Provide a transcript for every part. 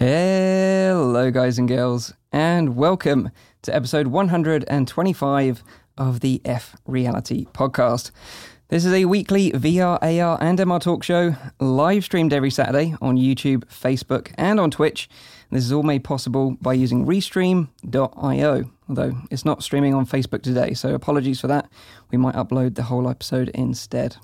Hello guys and girls, and welcome to episode 125 of the F Reality Podcast. This is a weekly VR, AR and MR talk show, live streamed every Saturday on YouTube, Facebook and on Twitch. This is all made possible by using Restream.io, although it's not streaming on Facebook today, so apologies for that. We might upload the whole episode instead.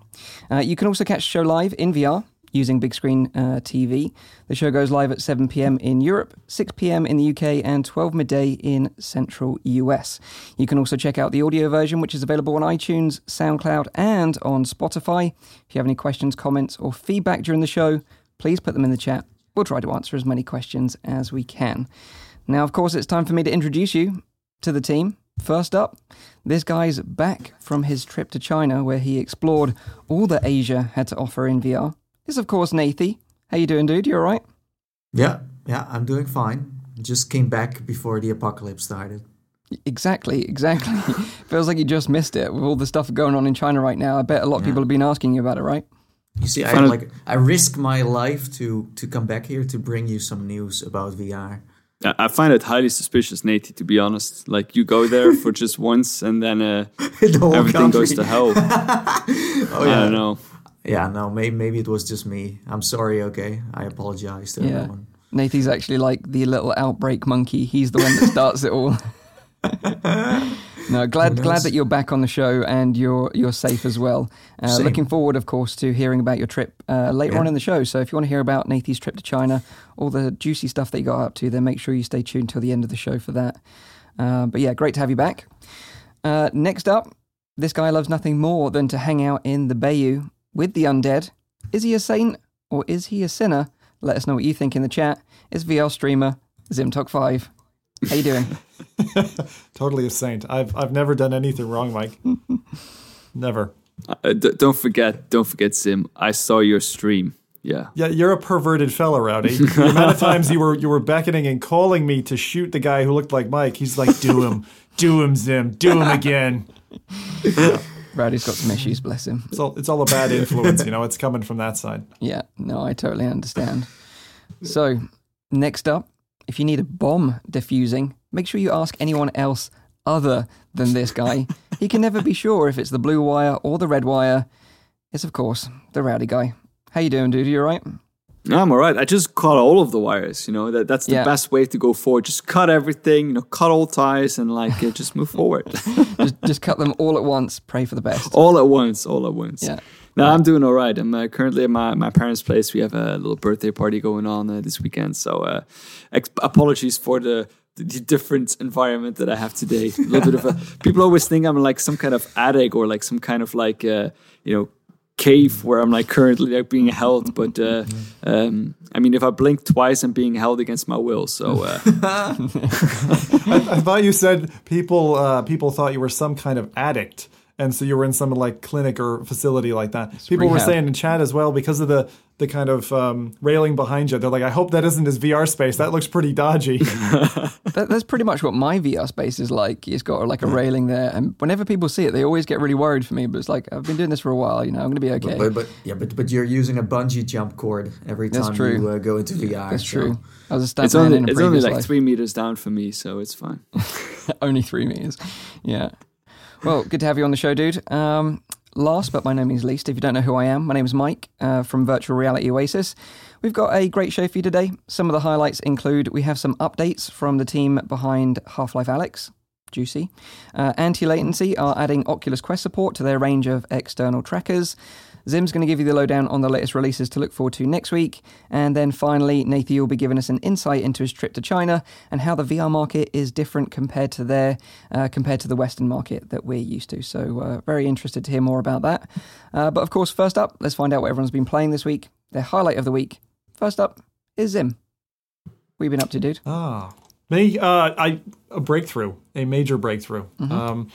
You can also catch the show live in VR using big screen TV. The show goes live at 7 p.m. in Europe, 6 p.m. in the UK, and 12 midday in central US. You can also check out the audio version, which is available on iTunes, SoundCloud, and on Spotify. If you have any questions, comments, or feedback during the show, please put them in the chat. We'll try to answer as many questions as we can. Now, of course, it's time for me to introduce you to the team. First up, this guy's back from his trip to China, where he explored all that Asia had to offer in VR. It's, of course, Nathie. How you doing, dude? You all right? Yeah, I'm doing fine. Just came back before the apocalypse started. Exactly. Feels like you just missed it with all the stuff going on in China right now. I bet a lot of people have been asking you about it, right? You see, I risk my life to come back here to bring you some news about VR. I find it highly suspicious, Nathie, to be honest. Like, you go there for just once and then everything goes to hell. I don't know. Yeah, no, maybe it was just me. I'm sorry, okay? I apologize to everyone. Nathie's actually like the little outbreak monkey. He's the one that starts it all. No, glad that you're back on the show and you're safe as well. Looking forward, of course, to hearing about your trip later on in the show. So if you want to hear about Nathie's trip to China, all the juicy stuff that you got up to, then make sure you stay tuned till the end of the show for that. But yeah, great to have you back. Next up, this guy loves nothing more than to hang out in the Bayou with the undead. Is he a saint or is he a sinner? Let us know what you think in the chat. It's VR streamer Zimtok5. How you doing? Totally a saint. I've never done anything wrong, Mike. Never. Don't forget, Sim. I saw your stream. Yeah. Yeah, you're a perverted fella, Rowdy. The amount of times you were beckoning and calling me to shoot the guy who looked like Mike. He's like, do him, Zim, do him again. Yeah. Rowdy's got some issues, bless him. It's all a bad influence, you know. It's coming from that side. Yeah, no, I totally understand. So, next up, if you need a bomb defusing, make sure you ask anyone else other than this guy. He can never be sure if it's the blue wire or the red wire. It's, of course, the Rowdy guy. How you doing, dude? You all right? No, I'm all right. I just cut all of the wires, you know. That's the best way to go forward. Just cut everything, you know, cut all ties and just move forward. just cut them all at once. Pray for the best. All at once. Yeah. No, I'm doing all right. I'm currently at my parents' place. We have a little birthday party going on this weekend. So apologies for the different environment that I have today. A little bit of people always think I'm like some kind of attic or like some kind of cave where I'm currently being held, but if I blink twice I'm being held against my will, so I thought you said people thought you were some kind of addict and so you were in some clinic or facility like that. It's people rehab. Were saying in chat as well because of the kind of railing behind you, they're like, I hope that isn't his VR space, that looks pretty dodgy. That's pretty much what my VR space is like. It's got a railing there, and whenever people see it they always get really worried for me, but it's like, I've been doing this for a while, you know, I'm going to be okay. But you're using a bungee jump cord every time you go into VR. That's true. I was a stuntman in a previous life. It's only 3 meters down for me, so it's fine. Only 3 meters. Yeah. Well, good to have you on the show, dude. Last but by no means least, if you don't know who I am, my name is Mike from Virtual Reality Oasis. We've got a great show for you today. Some of the highlights include we have some updates from the team behind Half-Life Alyx. Juicy. Antilatency are adding Oculus Quest support to their range of external trackers. Zim's going to give you the lowdown on the latest releases to look forward to next week. And then finally, Nathie will be giving us an insight into his trip to China and how the VR market is different compared to the Western market that we're used to. So very interested to hear more about that. But of course, first up, let's find out what everyone's been playing this week. Their highlight of the week. First up is Zim. What have you been up to, dude? Me? A major breakthrough. Mm-hmm.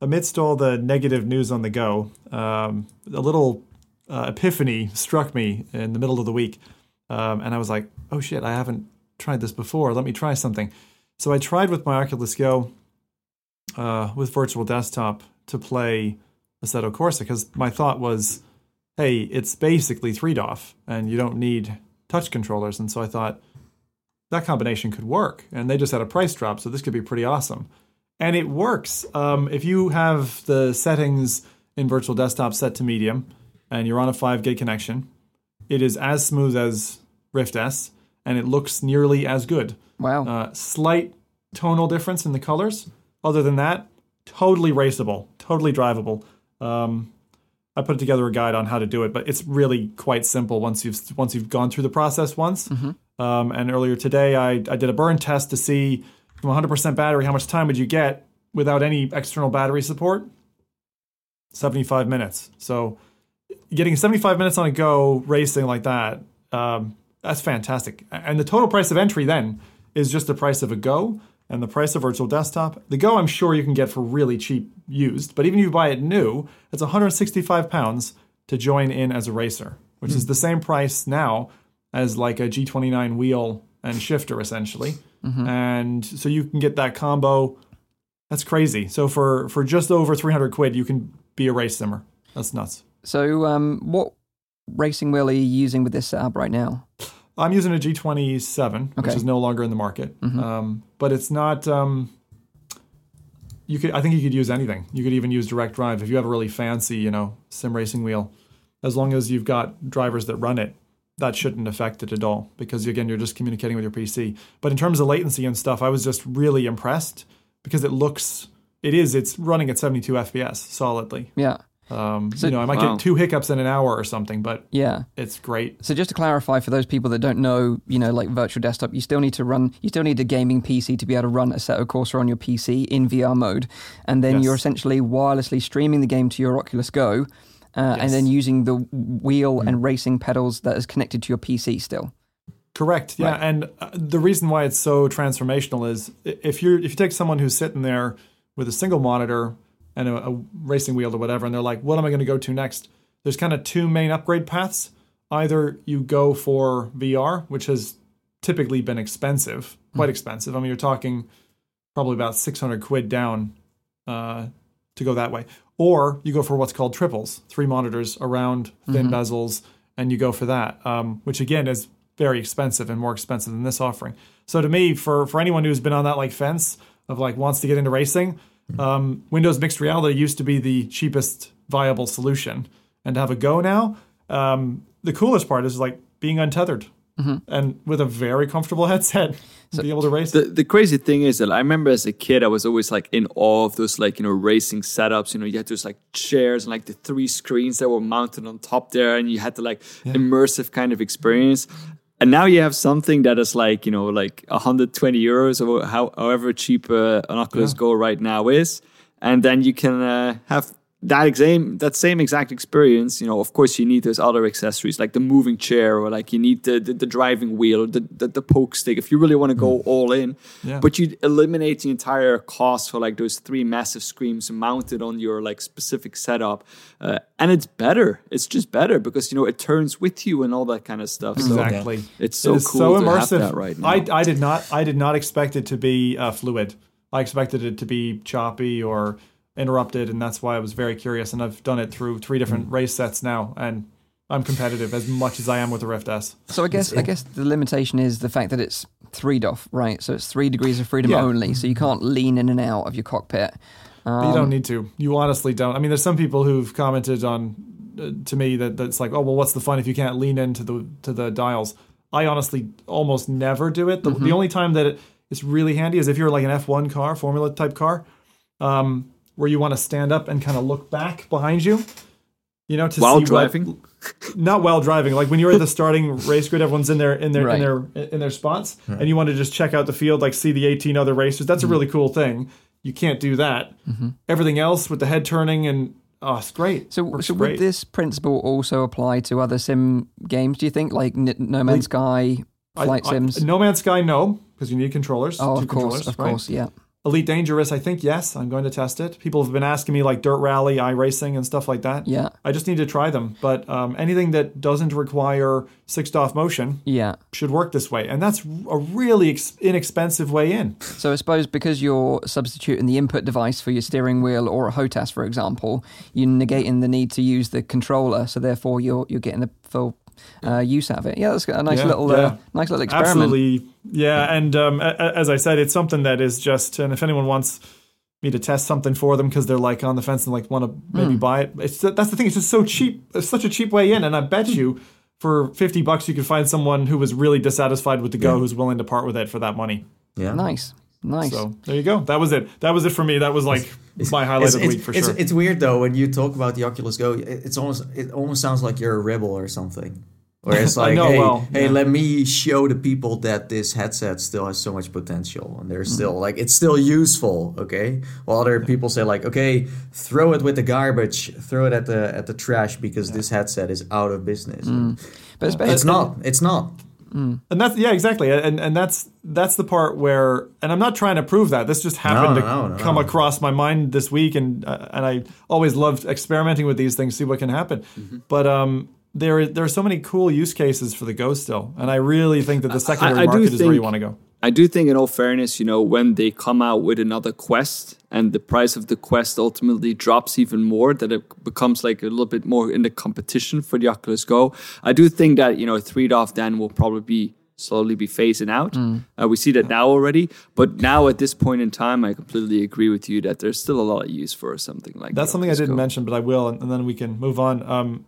Amidst all the negative news on the go, a little epiphany struck me in the middle of the week. And I was like, oh shit, I haven't tried this before. Let me try something. So I tried with my Oculus Go with Virtual Desktop to play Assetto Corsa because my thought was, hey, it's basically 3DOF and you don't need touch controllers. And so I thought that combination could work. And they just had a price drop, so this could be pretty awesome. And it works. If you have the settings in Virtual Desktop set to medium and you're on a 5 gig connection, it is as smooth as Rift S, and it looks nearly as good. Wow. Slight tonal difference in the colors. Other than that, totally raceable, totally drivable. I put together a guide on how to do it, but it's really quite simple once you've gone through the process once. Mm-hmm. And earlier today, I did a burn test to see from 100% battery how much time would you get without any external battery support. 75 minutes. So getting 75 minutes on a go racing like that, that's fantastic. And the total price of entry then is just the price of a Go and the price of Virtual Desktop. The Go, I'm sure you can get for really cheap used, but even if you buy it new, it's £165 to join in as a racer, which is the same price now as like a G29 wheel and shifter essentially. Mm-hmm. And so you can get that combo. That's crazy. So for just over 300 quid, you can be a race simmer. That's nuts. So what racing wheel are you using with this setup right now? I'm using a G27, which is no longer in the market. Mm-hmm. But it's not, I think you could use anything. You could even use direct drive if you have a really fancy, sim racing wheel. As long as you've got drivers that run it, that shouldn't affect it at all because, again, you're just communicating with your PC. But in terms of latency and stuff, I was just really impressed because it's running at 72 FPS solidly. Yeah. I might get 2 hiccups in an hour or something, but it's great. So just to clarify for those people that don't know, like Virtual Desktop, you still need a gaming PC to be able to run Assetto Corsa on your PC in VR mode. And then you're essentially wirelessly streaming the game to your Oculus Go and then using the wheel and racing pedals that is connected to your PC still. Correct. Yeah. Right. And the reason why it's so transformational is if you take someone who's sitting there with a single monitor and a racing wheel or whatever, and they're like, what am I going to go to next? There's kind of 2 main upgrade paths. Either you go for VR, which has typically been expensive, quite expensive. I mean, you're talking probably about 600 quid down to go that way. Or you go for what's called triples, 3 monitors around, thin bezels, and you go for that, which again is very expensive and more expensive than this offering. So to me, for anyone who's been on that fence of wants to get into racing, Windows Mixed Reality used to be the cheapest viable solution, and to have a Go now, the coolest part is being untethered and with a very comfortable headset to be able to race. The crazy thing is that I remember as a kid, I was always in awe of those racing setups. You had those chairs and the 3 screens that were mounted on top there, and you had the immersive kind of experience. And now you have something that is €120 or however cheap an Oculus Go right now is, and then you can have that same exact experience. Of course, you need those other accessories like the moving chair or you need the driving wheel, the poke stick if you really want to go all in. Yeah. But you eliminate the entire cost for those 3 massive screens mounted on your specific setup, and it's better. It's just better because it turns with you and all that kind of stuff. Exactly. So it's so cool to immersive. Have that right now. I did not expect it to be fluid. I expected it to be choppy or interrupted, and that's why I was very curious, and I've done it through 3 different race sets now, and I'm competitive as much as I am with the Rift S. So I guess the limitation is the fact that it's 3DOF, right? So it's 3 degrees of freedom only, so you can't lean in and out of your cockpit. You don't need to. You honestly don't. I mean, there's some people who've commented on to me that's like, oh, well, what's the fun if you can't lean into the dials? I honestly almost never do it. The only time that it's really handy is if you're an F1 car, formula type car, where you want to stand up and kind of look back behind you, to while see driving. Not while driving, when you're at the starting race grid, everyone's in their spots, and you want to just check out the field, see the 18 other racers. That's a really cool thing. You can't do that. Mm-hmm. Everything else with the head turning and it's great. So would this principle also apply to other sim games? Do you think No Man's Sky, flight sims? No Man's Sky, no, because you need controllers. Oh, of course, yeah. Elite Dangerous, I think, yes, I'm going to test it. People have been asking me Dirt Rally, iRacing, and stuff like that. Yeah. I just need to try them. But anything that doesn't require 6DOF motion should work this way. And that's a really inexpensive way in. So I suppose because you're substituting the input device for your steering wheel or a HOTAS, for example, you're negating the need to use the controller. So therefore, you're getting the full use out of it. Yeah, that's a nice little experiment. Absolutely. Yeah, and as I said, it's something that is just, and if anyone wants me to test something for them because they're like on the fence and like want to maybe buy it, that's the thing. It's just so cheap. It's such a cheap way in, and I bet you for $50 you could find someone who was really dissatisfied with the Go who's willing to part with it for that money. Yeah, nice. So there you go. That was it. That was it for me. That was like my highlight of the week for sure. It's weird though when you talk about the Oculus Go. It almost sounds like you're a rebel or something. Where it's like, let me show the people that this headset still has so much potential and they're still like, it's still useful, okay? While other people say like, okay, throw it with the garbage, throw it at the trash because this headset is out of business. Mm. But it's not. Mm. And that's exactly, and that's the part where, and I'm not trying to prove that. This just happened to come across my mind this week, and I always loved experimenting with these things, see what can happen. Mm-hmm. But there are so many cool use cases for the Go still, and I really think that the secondary market is where you want to go. I do think, in all fairness, you know, when they come out with another Quest and the price of the Quest ultimately drops even more, that it becomes like a little bit more in the competition for the Oculus Go. I do think that, you know, $3 then will probably slowly be phasing out. Mm. We see that now already, but now at this point in time, I completely agree with you that there's still a lot of use for something like that. That's something I didn't mention, but I will, and then we can move on.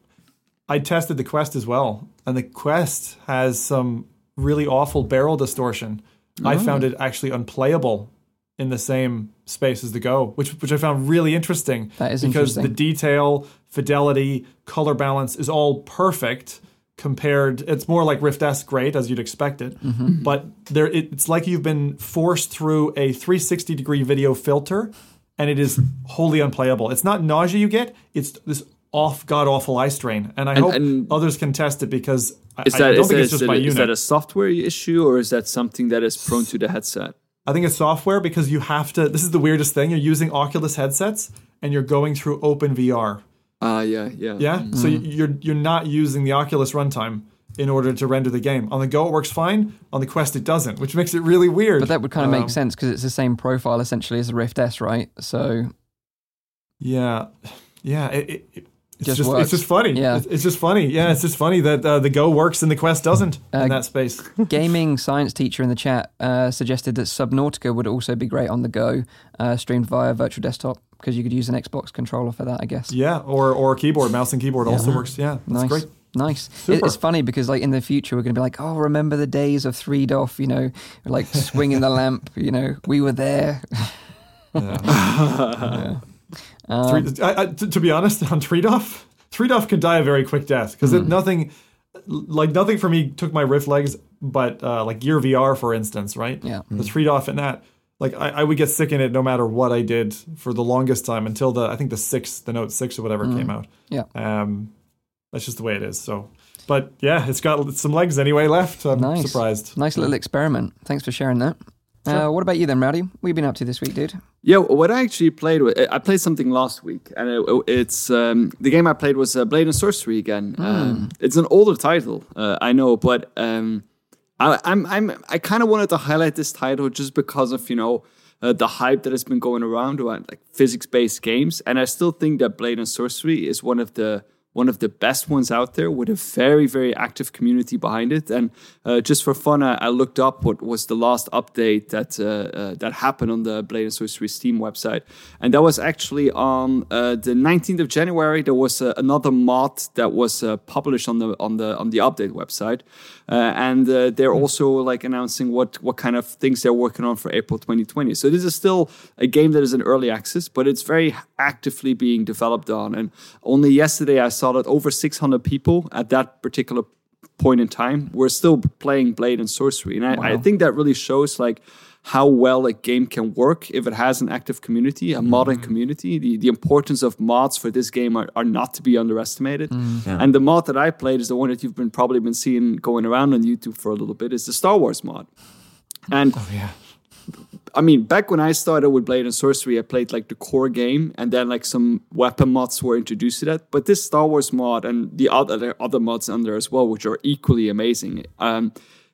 I tested the Quest as well, and the Quest has some really awful barrel distortion. I found it actually unplayable in the same space as the Go, which I found really interesting. That is because the detail, fidelity, color balance is all perfect compared. It's more like Rift S grade, as you'd expect it. Mm-hmm. But it's like you've been forced through a 360-degree video filter, and it is wholly unplayable. It's not nausea you get. It's this god-awful eye strain. And I hope others can test it because I don't think it's just my unit. Is that a software issue, or is that something that is prone to the headset? I think it's software because you have to... This is the weirdest thing. You're using Oculus headsets and you're going through OpenVR. Yeah? Mm-hmm. So you're not using the Oculus runtime in order to render the game. On the Go, it works fine. On the Quest, it doesn't, which makes it really weird. But that would kind of make sense because it's the same profile, essentially, as the Rift S, right? So... Yeah, It's just funny. Yeah. It's just funny that the Go works and the Quest doesn't in that space. Gaming science teacher in the chat suggested that Subnautica would also be great on the Go, streamed via Virtual Desktop, because you could use an Xbox controller for that, I guess. Yeah, or a keyboard. Mouse and keyboard also works. Yeah, that's great. Nice. It's funny because like in the future we're going to be like, oh, remember the days of 3DOF, you know, like swinging the lamp, you know, we were there. Yeah. To be honest, on Treedoff can die a very quick death because nothing for me took my Rift legs, but like Gear VR, for instance, right? Yeah. The Treedoff and that, like I would get sick in it no matter what I did for the longest time until the Note 6 or whatever came out. Yeah. That's just the way it is. So, but yeah, it's got some legs anyway left. I'm surprised. Nice little experiment. Thanks for sharing that. Sure. What about you then, Rowdy? What have you been up to this week, dude? Yeah, what I played something last week, and it's the game I played was Blade and Sorcery again. It's an older title, I know, but I kind of wanted to highlight this title just because of, you know, the hype that has been going around like physics-based games, and I still think that Blade and Sorcery is one of the best ones out there with a very, very active community behind it. And just for fun, I looked up what was the last update that happened on the Blade & Sorcery Steam website. And that was actually on the 19th of January. There was another mod that was published on the update website. And they're also like announcing what kind of things they're working on for April 2020. So this is still a game that is in early access, but it's very actively being developed on. And only yesterday I saw that over 600 people at that particular point in time were still playing Blade and Sorcery. And I think that really shows like how well a game can work if it has an active community, a modern community. The importance of mods for this game are not to be underestimated. And the mod that I played is the one that you've probably been seeing going around on YouTube for a little bit. It's the Star Wars mod. And I mean, back when I started with Blade and Sorcery, I played like the core game, and then like some weapon mods were introduced to that. But this Star Wars mod and the other mods under as well, which are equally amazing,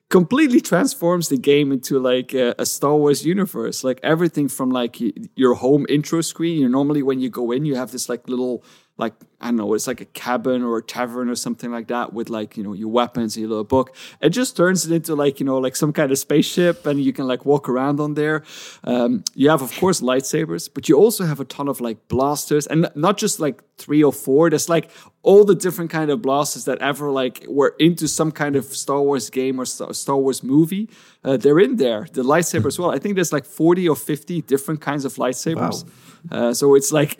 completely transforms the game into like a Star Wars universe. Like everything from like your home intro screen. You normally when you go in, you have this like little like I don't know, it's like a cabin or a tavern or something like that with like, you know, your weapons and your little book. It just turns it into like, you know, like some kind of spaceship and you can like walk around on there. You have, of course, lightsabers, but you also have a ton of like blasters and not just like 3 or 4. There's like all the different kind of blasters that ever like were into some kind of Star Wars game or Star Wars movie. They're in there. The lightsaber as well. I think there's like 40 or 50 different kinds of lightsabers. Wow. So it's like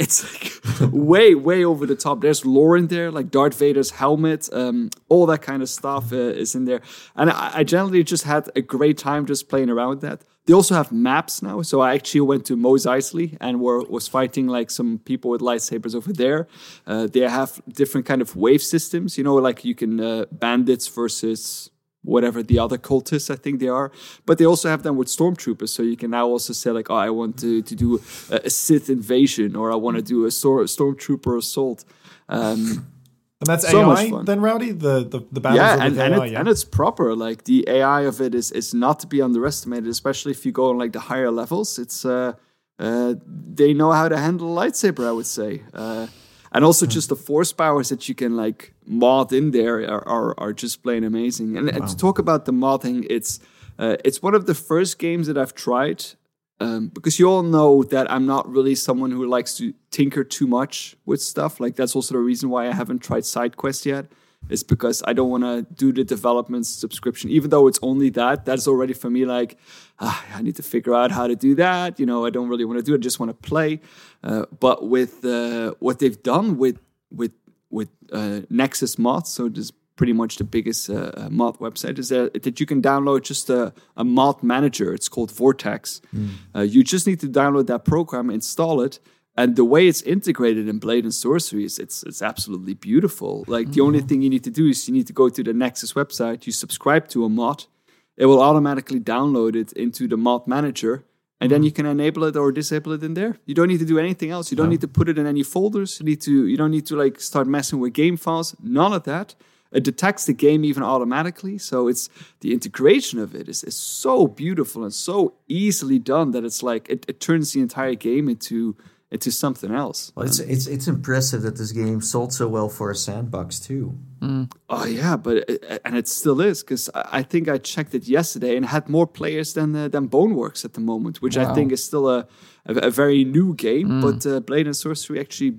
way over the top. There's lore in there, like Darth Vader's helmet, all that kind of stuff is in there. And I generally just had a great time just playing around with that. They also have maps now. So I actually went to Mos Eisley and was fighting like some people with lightsabers over there. They have different kind of wave systems, you know, like you can bandits versus whatever the other cultists, I think they are. But they also have them with stormtroopers. So you can now also say like, oh, I want to do a Sith invasion, or I want to do a stormtrooper assault. And that's so AI then, Rowdy? The battles with AI? And it's proper. Like the AI of it is not to be underestimated, especially if you go on like the higher levels. It's they know how to handle a lightsaber, I would say. And also just the force powers that you can like mod in there are just plain amazing. And to talk about the modding, it's one of the first games that I've tried, because you all know that I'm not really someone who likes to tinker too much with stuff. Like that's also the reason why I haven't tried SideQuest yet, is because I don't want to do the development subscription, even though it's only that's already for me like, I need to figure out how to do that. You know, I don't really want to do it. I just want to play. But with what they've done with Nexus Mods, so this is pretty much the biggest mod website, is that you can download just a mod manager. It's called Vortex. You just need to download that program, install it, and the way it's integrated in Blade and Sorcery is it's absolutely beautiful. Like the only thing you need to do is you need to go to the Nexus website, you subscribe to a mod, it will automatically download it into the mod manager, and then you can enable it or disable it in there. You don't need to do anything else. You don't need to put it in any folders. You don't need to like start messing with game files. None of that. It detects the game even automatically. So it's the integration of it is so beautiful and so easily done that it's like it turns the entire game into something else. Well, it's impressive that this game sold so well for a sandbox too. Oh yeah, but it still is, because I think I checked it yesterday and had more players than Boneworks at the moment, which I think is still a very new game. But Blade and Sorcery actually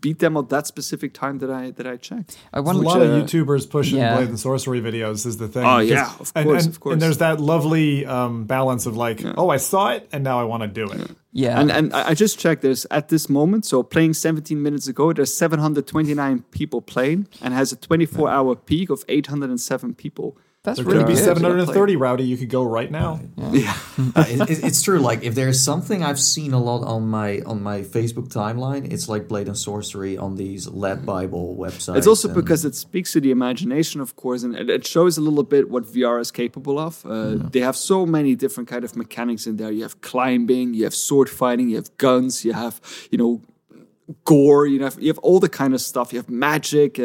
beat them at that specific time that I checked. There's a lot of YouTubers pushing Blade and Sorcery videos is the thing. Oh yeah, of course. And there's that lovely balance of like, I saw it and now I want to do it. Yeah. And I just checked this at this moment. So playing 17 minutes ago, there's 729 people playing and has a 24-hour peak of 807 people. That's really good. There could be 730, Rowdy. You could go right now. Yeah. It's true. Like if there's something I've seen a lot on my Facebook timeline, it's like Blade and Sorcery on these Lab Bible websites. It's also because it speaks to the imagination, of course, and it shows a little bit what VR is capable of. They have so many different kind of mechanics in there. You have climbing, you have sword fighting, you have guns, you have gore, you have all the kind of stuff. You have magic.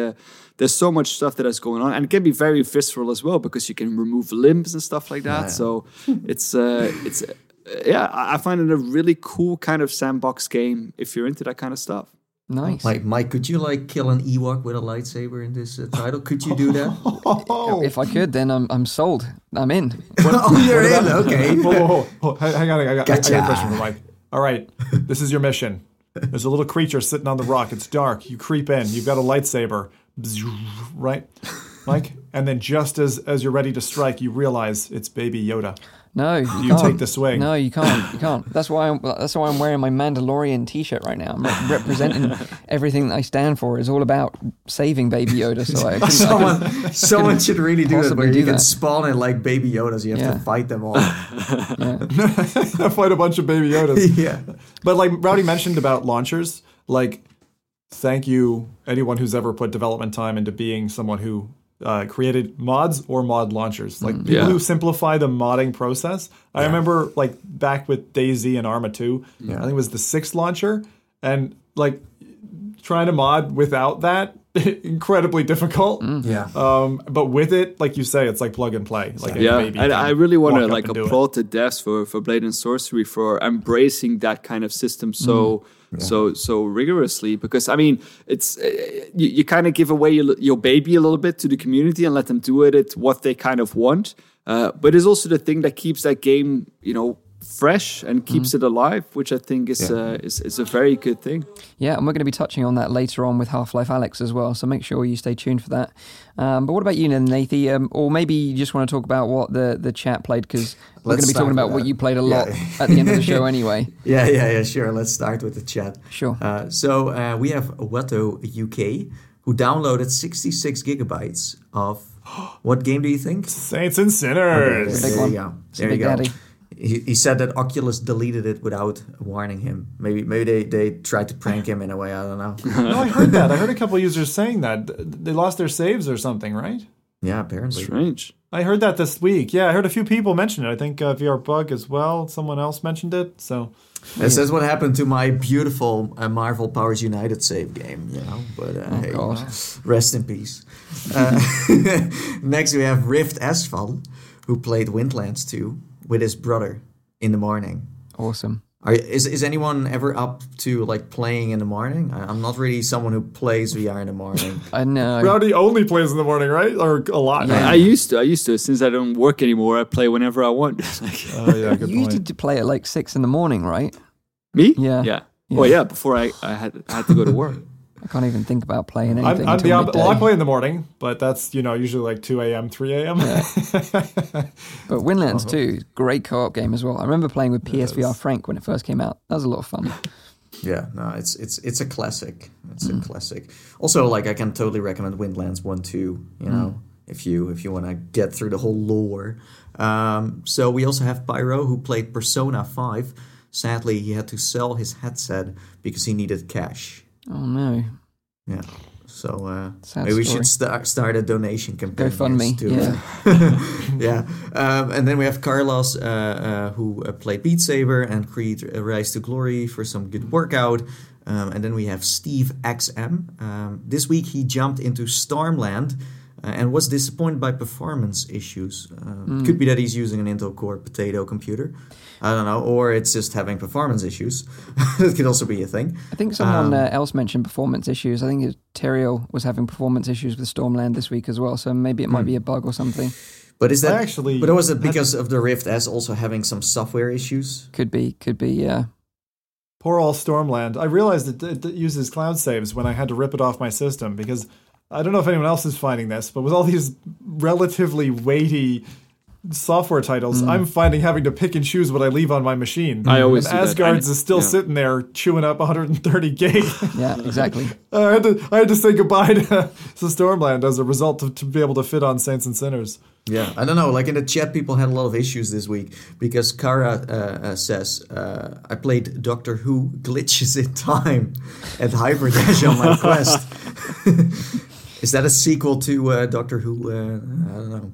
There's so much stuff that is going on, and it can be very visceral as well, because you can remove limbs and stuff like that. Yeah. So I find it a really cool kind of sandbox game if you're into that kind of stuff. Nice. Mike, could you like kill an Ewok with a lightsaber in this title? Could you do that? If I could, then I'm sold. I'm in. You're in. Okay. Whoa. Hang on. I got a question for Mike. All right, this is your mission. There's a little creature sitting on the rock. It's dark. You creep in. You've got a lightsaber. Right, Mike? And then just as you're ready to strike, you realize it's Baby Yoda. No, you take the swing. No, you can't. You can't. That's why I'm wearing my Mandalorian T-shirt right now. I'm representing everything that I stand for. It's all about saving Baby Yoda. So someone should really do that. Where you can spawn in like Baby Yodas. You have to fight them all. Fight a bunch of Baby Yodas. But like Rowdy mentioned about launchers, like. Thank you, anyone who's ever put development time into being someone who created mods or mod launchers. Like people who simplify the modding process. I remember like back with DayZ and Arma 2, I think it was the 6th launcher, and like trying to mod without that incredibly difficult. Mm. Yeah. But with it, like you say, it's like plug and play. Like yeah. And I really want to like applaud the devs for Blade and Sorcery for embracing that kind of system so rigorously, because I mean, it's you kind of give away your baby a little bit to the community and let them do it what they kind of want. But it's also the thing that keeps that game, you know, fresh and keeps it alive, which I think is a very good thing. Yeah, and we're going to be touching on that later on with Half-Life Alyx as well, so make sure you stay tuned for that. But what about you, Nathie? Or maybe you just want to talk about what the chat played, because we're going to be talking about what you played a lot at the end of the show anyway. Yeah, sure. Let's start with the chat. Sure. So we have Watto UK, who downloaded 66 gigabytes of... What game do you think? Saints and Sinners. Okay, there you go. He said that Oculus deleted it without warning him. Maybe they tried to prank him in a way. I don't know. No, I heard that. I heard a couple of users saying that. They lost their saves or something, right? Yeah, apparently. Strange. I heard that this week. Yeah, I heard a few people mention it. I think VR Bug as well. Someone else mentioned it. So this is what happened to my beautiful Marvel Powers United save game. You know, but hey, rest in peace. Next we have Rift S, who played Windlands 2. With his brother in the morning. Awesome. Is anyone ever up to like playing in the morning? I'm not really someone who plays VR in the morning. I know. Rowdy only plays in the morning, right? Or a lot. Yeah. I used to. Since I don't work anymore, I play whenever I want. Good you used to play at like 6 a.m, right? Me? Yeah. Well, yeah. Before I had to go to work. I can't even think about playing anything. I play in the morning, but that's, you know, usually like 2 a.m., 3 a.m. Yeah. But Windlands 2, great co-op game as well. I remember playing with PSVR Frank when it first came out. That was a lot of fun. Yeah, no, it's a classic. It's a classic. Also, like, I can totally recommend Windlands 1, 2, you know, if you want to get through the whole lore. So we also have Pyro, who played Persona 5. Sadly, he had to sell his headset because he needed cash. Oh no! Yeah, so maybe we should start a donation campaign. GoFundMe, yeah. And then we have Carlos, who played Beat Saber and Creed Rise to Glory for some good workout. And then we have Steve XM. This week he jumped into Stormland and was disappointed by performance issues. Could be that he's using an Intel Core Potato computer. I don't know, or it's just having performance issues. That could also be a thing. I think someone else mentioned performance issues. I think Teriel was having performance issues with Stormland this week as well, so maybe it might be a bug or something. But was it because of the Rift S also having some software issues? Could be, yeah. Poor old Stormland. I realized it uses cloud saves when I had to rip it off my system, because I don't know if anyone else is finding this, but with all these relatively weighty software titles, I'm finding having to pick and choose what I leave on my machine. I always and Asgard's is still sitting there chewing up 130 gig. Yeah, exactly. I had to say goodbye to Stormland as a result to be able to fit on Saints and Sinners. Yeah, I don't know. Like in the chat, people had a lot of issues this week because Kara says, I played Doctor Who Glitches in Time at Hyperdash on my Quest. Is that a sequel to Doctor Who? I don't know.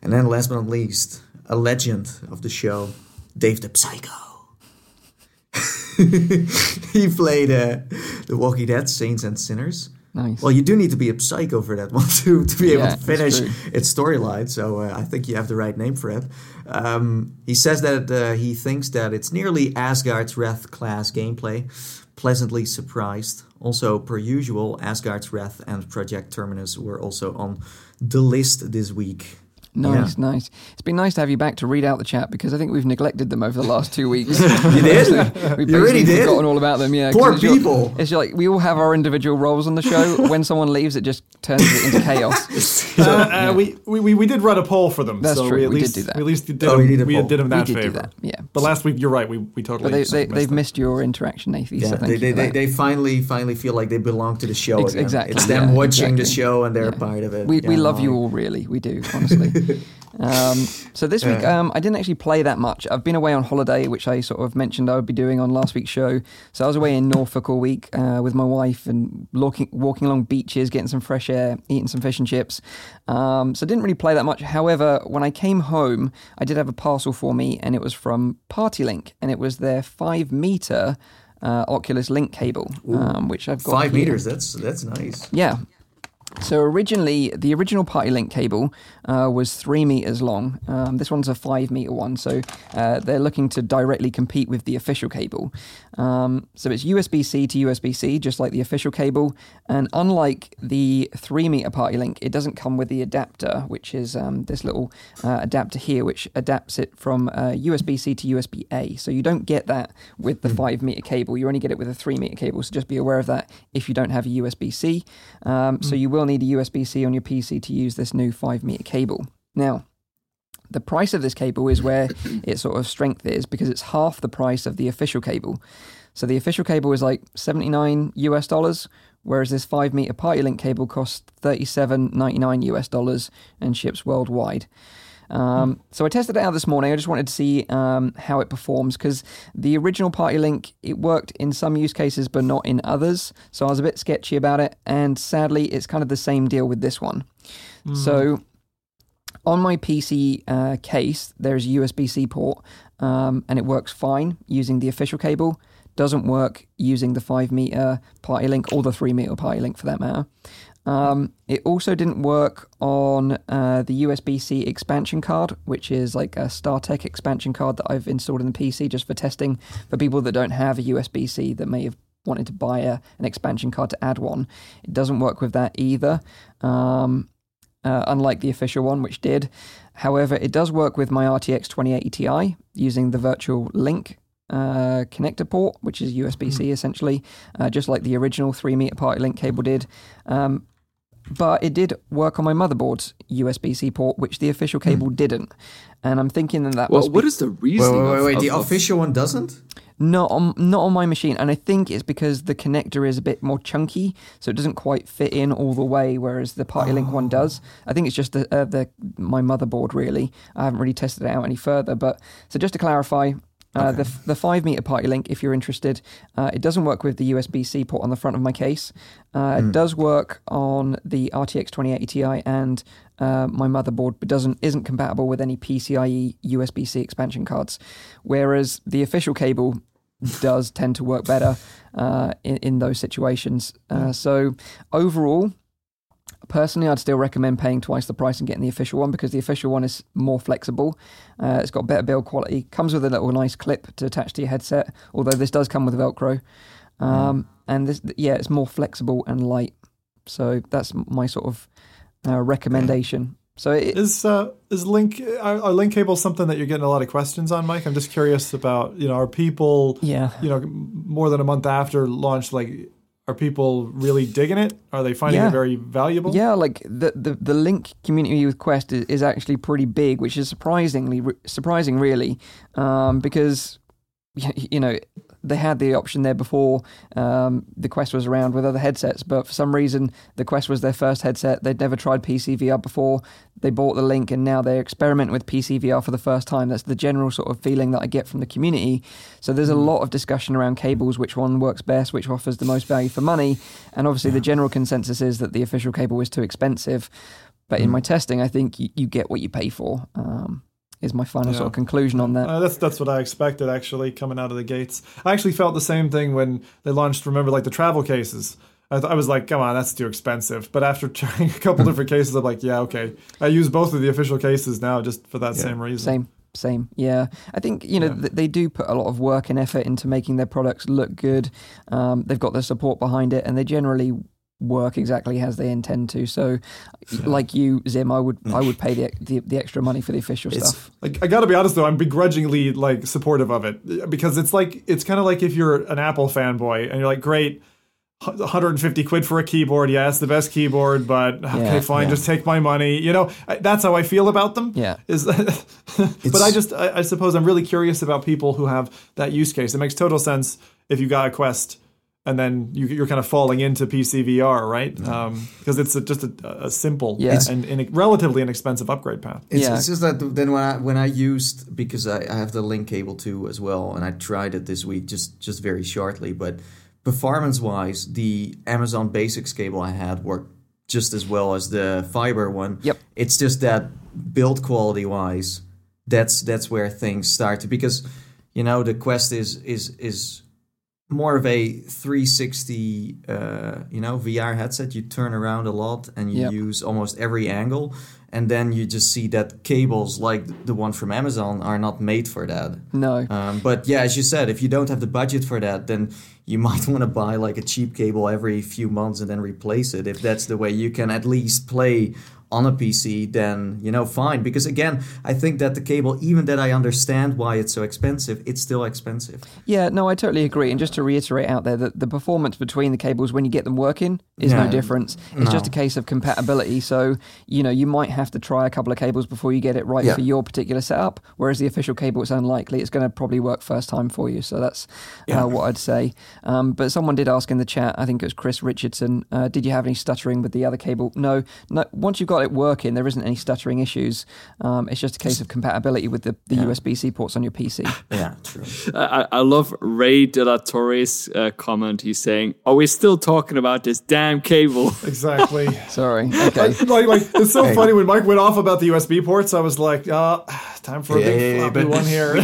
And then last but not least, a legend of the show, Dave the Psycho. He played The Walking Dead, Saints and Sinners. Nice. Well, you do need to be a psycho for that one to be able to finish its storyline, so I think you have the right name for it. He says that he thinks that it's nearly Asgard's Wrath class gameplay. Pleasantly surprised. Also, per usual, Asgard's Wrath and Project Terminus were also on the list this week. Nice. It's been nice to have you back to read out the chat, because I think we've neglected them over the last 2 weeks. You did? We've already forgotten all about them. Yeah, poor people. It's like we all have our individual roles on the show. When someone leaves, it just turns it into chaos. We did run a poll for them. That's true. We did do that. We at least did them that favor. Yeah. But last week, you're right. We totally. But they've missed your interaction, Nathie. Yeah. So they finally feel like they belong to the show. Exactly. It's them watching the show and they're a part of it. We love you all, really. We do, honestly. So this week I didn't actually play that much. I've been away on holiday, which I sort of mentioned I would be doing on last week's show. So I was away in Norfolk all week with my wife and walking along beaches, getting some fresh air, eating some fish and chips. So I didn't really play that much. However, when I came home, I did have a parcel for me, and it was from PartyLink, and it was their 5-meter Oculus Link cable, which I've got 5 meters, that's nice. Yeah. So originally, the original PartyLink cable was 3 meters long. This one's a 5 meter one, so they're looking to directly compete with the official cable. So it's USB-C to USB-C, just like the official cable. And unlike the 3 meter PartyLink, it doesn't come with the adapter, which is this little adapter here, which adapts it from USB-C to USB-A. So you don't get that with the 5 meter cable. You only get it with a 3 meter cable. So just be aware of that if you don't have a USB-C. So you will need a USB-C on your PC to use this new 5 meter cable. Now, the price of this cable is where its sort of strength is, because it's half the price of the official cable. So the official cable is like $79, whereas this 5 meter PartyLink cable costs $37.99 and ships worldwide. So I tested it out this morning. I just wanted to see how it performs, because the original PartyLink, it worked in some use cases but not in others, so I was a bit sketchy about it, and sadly it's kind of the same deal with this one. So on my PC case, there's a USB-C port, and it works fine using the official cable. Doesn't work using the 5 meter PartyLink, or the 3 meter PartyLink for that matter. It also didn't work on the USB-C expansion card, which is like a StarTech expansion card that I've installed in the PC just for testing, for people that don't have a USB-C that may have wanted to buy an expansion card to add one. It doesn't work with that either, unlike the official one, which did. However, it does work with my RTX 2080 Ti using the Virtual Link connector port, which is USB-C essentially, just like the original 3 meter PartyLink cable did. But it did work on my motherboard's USB-C port, which the official cable didn't. And I'm thinking that well, what is the reason? Wait, the official one doesn't? Not on my machine. And I think it's because the connector is a bit more chunky, so it doesn't quite fit in all the way, whereas the PartyLink one does. I think it's just my motherboard, really. I haven't really tested it out any further. But so just to clarify, the 5 meter PartyLink, if you're interested, it doesn't work with the USB-C port on the front of my case. It does work on the RTX 2080 Ti and my motherboard, but isn't compatible with any PCIe USB-C expansion cards. Whereas the official cable does tend to work better in those situations. So overall, personally, I'd still recommend paying twice the price and getting the official one, because the official one is more flexible. It's got better build quality, comes with a little nice clip to attach to your headset, although this does come with Velcro. And this, it's more flexible and light. So that's my sort of recommendation. So is Link, are Link cables something that you're getting a lot of questions on, Mike? I'm just curious about, are people, more than a month after launch, like, are people really digging it? Are they finding it very valuable? Yeah, like the Link community with Quest is actually pretty big, which is surprising really, because, they had the option there before the Quest was around with other headsets, but for some reason the Quest was their first headset. They'd never tried PCVR before. They bought the Link, and now they're experimenting with PCVR for the first time. That's the general sort of feeling that I get from the community. So there's a lot of discussion around cables, which one works best, which offers the most value for money. And obviously the general consensus is that the official cable is too expensive. But in my testing, I think you get what you pay for. Is my final sort of conclusion on that. That's what I expected, actually, coming out of the gates. I actually felt the same thing when they launched, remember, like the travel cases. I was like, come on, that's too expensive. But after trying a couple different cases, I'm like, yeah, okay. I use both of the official cases now just for that same reason. Same, yeah. I think, they do put a lot of work and effort into making their products look good. They've got the support behind it, and they generally work exactly as they intend to. So like you, Zim, I would pay the extra money for the official stuff. Like, I gotta be honest though, I'm begrudgingly like supportive of it, because it's kind of like if you're an Apple fanboy and you're like, great, 150 quid for a keyboard, it's the best keyboard, but okay, fine, just take my money. That's how I feel about them. But I suppose I'm really curious about people who have that use case. It makes total sense if you got a Quest and then you're kind of falling into PCVR, right? Because it's just a simple and a relatively inexpensive upgrade path. It's just that then when I used, because I have the Link cable too as well, and I tried it this week just very shortly, but performance-wise, the Amazon Basics cable I had worked just as well as the fiber one. Yep. It's just that build quality-wise, that's where things start to, because the Quest is more of a 360, VR headset. You turn around a lot and you use almost every angle. And then you just see that cables like the one from Amazon are not made for that. No. But yeah, as you said, if you don't have the budget for that, then you might want to buy like a cheap cable every few months and then replace it. If that's the way you can at least play on a PC, then, fine. Because again, I think that the cable, even that I understand why it's so expensive, it's still expensive. Yeah, no, I totally agree. And just to reiterate out there, that the performance between the cables when you get them working is no difference. It's just a case of compatibility. So, you might have to try a couple of cables before you get it right for your particular setup, whereas the official cable, it's unlikely. It's going to probably work first time for you. So that's what I'd say. But someone did ask in the chat, I think it was Chris Richardson, did you have any stuttering with the other cable? No. Once you've got it working, there isn't any stuttering issues. It's just a case of compatibility with the USB-C ports on your PC. Yeah, true. I love Ray De La Torre's comment. He's saying, are we still talking about this damn cable? Exactly. Sorry. Okay. It's so funny. When Mike went off about the USB ports, I was like, time for a big floppy one here.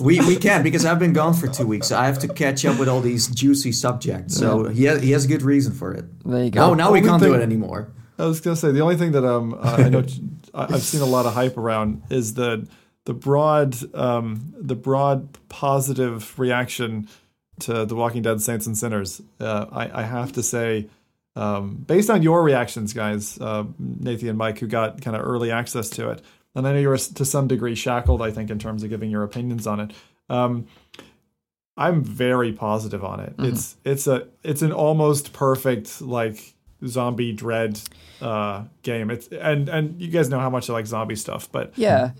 We can, because I've been gone for 2 weeks. So I have to catch up with all these juicy subjects. So he has a good reason for it. There you go. Oh, now we can't do it anymore. I was going to say, the only thing that I know I've seen a lot of hype around is the broad positive reaction to The Walking Dead, Saints and Sinners. I have to say, based on your reactions, guys, Nathie and Mike, who got kind of early access to it, and I know you were to some degree shackled, I think, in terms of giving your opinions on it. I'm very positive on it. Mm-hmm. It's an almost perfect zombie dread game. It's and you guys know how much I like zombie stuff, but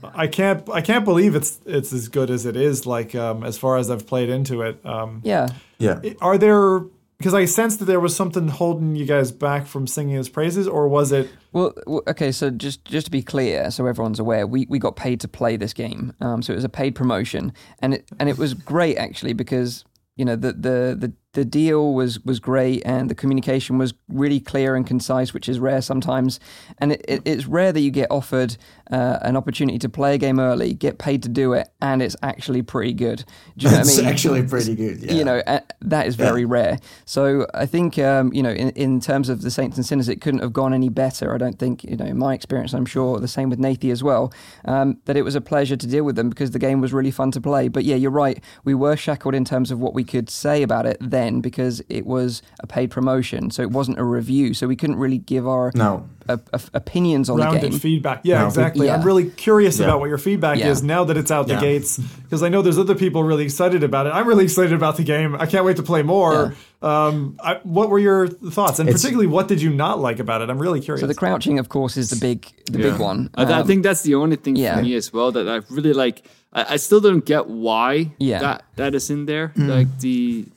I can't believe it's as good as it is, as far as I've played into it. Are there, because I sensed that there was something holding you guys back from singing his praises, or was it? Well, okay, so just to be clear, so everyone's aware, we got paid to play this game. So it was a paid promotion, and it was great actually, because the deal was great, and the communication was really clear and concise, which is rare sometimes. And it's rare that you get offered an opportunity to play a game early, get paid to do it, and it's actually pretty good. Do you know what I mean? It's actually pretty good, yeah. That is very rare. So I think, in terms of the Saints and Sinners, it couldn't have gone any better. I don't think, in my experience, I'm sure the same with Nathie as well, that it was a pleasure to deal with them because the game was really fun to play. But yeah, you're right. We were shackled in terms of what we could say about it then, because it was a paid promotion, so it wasn't a review, so we couldn't really give our opinions on rounded the game. Rounded feedback. Yeah, exactly. Yeah. I'm really curious about what your feedback is now that it's out the gates, because I know there's other people really excited about it. I'm really excited about the game. I can't wait to play more. Yeah. What were your thoughts? And particularly, what did you not like about it? I'm really curious. So the crouching, of course, is the big one. I think that's the only thing for me as well that I really like. I still don't get why that is in there,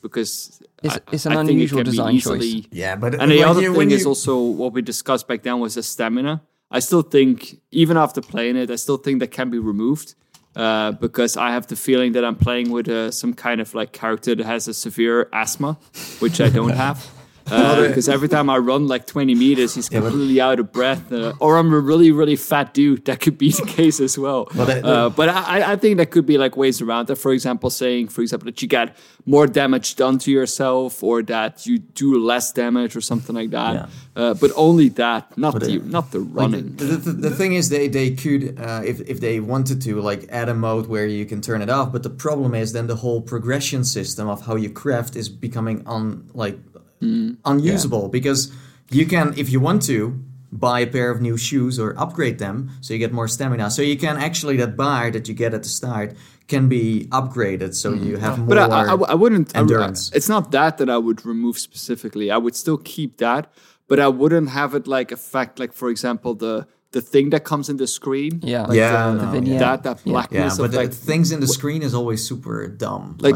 because it's an unusual design choice. Yeah, but and the other thing is also what we discussed back then was the stamina. I still think, even after playing it, I still think that can be removed because I have the feeling that I'm playing with some kind of character that has a severe asthma, which I don't have. Because every time I run 20 meters, he's completely out of breath. Or I'm a really, really fat dude. That could be the case as well. But I think there could be ways around that. For example, that you get more damage done to yourself, or that you do less damage, or something like that. Yeah. But only that, not the running. The thing is, they could, if they wanted to, add a mode where you can turn it off. But the problem is, then the whole progression system of how you craft is becoming unusable, because you can, if you want to, buy a pair of new shoes or upgrade them so you get more stamina. So you can actually, that bar that you get at the start can be upgraded, so you have more endurance. It's not that I would remove specifically. I would still keep that, but I wouldn't have it affect, for example, the thing that comes in the screen. Yeah. That blackness. Yeah, but the things in the screen is always super dumb. You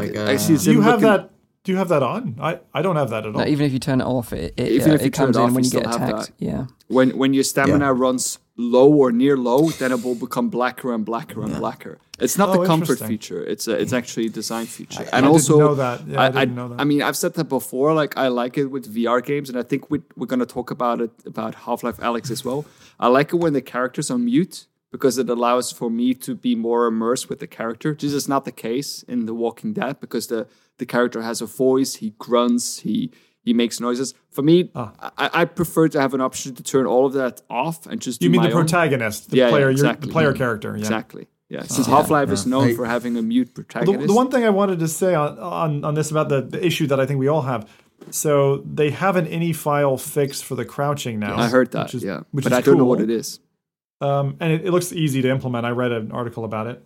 have that. Do you have that on? I don't have that at all. No, even if you turn it off, it comes in when you get attacked. Yeah. When your stamina runs low or near low, then it will become blacker and blacker and blacker. It's not the comfort feature. It's actually a design feature. I didn't know that. I mean, I've said that before. I like it with VR games, and I think we're going to talk about Half-Life Alyx as well. I like it when the characters are mute because it allows for me to be more immersed with the character. This is not the case in The Walking Dead, because the character has a voice, he grunts, he makes noises. For me, I prefer to have an option to turn all of that off and just do my own. You mean the protagonist, the player character. Yeah. Exactly. Yeah, since Half-Life is known for having a mute protagonist. The one thing I wanted to say on this about the issue that I think we all have, so they have an ini file fix for the crouching now. Yeah, I heard that, but I don't know what it is. And it looks easy to implement. I read an article about it.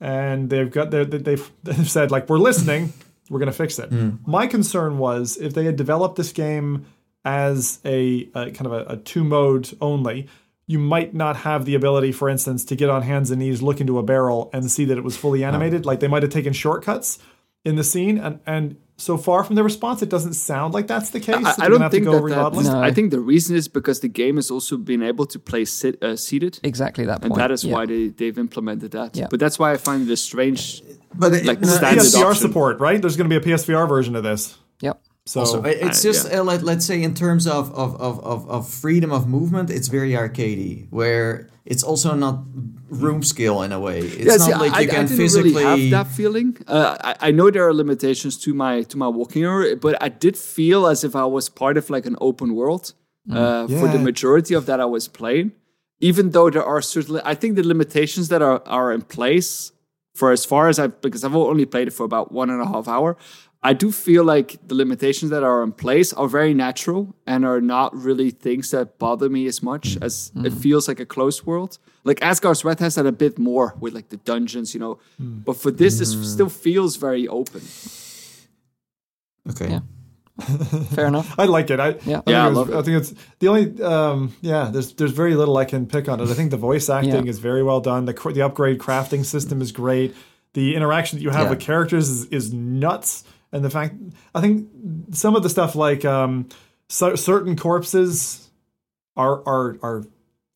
And they've said, like, we're listening, we're going to fix it. Mm. My concern was if they had developed this game as a kind of a two-mode only, you might not have the ability, for instance, to get on hands and knees, look into a barrel, and see that it was fully animated. Like, they might have taken shortcuts in the scene, and so far from the response, it doesn't sound like that's the case. I don't think that's... No. I think the reason is because the game has also been able to play seated. Exactly that point. And that is why they've implemented that. Yeah. But that's why I find it a strange standard PSVR option. Support, right? There's going to be a PSVR version of this. Yep. So also, it's just let's say in terms of freedom of movement, it's very arcadey, where it's also not room scale in a way. It's I didn't physically really have that feeling. I know there are limitations to my walking area, but I did feel as if I was part of like an open world for the majority of that I was playing. Even though there are certainly, I think the limitations that are in place for as far as because I've only played it for about 1.5 hours. I do feel like the limitations that are in place are very natural and are not really things that bother me as much as it feels like a closed world. Like Asgard's Wrath has that a bit more with like the dungeons, you know. Mm. But for this still feels very open. Okay. Yeah. Fair enough. I like it. I think it's the only. There's very little I can pick on it. I think the voice acting is very well done. The upgrade crafting system is great. The interaction that you have with characters is nuts. And the fact, I think some of the stuff like certain corpses are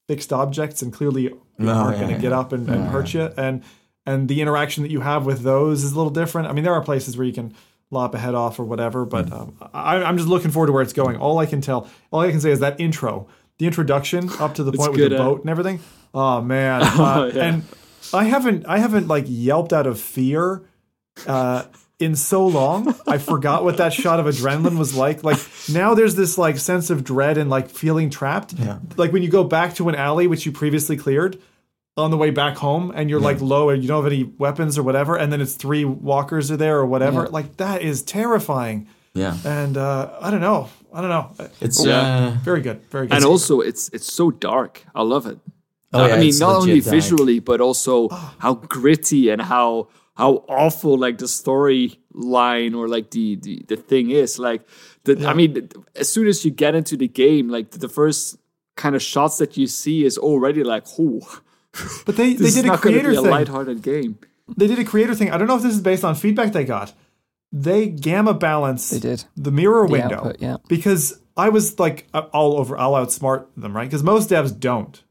fixed objects and clearly aren't going to get up and hurt you. And the interaction that you have with those is a little different. I mean, there are places where you can lop a head off or whatever, but I'm just looking forward to where it's going. All I can say is that intro, the introduction up to the point with the boat and everything. Oh, man. And I haven't like yelped out of fear in so long. I forgot what that shot of adrenaline was like. Like, now there's this like sense of dread and like feeling trapped. Yeah. Like when you go back to an alley, which you previously cleared on the way back home, and you're like low and you don't have any weapons or whatever. And then it's 3 walkers are there or whatever. Yeah. Like, that is terrifying. Yeah. And I don't know. It's very good. Very good. And also it's so dark. I love it. I mean, not only visually, but also how gritty and how awful like the story line or like the thing is. Like I mean, as soon as you get into the game, like the first kind of shots that you see is already like, oh. But they did a creator thing. This is not going to be a lighthearted game. They did a creator thing. I don't know if this is based on feedback they got. They gamma balanced the mirror window output, because I was like, I'll outsmart them, right? Because most devs don't.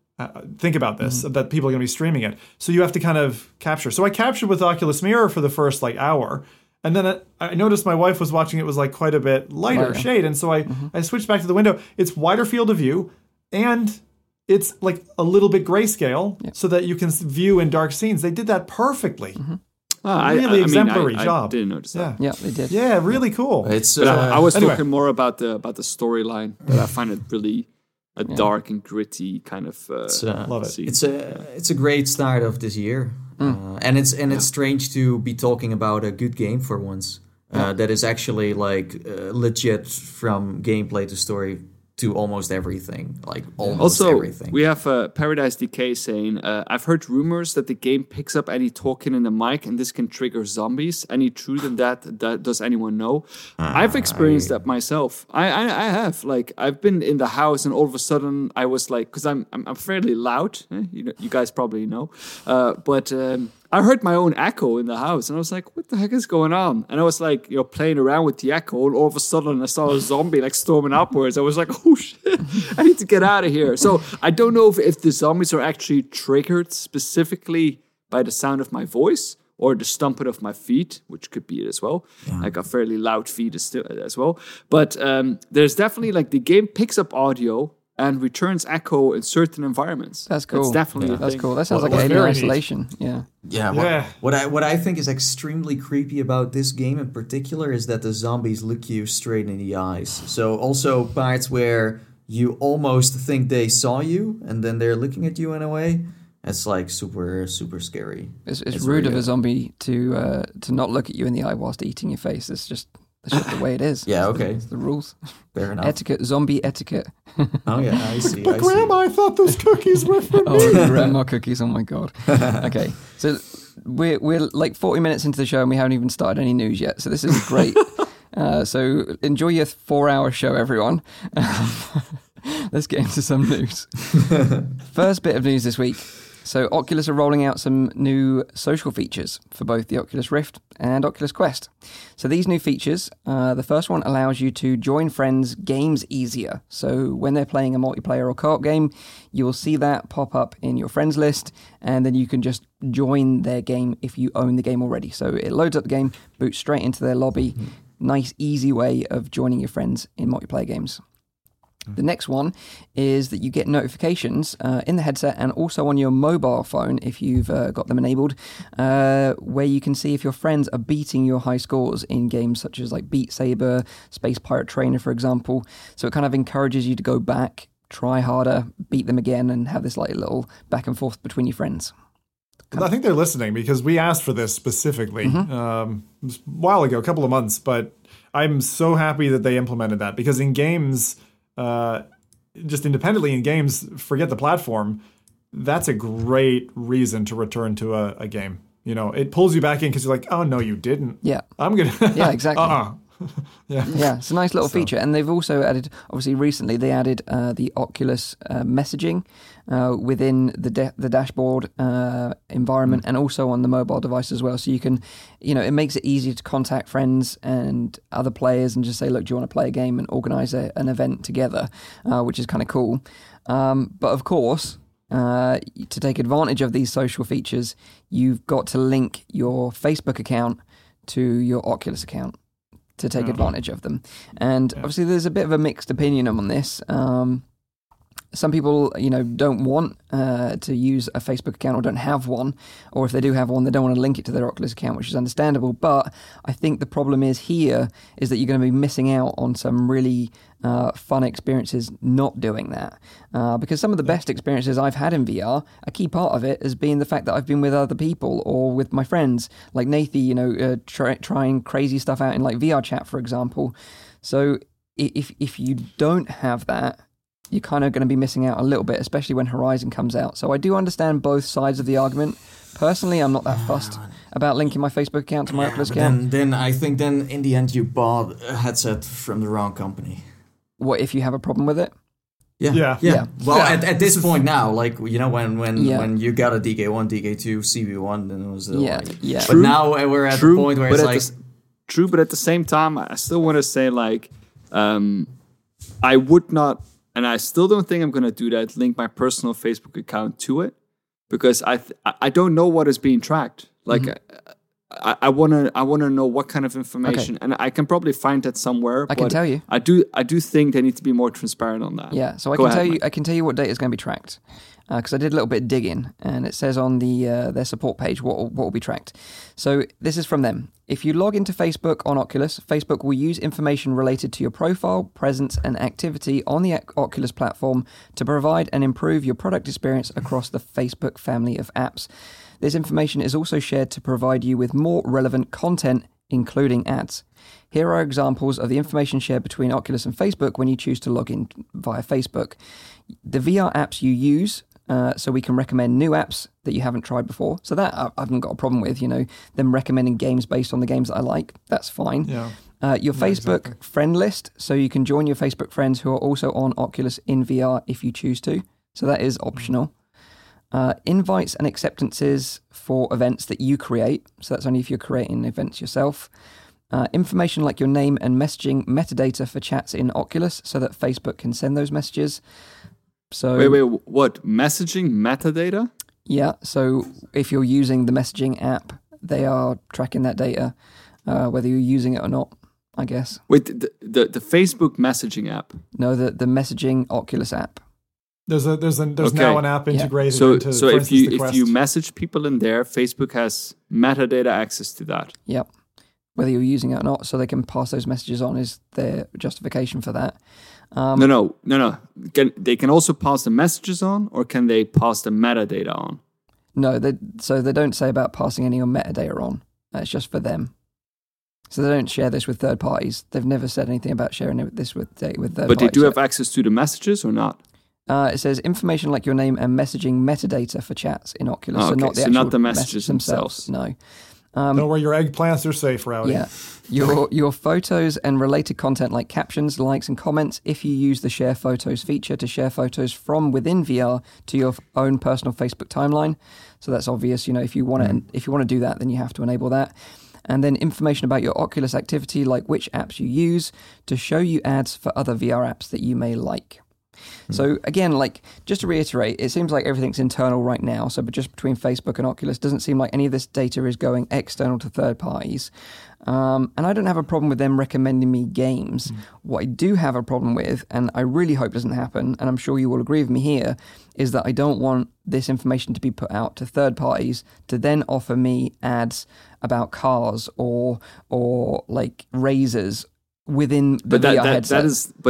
Think about this, that people are going to be streaming it. So you have to kind of capture. So I captured with Oculus Mirror for the first like hour. And then I noticed my wife was watching it was like quite a bit lighter shade. And so I switched back to the window. It's wider field of view and it's like a little bit grayscale so that you can view in dark scenes. They did that perfectly. Mm-hmm. Really exemplary job. I didn't notice that. Yeah, they did. Yeah, really cool. It's, I was talking more about the storyline, but I find it really... a dark and gritty kind of love it. It's a great start of this year, and it's strange to be talking about a good game for once that is actually like legit from gameplay to story to almost everything. Everything. We have Paradise Decay saying, "I've heard rumors that the game picks up any talking in the mic, and this can trigger zombies. Any truth in that? Does anyone know?" I've experienced that myself. I have. Like, I've been in the house, and all of a sudden, I was like, because I'm fairly loud. You know, you guys probably know, but I heard my own echo in the house, and I was like, what the heck is going on? And I was like, you know, playing around with the echo, and all of a sudden I saw a zombie like storming upwards. I was like, oh shit, I need to get out of here. So I don't know if the zombies are actually triggered specifically by the sound of my voice or the stomping of my feet, which could be it as well. Yeah. I got fairly loud feet as well. But there's definitely like the game picks up audio and returns echo in certain environments. That's cool. That's definitely a thing. That's cool. That sounds like an inner isolation. Yeah. Yeah. What I think is extremely creepy about this game in particular is that the zombies look you straight in the eyes. So also parts where you almost think they saw you and then they're looking at you in a way. It's like super, super scary. It's rude of a zombie to not look at you in the eye whilst eating your face. It's just the way it is. Yeah, okay. It's the rules. Fair enough. Etiquette, zombie etiquette. Oh, yeah, I see. But Grandma, I thought those cookies were for me. Oh, Grandma cookies, oh my God. Okay, so we're like 40 minutes into the show and we haven't even started any news yet, so this is great. So enjoy your 4-hour show, everyone. Let's get into some news. First bit of news this week. So Oculus are rolling out some new social features for both the Oculus Rift and Oculus Quest. So these new features, the first one allows you to join friends' games easier. So when they're playing a multiplayer or co-op game, you'll see that pop up in your friends list, and then you can just join their game if you own the game already. So it loads up the game, boots straight into their lobby. Mm-hmm. Nice, easy way of joining your friends in multiplayer games. The next one is that you get notifications in the headset and also on your mobile phone, if you've got them enabled, where you can see if your friends are beating your high scores in games such as like Beat Saber, Space Pirate Trainer, for example. So it kind of encourages you to go back, try harder, beat them again, and have this like little back and forth between your friends. I think they're listening because we asked for this specifically a while ago, a couple of months, but I'm so happy that they implemented that because in games... just independently in games, forget the platform. That's a great reason to return to a game. You know, it pulls you back in because you're like, oh no, you didn't. Yeah, I'm gonna. Yeah, exactly. Yeah, it's a nice little feature, and they've also added. Obviously, recently they added the Oculus messaging within the dashboard environment, and also on the mobile device as well. So you can, you know, it makes it easier to contact friends and other players and just say, look, do you want to play a game and organize an event together, which is kind of cool. But of course. To take advantage of these social features, you've got to link your Facebook account to your Oculus account to take advantage of them. And obviously there's a bit of a mixed opinion on this. Some people, you know, don't want to use a Facebook account or don't have one, or if they do have one, they don't want to link it to their Oculus account, which is understandable. But I think the problem is here is that you're going to be missing out on some really fun experiences not doing that. Because some of the best experiences I've had in VR, a key part of it has been the fact that I've been with other people or with my friends, like Nathie, you know, trying crazy stuff out in like VR Chat, for example. So if you don't have that, you're kind of going to be missing out a little bit, especially when Horizon comes out. So I do understand both sides of the argument. Personally, I'm not that fussed about linking my Facebook account to my Oculus account. Then I think in the end you bought a headset from the wrong company. What if you have a problem with it? Yeah. Well, at this point now, like, you know, when you got a DK1, DK2, CB1, then it was... But now we're at the point where it's like... True, but at the same time, I still want to say, like, I would not... And I still don't think I'm going to do that, link my personal Facebook account to it, because I don't know what is being tracked. Like, I want to know what kind of information, and I can probably find that somewhere. I can tell you. I do think they need to be more transparent on that. Yeah, so I can tell you what data is going to be tracked, because I did a little bit of digging, and it says on their support page what will be tracked. So this is from them. If you log into Facebook on Oculus, Facebook will use information related to your profile, presence, and activity on the Oculus platform to provide and improve your product experience across the Facebook family of apps. This information is also shared to provide you with more relevant content, including ads. Here are examples of the information shared between Oculus and Facebook when you choose to log in via Facebook. The VR apps you use... so we can recommend new apps that you haven't tried before. So that I haven't got a problem with, you know, them recommending games based on the games that I like. That's fine. Yeah. Your Facebook friend list. So you can join your Facebook friends who are also on Oculus in VR if you choose to. So that is optional. Invites and acceptances for events that you create. So that's only if you're creating events yourself. Information like your name and messaging metadata for chats in Oculus so that Facebook can send those messages. So, wait, what? Messaging metadata? Yeah, so if you're using the messaging app, they are tracking that data, whether you're using it or not, I guess. Wait, the Facebook messaging app? No, the messaging Oculus app. There's now an app integrated into, so for instance, the Quest. If you message people in there, Facebook has metadata access to that. Yep. Whether you're using it or not, so they can pass those messages on is their justification for that. No. They can also pass the messages on, or can they pass the metadata on? No, they don't say about passing any metadata on. That's just for them. So they don't share this with third parties. They've never said anything about sharing this with data with third parties. But they do have access to the messages or not? It says information like your name and messaging metadata for chats in Oculus. Oh, okay. So not the actual messages themselves. No. Don't worry, your eggplants are safe, Rowdy. Yeah. Your photos and related content like captions, likes, and comments, if you use the share photos feature to share photos from within VR to your own personal Facebook timeline. So that's obvious. You know, if you want to do that, then you have to enable that. And then information about your Oculus activity, like which apps you use, to show you ads for other VR apps that you may like. So again, like, just to reiterate, it seems like everything's internal right now. So, but just between Facebook and Oculus, doesn't seem like any of this data is going external to third parties. And I don't have a problem with them recommending me games. What I do have a problem with, and I really hope doesn't happen, and I'm sure you will agree with me here, is that I don't want this information to be put out to third parties to then offer me ads about cars or like razors within the VR headset.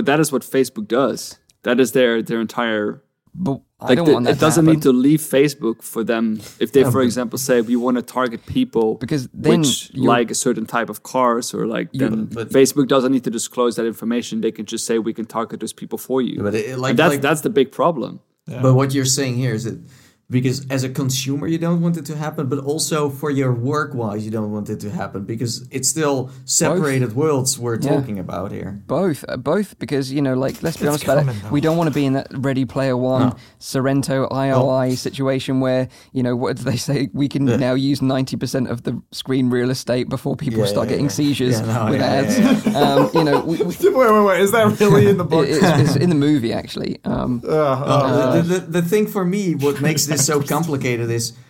That is what Facebook does. That is their entire... But I don't want that to happen. It doesn't need to leave Facebook for them. If they, for example, say, we want to target people because then which like a certain type of cars or like... But Facebook doesn't need to disclose that information. They can just say, we can target those people for you. But that's the big problem. Yeah. But what you're saying here is that... Because as a consumer, you don't want it to happen, but also for your work-wise, you don't want it to happen because it's still separated worlds we're talking about here. Both, because, you know, like, let's be honest about it. We don't want to be in that Ready Player One, Sorrento IOI situation where, you know, what do they say? We can now use 90% of the screen real estate before people start getting seizures with ads. You know, wait. Is that really in the book? It's in the movie, actually. The thing for me, what makes this so complicated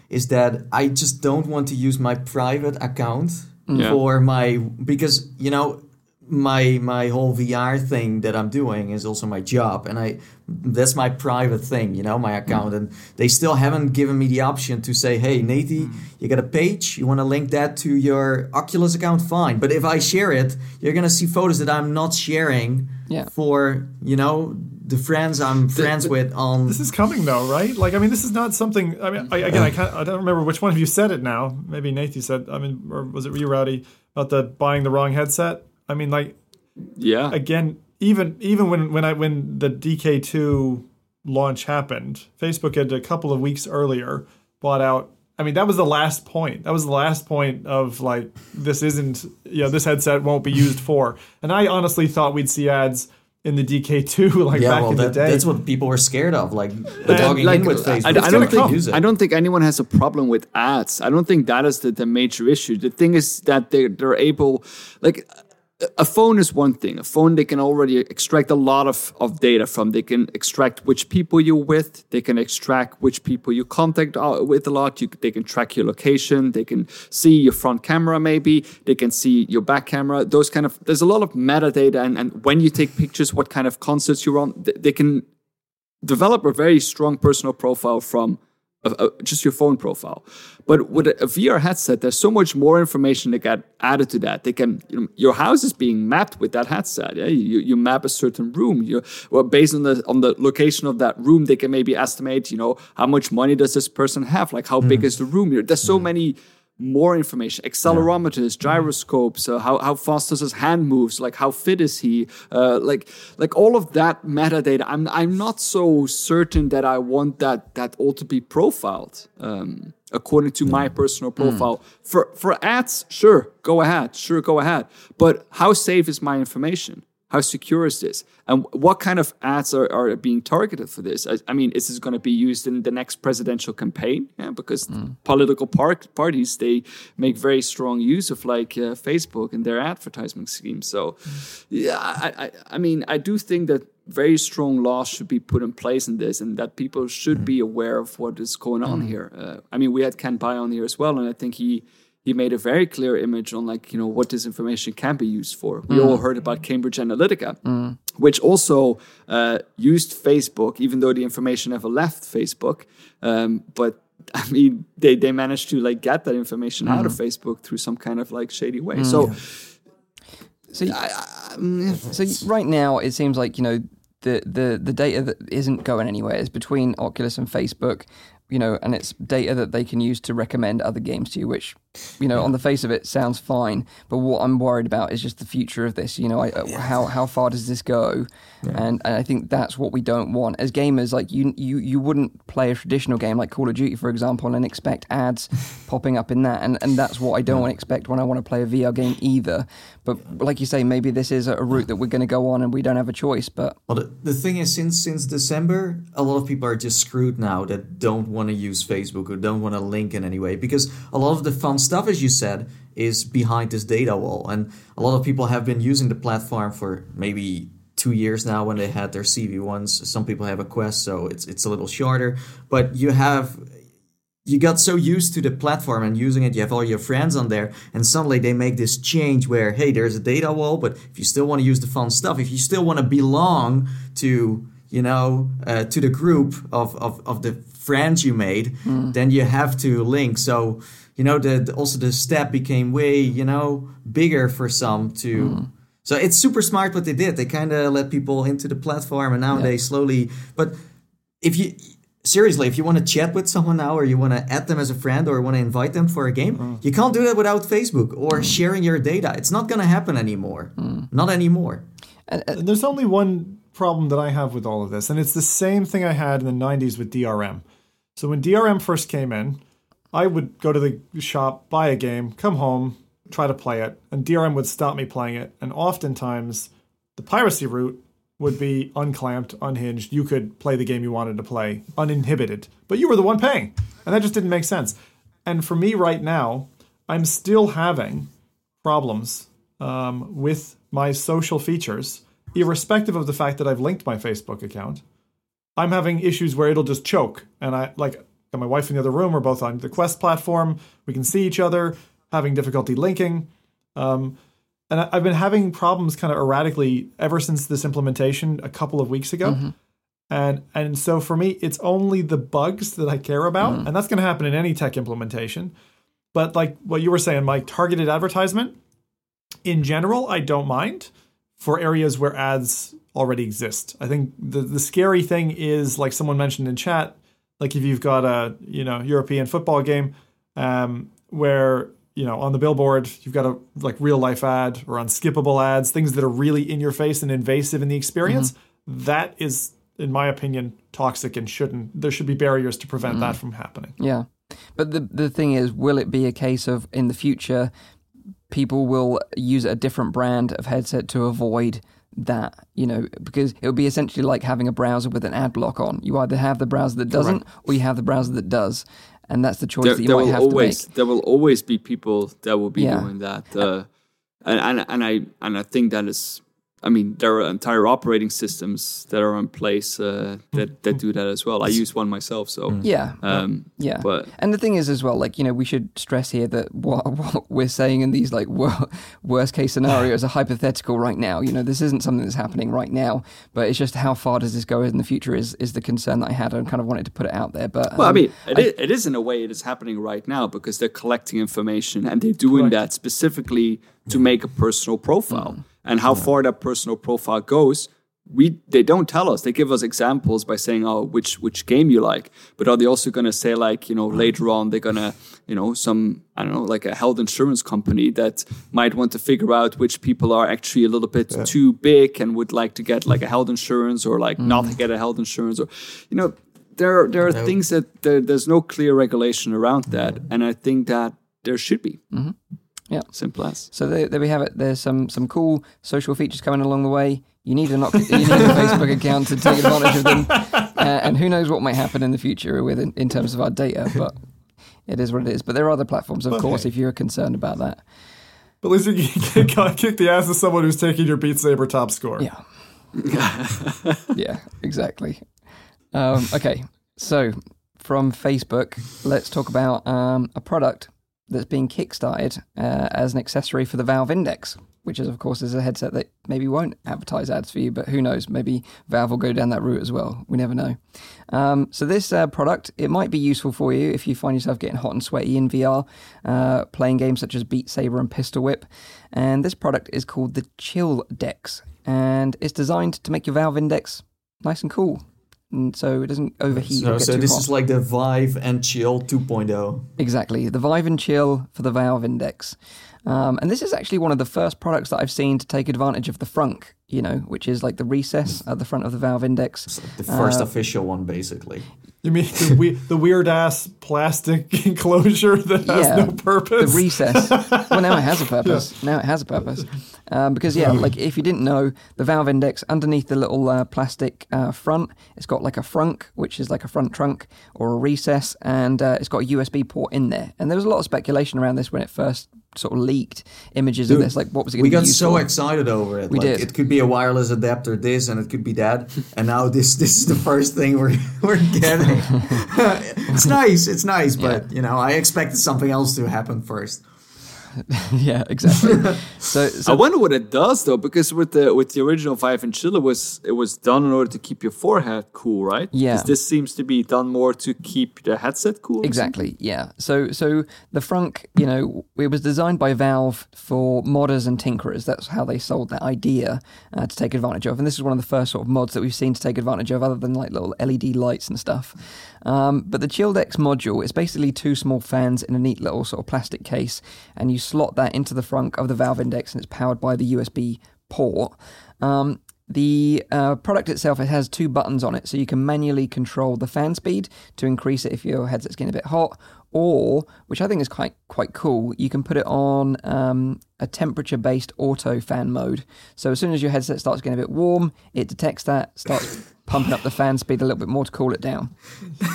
is that I just don't want to use my private account for my, because you know my whole VR thing that I'm doing is also my job, and that's my private thing, you know, my account, and they still haven't given me the option to say, hey Nathie, you got a page, you want to link that to your Oculus account, fine, but if I share it, you're gonna see photos that I'm not sharing for, you know, the friends I'm friends with on... This is coming though, right? Like, I mean, this is not something... I mean, I don't remember which one of you said it now. Maybe Nathie said... I mean, or was it you, Rowdy, about the buying the wrong headset? I mean, like... Yeah. Again, even when the DK2 launch happened, Facebook had a couple of weeks earlier bought out... I mean, that was the last point. That was the last point of, like, this isn't... You know, this headset won't be used for. And I honestly thought we'd see ads... in the DK2, like back in the day. That's what people were scared of, like logging in with Facebook. I don't think anyone has a problem with ads. I don't think that is the major issue. The thing is that they're able, like, a phone is one thing. A phone, they can already extract a lot of data from. They can extract which people you're with. They can extract which people you contact with a lot. They can track your location. They can see your front camera maybe. They can see your back camera. Those kind of... There's a lot of metadata and when you take pictures, what kind of concerts you're on. They can develop a very strong personal profile from just your phone profile. But with a VR headset, there's so much more information that got added to that. They can, you know, your house is being mapped with that headset. Yeah? You map a certain room. Based on the location of that room, they can maybe estimate, you know, how much money does this person have? Like, how big is the room? There's so many more information. Accelerometers, gyroscopes, how fast does his hand moves? Like, how fit is he? Like all of that metadata. I'm not so certain that I want that all to be profiled according to my personal profile. For ads, sure, go ahead. But how safe is my information? How secure is this? And what kind of ads are being targeted for this? I mean, is this going to be used in the next presidential campaign? Yeah, because political parties, they make very strong use of, like, Facebook and their advertising scheme. So, yeah, I mean, I do think that very strong laws should be put in place in this, and that people should be aware of what is going on here. I mean, we had Ken Bai on here as well, and I think he made a very clear image on, like, you know, what this information can be used for. We all heard about Cambridge Analytica. which also used Facebook, even though the information never left Facebook. But I mean, they managed to like get that information out of Facebook through some kind of like shady way. So right now it seems like, you know, the data that isn't going anywhere is between Oculus and Facebook, you know, and it's data that they can use to recommend other games to you, which, you know, on the face of it sounds fine. But what I'm worried about is just the future of this. You know, how far does this go? Yeah. And I think that's what we don't want as gamers. Like you wouldn't play a traditional game like Call of Duty, for example, and expect ads popping up in that. And that's what I don't want to expect when I want to play a VR game either. But like you say, maybe this is a route that we're going to go on, and we don't have a choice. But well, the thing is, since December, a lot of people are just screwed now that don't want to use Facebook or don't want to link in any way, because a lot of the fun stuff, as you said, is behind this data wall. And a lot of people have been using the platform for maybe 2 years now when they had their CV1s. Some people have a Quest, so it's a little shorter. But you got so used to the platform and using it, you have all your friends on there, and suddenly they make this change where, hey, there's a data wall, but if you still want to use the fun stuff, if you still want to belong to, you know, to the group of the friends you made, then you have to link. So, you know, the step became way, you know, bigger for some to... So it's super smart what they did. They kind of let people into the platform, and now they slowly... But if you want to chat with someone now, or you want to add them as a friend, or want to invite them for a game, you can't do that without Facebook or sharing your data. It's not going to happen anymore. Not anymore. And there's only one problem that I have with all of this, and it's the same thing I had in the 90s with DRM. So when DRM first came in, I would go to the shop, buy a game, come home, try to play it, and DRM would stop me playing it. And oftentimes, the piracy route would be unclamped, unhinged. You could play the game you wanted to play, uninhibited. But you were the one paying, and that just didn't make sense. And for me right now, I'm still having problems with my social features, irrespective of the fact that I've linked my Facebook account. I'm having issues where it'll just choke, and I like... my wife in the other room, we're both on the Quest platform, we can see each other, having difficulty linking. And I've been having problems kind of erratically ever since this implementation a couple of weeks ago. Mm-hmm. And so for me, it's only the bugs that I care about, and that's going to happen in any tech implementation. But like what you were saying, Mike, targeted advertisement, in general, I don't mind for areas where ads already exist. I think the scary thing is, like someone mentioned in chat, like if you've got a, you know, European football game where, you know, on the billboard, you've got a like real life ad or unskippable ads, things that are really in your face and invasive in the experience. Mm-hmm. That is, in my opinion, toxic and there should be barriers to prevent that from happening. Yeah. But the thing is, will it be a case of in the future, people will use a different brand of headset to avoid that, you know, because it would be essentially like having a browser with an ad block on. You either have the browser that doesn't, or you have the browser that does, and that's the choice that you might have to make. There will always be people that will be doing that, and I think that is. I mean, there are entire operating systems that are in place that do that as well. I use one myself, so But and the thing is, as well, like, you know, we should stress here that what we're saying in these like worst case scenarios are hypothetical right now. You know, this isn't something that's happening right now, but it's just how far does this go in the future is the concern that I had, and kind of wanted to put it out there. But well, I mean, it is in a way it is happening right now, because they're collecting information and they're doing that specifically to make a personal profile. Mm-hmm. And how far that personal profile goes, they don't tell us. They give us examples by saying, "Oh, which game you like." But are they also going to say, like, you know, later on they're going to, you know, some, I don't know, like a health insurance company that might want to figure out which people are actually a little bit too big and would like to get like a health insurance, or like not get a health insurance, or, you know, there are things that there's no clear regulation around that, and I think that there should be. Mm-hmm. Yeah, simple as. So there we have it. There's some cool social features coming along the way. You need a Facebook account to take advantage of them, and who knows what might happen in the future with in terms of our data. But it is what it is. But there are other platforms, of course, if you're concerned about that. But at least you can kick the ass of someone who's taking your Beat Saber top score. Yeah. Yeah. Exactly. Okay. So from Facebook, let's talk about a product that's being kickstarted as an accessory for the Valve Index, which is, of course, is a headset that maybe won't advertise ads for you, but who knows? Maybe Valve will go down that route as well. We never know. So this product, it might be useful for you if you find yourself getting hot and sweaty in VR, playing games such as Beat Saber and Pistol Whip. And this product is called the Chilldex, and it's designed to make your Valve Index nice and cool, and so it doesn't overheat. So this is like the Vive and Chill 2.0. Exactly, the Vive and Chill for the Valve Index. And this is actually one of the first products that I've seen to take advantage of the frunk, you know, which is like the recess at the front of the Valve Index. It's like the first official one, basically. You mean the weird-ass plastic enclosure that has no purpose? The recess. Well, now it has a purpose. Yeah. Now it has a purpose. Because, like if you didn't know, the Valve Index, underneath the little plastic front, it's got like a frunk, which is like a front trunk or a recess, and it's got a USB port in there. And there was a lot of speculation around this when it first sort of leaked images of this, like what was it going to be? We got so excited over it. We did. It could be a wireless adapter, this, and it could be that. And now this is the first thing we're getting. It's nice, but I expected something else to happen first. Yeah, exactly. So I wonder what it does though, because with the original Vive and Chill, it was done in order to keep your forehead cool, right? Yeah. Because this seems to be done more to keep the headset cool. Exactly. Yeah. So the frunk, it was designed by Valve for modders and tinkerers. That's how they sold that idea to take advantage of. And this is one of the first sort of mods that we've seen to take advantage of, other than like little LED lights and stuff. But the Chilldex module is basically two small fans in a neat little sort of plastic case, and you slot that into the front of the Valve Index, and it's powered by the USB port. The product itself, it has two buttons on it, so you can manually control the fan speed to increase it if your headset's getting a bit hot, or, which I think is quite cool, you can put it on a temperature-based auto fan mode. So as soon as your headset starts getting a bit warm, it detects that, starts pumping up the fan speed a little bit more to cool it down.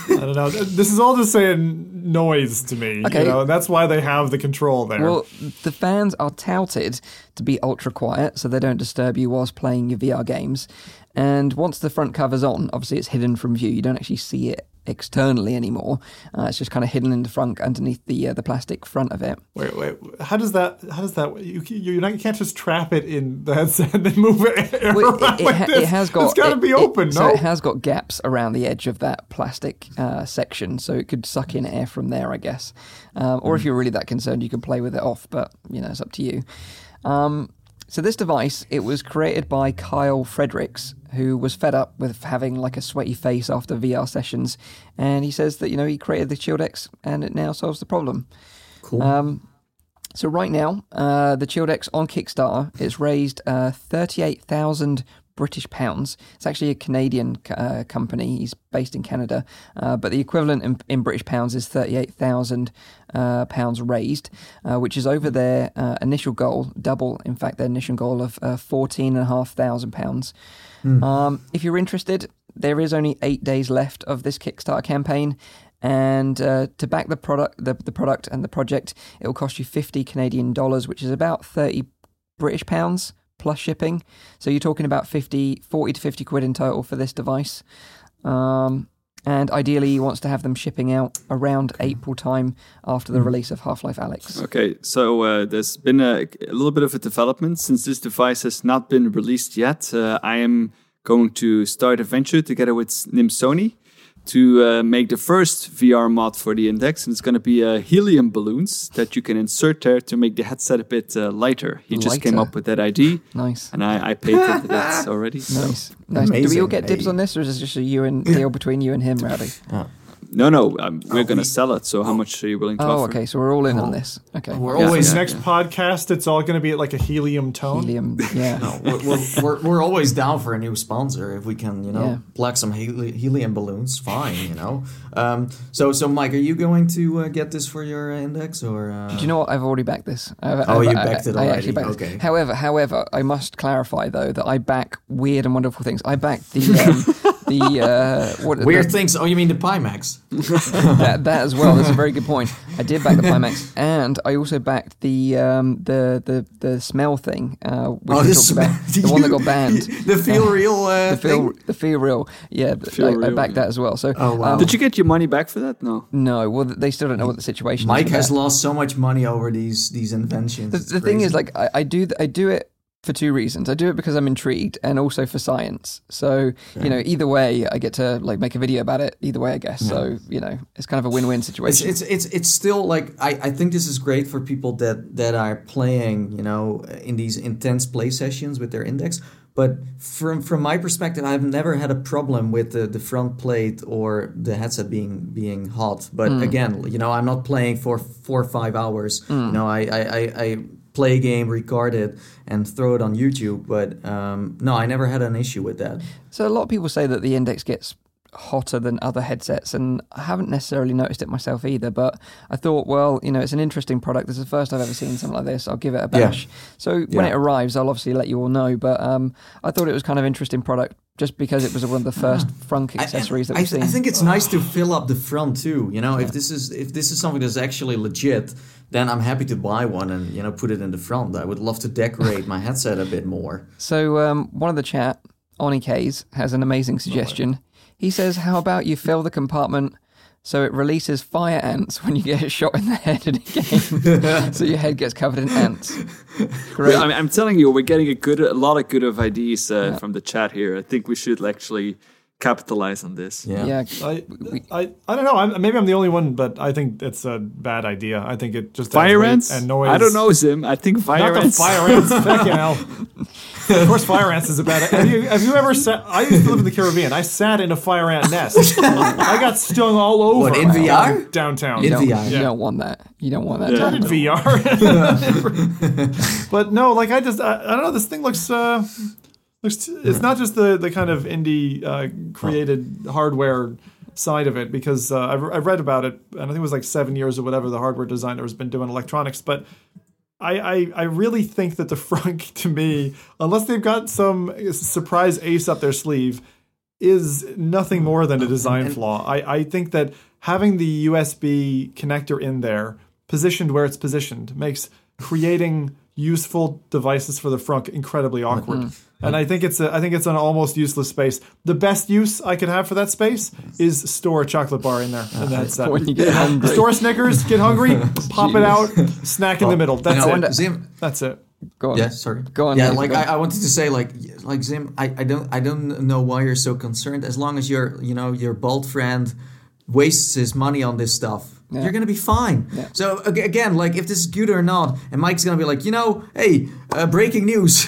I don't know. This is all just saying noise to me. Okay. That's why they have the control there. Well, the fans are touted to be ultra quiet, so they don't disturb you whilst playing your VR games. And once the front cover's on, obviously it's hidden from view. You don't actually see it externally anymore. It's just kind of hidden in the front, underneath the plastic front of it. Wait. How does that? You can't just trap it in the headset and then move it around like this. It has got. It's got to be open. So it has got gaps around the edge of that plastic section, so it could suck in air from there, I guess. Or if you're really that concerned, you can play with it off, but it's up to you. So this device, it was created by Kyle Fredericks, who was fed up with having like a sweaty face after VR sessions. And he says that, he created the Chilldex and it now solves the problem. Cool. So right now, the Chilldex on Kickstarter, it's raised 38,000 British pounds. It's actually a Canadian company. He's based in Canada. But the equivalent in British pounds is 38,000 pounds raised, which is over their initial goal, double, in fact, their initial goal of 14,500 pounds. If you're interested, there is only 8 days left of this Kickstarter campaign, and to back the product and the project, it will cost you $50 Canadian dollars, which is about 30 British pounds plus shipping. So you're talking about 40 to 50 quid in total for this device. And ideally, he wants to have them shipping out around April time after the release of Half-Life Alyx. Okay, so there's been a little bit of a development. Since this device has not been released yet, I am going to start a venture together with Nimsoni to make the first VR mod for the Index. And it's going to be helium balloons that you can insert there to make the headset a bit lighter. He just came up with that idea. Nice. And I paid for that already. So. Nice. Amazing. Do we all get dibs on this, or is this just a you and deal between you and him, Rowdy? No. We're going to sell it. So how much are you willing to offer? Oh, okay. So we're all in on this. Okay. We're always next podcast. It's all going to be at like a helium tone. Helium. Yeah. No, we're always down for a new sponsor if we can, plug some helium balloons. Fine, So Mike, are you going to get this for your Index or? Do you know what? I've already backed this. You backed it already. I actually backed this. However, I must clarify though that I back weird and wonderful things. I backed the The Weird things. Oh, you mean the Pimax? that as well. That's a very good point. I did back the Pimax, and I also backed the smell thing, which we talked about. The one that got banned. The Feel Real. The Feel Real. Yeah, I backed that as well. So, wow. Did you get your money back for that? No. Well, they still don't know what the situation is. Mike has lost so much money over these inventions. The thing is, like, I do it for two reasons. I do it because I'm intrigued, and also for science. So, you know, either way, I get to like make a video about it. Either way, I guess. Yeah. So, you know, it's kind of a win-win situation. It's still like I think this is great for people that are playing, you know, in these intense play sessions with their Index. But from my perspective, I've never had a problem with the front plate or the headset being hot. But again, you know, I'm not playing for 4 or 5 hours. You know, I play a game, record it, and throw it on YouTube. But no, I never had an issue with that. So a lot of people say that the Index gets hotter than other headsets, and I haven't necessarily noticed it myself either, but I thought, well, you know, it's an interesting product. This is the first I've ever seen something like this. I'll give it a bash. So when it arrives, I'll obviously let you all know, but I thought it was kind of interesting product just because it was one of the first front accessories that we've seen. I think it's nice to fill up the front too, you know. If this is something that's actually legit, then I'm happy to buy one and, you know, put it in the front. I would love to decorate my headset a bit more. So one of the chat, Oni Kays, has an amazing suggestion. He says, how about you fill the compartment so it releases fire ants when you get shot in the head in a game? So your head gets covered in ants. Great. I mean, I'm telling you, we're getting a lot of good ideas from the chat here. I think we should actually capitalize on this. Yeah. I don't know. Maybe I'm the only one, but I think it's a bad idea. I think it just fire ants and noise. I don't know, Zim. I think fire ants. Not the fire ants. Fucking hell. Of course, fire ants is a bad idea. Have you ever sat? I used to live in the Caribbean. I sat in a fire ant nest. I got stung all over. What, in VR? Downtown. In VR. You don't want that. Not in VR. But no, like I don't know. This thing looks. It's not just the kind of indie created hardware side of it, because I've read about it, and I think it was like 7 years or whatever the hardware designer has been doing electronics. But I really think that the front, to me, unless they've got some surprise ace up their sleeve, is nothing more than a design flaw. I think that having the USB connector in there, positioned where it's positioned, makes creating useful devices for the front incredibly awkward. Mm-hmm. And I think it's an almost useless space. The best use I could have for that space is store a chocolate bar in there, and that's that. When you get hungry. Store Snickers, get hungry, pop it out, snack in the middle. That's it. Go on. Yeah, sorry. Go on. Yeah, Dave, like I wanted to say, like Zim, I don't know why you're so concerned. As long as your bald friend wastes his money on this stuff, you're going to be fine. Yeah. So, again, like, if this is good or not, and Mike's going to be like, you know, hey, breaking news,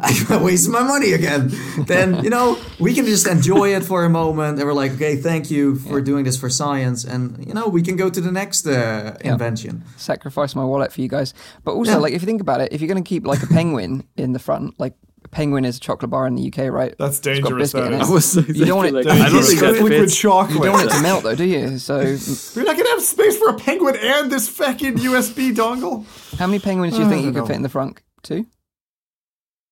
I wasted my money again. Then, you know, we can just enjoy it for a moment. And we're like, okay, thank you for doing this for science. And, you know, we can go to the next invention. Sacrifice my wallet for you guys. But also, like, if you think about it, if you're going to keep, like, a penguin in the front, like, Penguin is a chocolate bar in the UK, right? That's dangerous. You don't want it. I don't think that's liquid chocolate. You don't want it to melt, though, do you? So we're not going to have space for a penguin and this fucking USB dongle. How many penguins do you think you could fit in the front? 2,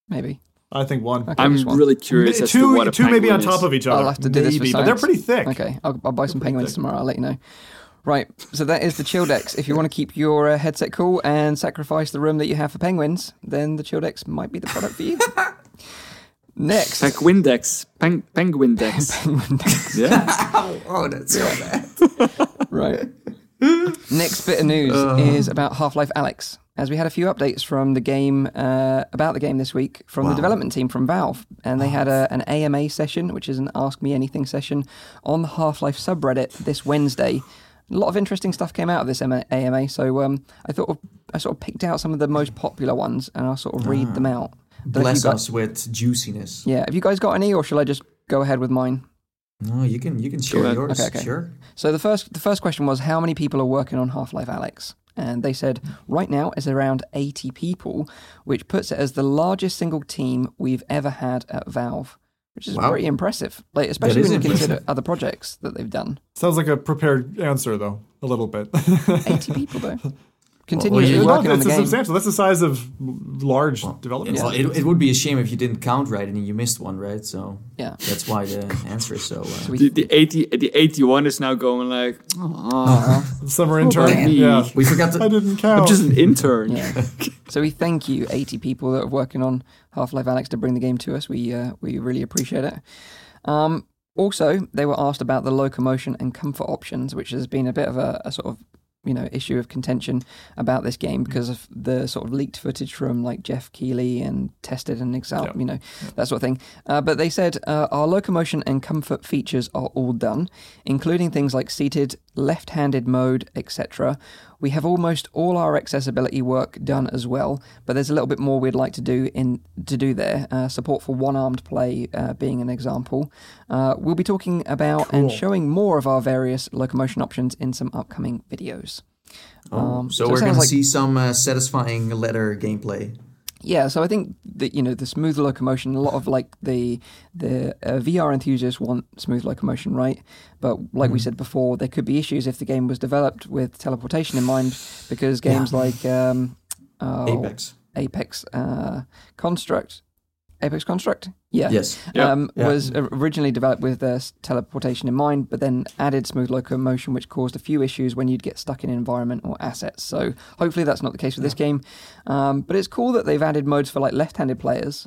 maybe. I think 1. Okay, I'm really curious. Two maybe on top of each other. I'll have to do this for science. But they're pretty thick. Okay, I'll buy some penguins tomorrow. I'll let you know. Right, so that is the Chilldex. If you want to keep your headset cool and sacrifice the room that you have for penguins, then the Chilldex might be the product for you. Next. Penguin Dex. Penguin Dex. Yeah. Oh, that's so bad. Right. Next bit of news is about Half-Life Alyx, as we had a few updates from the game, about the game this week from the development team from Valve. And they had an AMA session, which is an Ask Me Anything session, on the Half-Life subreddit this Wednesday. A lot of interesting stuff came out of this AMA, so I sort of picked out some of the most popular ones, and I'll sort of read them out. Bless us with juiciness. Yeah, have you guys got any, or shall I just go ahead with mine? No, you can share yours. Okay. Sure. So the first question was, how many people are working on Half-Life Alyx? And they said right now it's around 80 people, which puts it as the largest single team we've ever had at Valve. Which is pretty impressive, like, especially when you consider other projects that they've done. Sounds like a prepared answer, though, a little bit. 80 people, though. continuously working on the game. Substantial. That's the size of large developments. Well, it would be a shame if you didn't count right and you missed one, right? So that's why the answer is so. The 81 is now going like, summer intern. We forgot. I didn't count. I'm just an intern. Yeah. So we thank you, 80 people that are working on Half-Life Alyx to bring the game to us. We really appreciate it. Also, they were asked about the locomotion and comfort options, which has been a bit of a sort of issue of contention about this game because of the sort of leaked footage from like Jeff Keighley and Tested and Exalt, that sort of thing. But they said our locomotion and comfort features are all done, including things like seated, left-handed mode, etc. We have almost all our accessibility work done as well, but there's a little bit more we'd like to do there. Support for one-armed play being an example. We'll be talking about and showing more of our various locomotion options in some upcoming videos. So we're going to see some satisfying ladder gameplay. Yeah, so I think that the smooth locomotion. A lot of like the VR enthusiasts want smooth locomotion, right? But like we said before, there could be issues if the game was developed with teleportation in mind, because games like Apex Construct. Was originally developed with teleportation in mind, but then added smooth locomotion, which caused a few issues when you'd get stuck in an environment or assets. So hopefully that's not the case with this game. But it's cool that they've added modes for like left-handed players,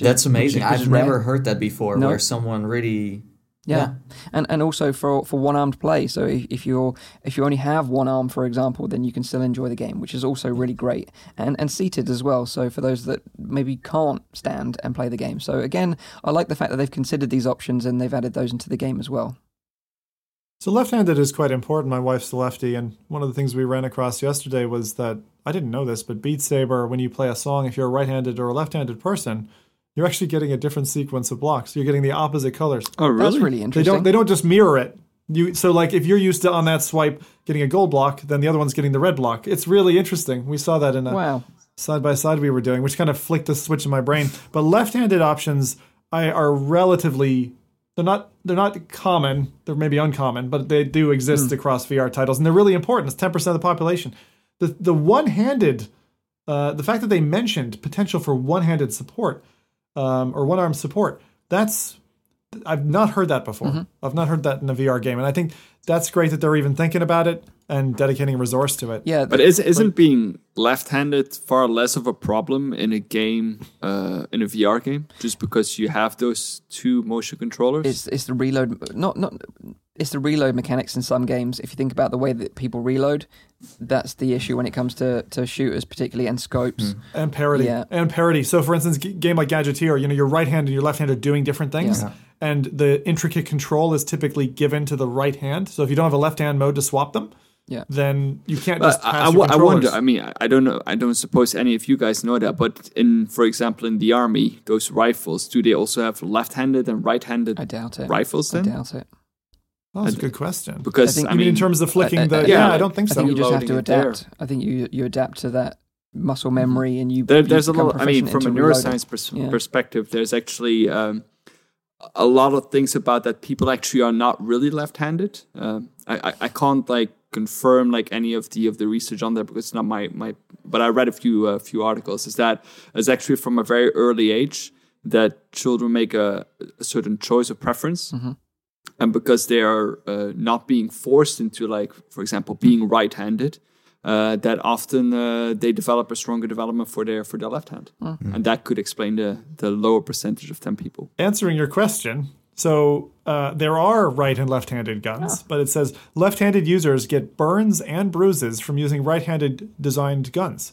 that's amazing. I've never heard that before, where someone really... And also for one-armed play. So if you only have one arm, for example, then you can still enjoy the game, which is also really great. And seated as well, so for those that maybe can't stand and play the game. So again, I like the fact that they've considered these options and they've added those into the game as well. So left-handed is quite important. My wife's a lefty, and one of the things we ran across yesterday was that, I didn't know this, but Beat Saber, when you play a song, if you're a right-handed or a left-handed person, you're actually getting a different sequence of blocks. You're getting the opposite colors. Oh, really? That's really interesting. They don't just mirror it. So, like, if you're used to on that swipe getting a gold block, then the other one's getting the red block. It's really interesting. We saw that in a side-by-side we were doing, which kind of flicked a switch in my brain. But left-handed options are relatively... They're not common. They're maybe uncommon, but they do exist across VR titles, and they're really important. It's 10% of the population. The one-handed... the fact that they mentioned potential for one-handed support... or one-arm support. I've not heard that before. I've not heard that in a VR game, and I think that's great that they're even thinking about it and dedicating a resource to it. Yeah, but isn't being left-handed far less of a problem in a game, in a VR game, just because you have those two motion controllers? It's the reload, not it's the reload mechanics in some games. If you think about the way that people reload, that's the issue when it comes to shooters, particularly, and scopes and parity. Yeah. And parity. So, for instance, game like Gadgeteer, your right hand and your left hand are doing different things. Yeah. And the intricate control is typically given to the right hand. So if you don't have a left-hand mode to swap them, then you can't just pass your controllers. I wonder, I don't know. I don't suppose any of you guys know that, but for example, in the army, those rifles, do they also have left-handed and right-handed rifles then? I doubt it. Well, that's a good question. Because, I mean, in terms of flicking I don't think so. I think you just have to adapt. I think you adapt to that muscle memory and you there's a lot. I mean, from a neuroscience perspective, there's actually... a lot of things about that people actually are not really left-handed. I can't confirm any of the research on that because it's not my. But I read a few articles. Is that it's actually from a very early age that children make a certain choice of preference, and because they are not being forced into for example being right-handed, that often they develop a stronger development for their left hand. And that could explain the lower percentage of 10 people. Answering your question, so there are right and left-handed guns, but it says left-handed users get burns and bruises from using right-handed designed guns.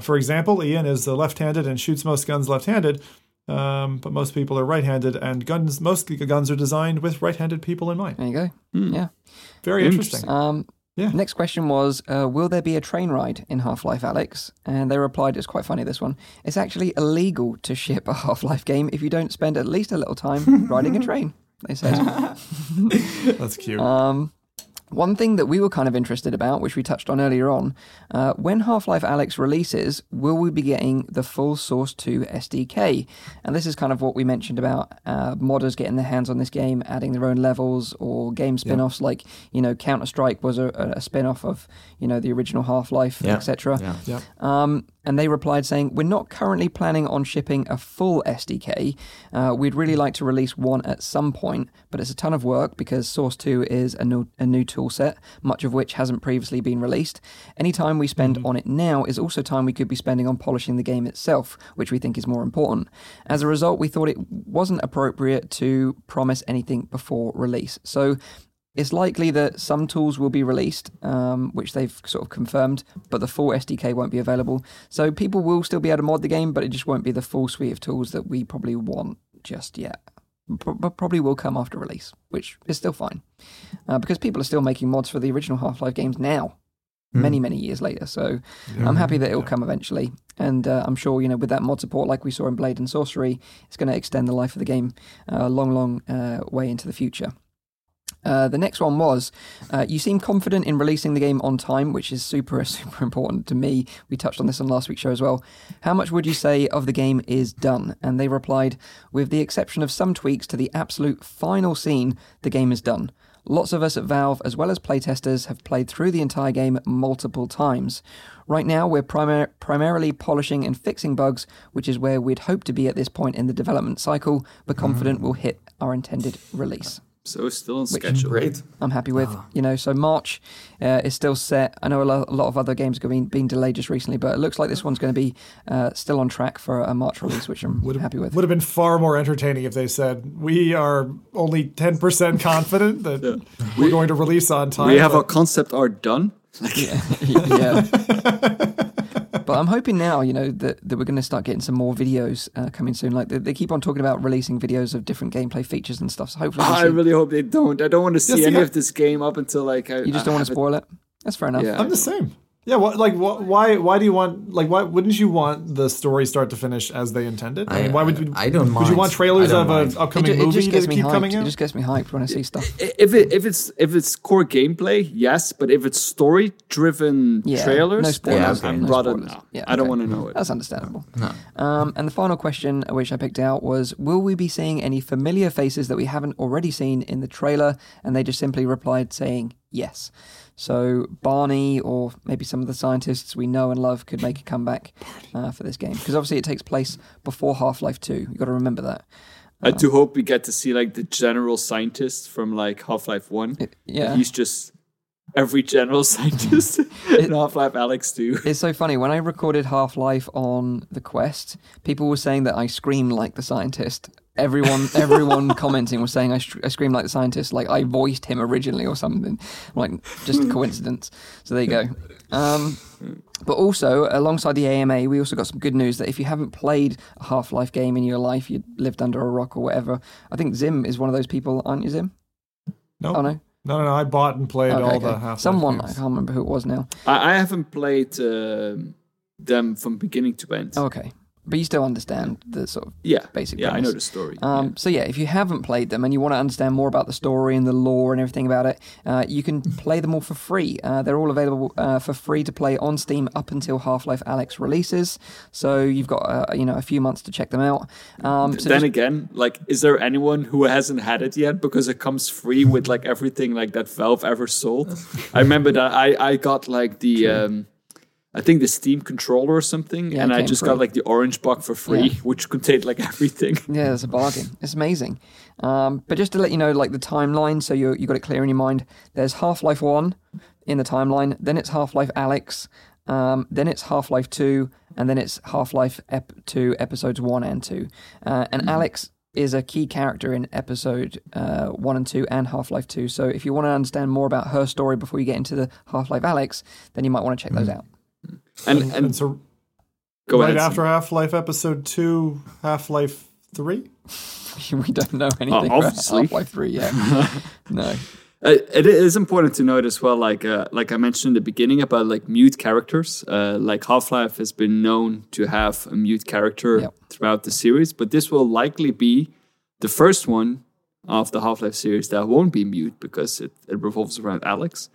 For example, Ian is left-handed and shoots most guns left-handed, but most people are right-handed, and most guns are designed with right-handed people in mind. There you go. Yeah. Very interesting. Yeah. Next question was, will there be a train ride in Half-Life Alyx? And they replied, it's quite funny, this one. It's actually illegal to ship a Half-Life game if you don't spend at least a little time riding a train, they said. That's cute. One thing that we were kind of interested about, which we touched on earlier on, when Half-Life Alyx releases, will we be getting the full Source 2 SDK? And this is kind of what we mentioned about modders getting their hands on this game, adding their own levels or game spin-offs, like, you know, Counter-Strike was a spin-off of, you know, the original Half-Life, etc. And they replied saying, we're not currently planning on shipping a full SDK. We'd really like to release one at some point, but it's a ton of work because Source 2 is a new tool set, much of which hasn't previously been released. Any time we spend on it now is also time we could be spending on polishing the game itself, which we think is more important. As a result, we thought it wasn't appropriate to promise anything before release. So it's likely that some tools will be released, which they've sort of confirmed, but the full SDK won't be available. So people will still be able to mod the game, but it just won't be the full suite of tools that we probably want just yet. But probably will come after release, which is still fine. Because people are still making mods for the original Half-Life games now, many years later. So I'm happy that it'll come eventually. And I'm sure, you know, with that mod support, like we saw in Blade and Sorcery, it's going to extend the life of the game a long way into the future. The next one was, you seem confident in releasing the game on time, which is super, super important to me. We touched on this on last week's show as well. How much would you say of the game is done? And they replied, with the exception of some tweaks to the absolute final scene, the game is done. Lots of us at Valve, as well as playtesters, have played through the entire game multiple times. Right now, we're primarily polishing and fixing bugs, which is where we'd hope to be at this point in the development cycle, but confident we'll hit our intended release. So still on schedule. Great. I'm happy with, you know, so March is still set. I know a lot of other games have been delayed just recently, but it looks like this one's going to be still on track for a March release, which I'm happy with. Would have been far more entertaining if they said, we are only 10% confident that we're going to release on time. We have our concept art done. But I'm hoping now, you know, that we're going to start getting some more videos coming soon. Like they keep on talking about releasing videos of different gameplay features and stuff. So hopefully, I really hope they don't. I don't want to see any of this game up until like. You just don't want to spoil it. That's fair enough. Yeah, I'm the same. Yeah, why do you want? Like, why wouldn't you want the story start to finish as they intended? I mean, why would you? I don't mind. Would you want trailers of an upcoming movie that keep coming out? It just gets me hyped when I see stuff. If it's core gameplay, yes, but if it's story driven trailers, no spoilers. Yeah, okay. I'm rather no. Yeah, okay. I don't want to know it. That's understandable. No. And the final question, which I picked out, was: will we be seeing any familiar faces that we haven't already seen in the trailer? And they just simply replied saying yes. So Barney or maybe some of the scientists we know and love could make a comeback for this game. Because obviously it takes place before Half-Life 2. You've got to remember that. I do hope we get to see like the general scientist from like Half-Life 1. He's just every general scientist in Half-Life Alyx 2. It's so funny. When I recorded Half-Life on the Quest, people were saying that I scream like the scientist. Everyone commenting was saying I scream like the scientist, like I voiced him originally or something. Like just a coincidence. So there you go. But also, alongside the AMA, we also got some good news that if you haven't played a Half-Life game in your life, you lived under a rock or whatever. I think Zim is one of those people, aren't you, Zim? No. Oh, no? No. I bought and played the Half-Life games. I can't remember who it was now. I haven't played them from beginning to end. Oh, okay. But you still understand the sort of basic premise. I know the story. So if you haven't played them and you want to understand more about the story and the lore and everything about it, you can play them all for free. They're all available for free to play on Steam up until Half-Life Alyx releases. So you've got a few months to check them out. Is there anyone who hasn't had it yet because it comes free with like everything like that Valve ever sold? I remember that I got like the. I think the Steam controller or something, and I just got like the orange box for free, which contained like everything. Yeah, it's a bargain. It's amazing. But just to let you know, like the timeline, so you got it clear in your mind. There's Half-Life 1 in the timeline, then it's Half-Life Alyx, then it's Half-Life 2, and then it's Half-Life 2 episodes 1 and 2. And Alyx is a key character in episode 1 and 2 and Half-Life 2. So if you want to understand more about her story before you get into the Half-Life Alyx, then you might want to check those out. And so go right ahead, after Half-Life Episode 2, Half-Life 3? We don't know anything about Half-Life 3 yet. No. It is important to note as well, like I mentioned in the beginning about like mute characters. Like Half-Life has been known to have a mute character throughout the series, but this will likely be the first one of the Half-Life series that won't be mute because it revolves around Alyx,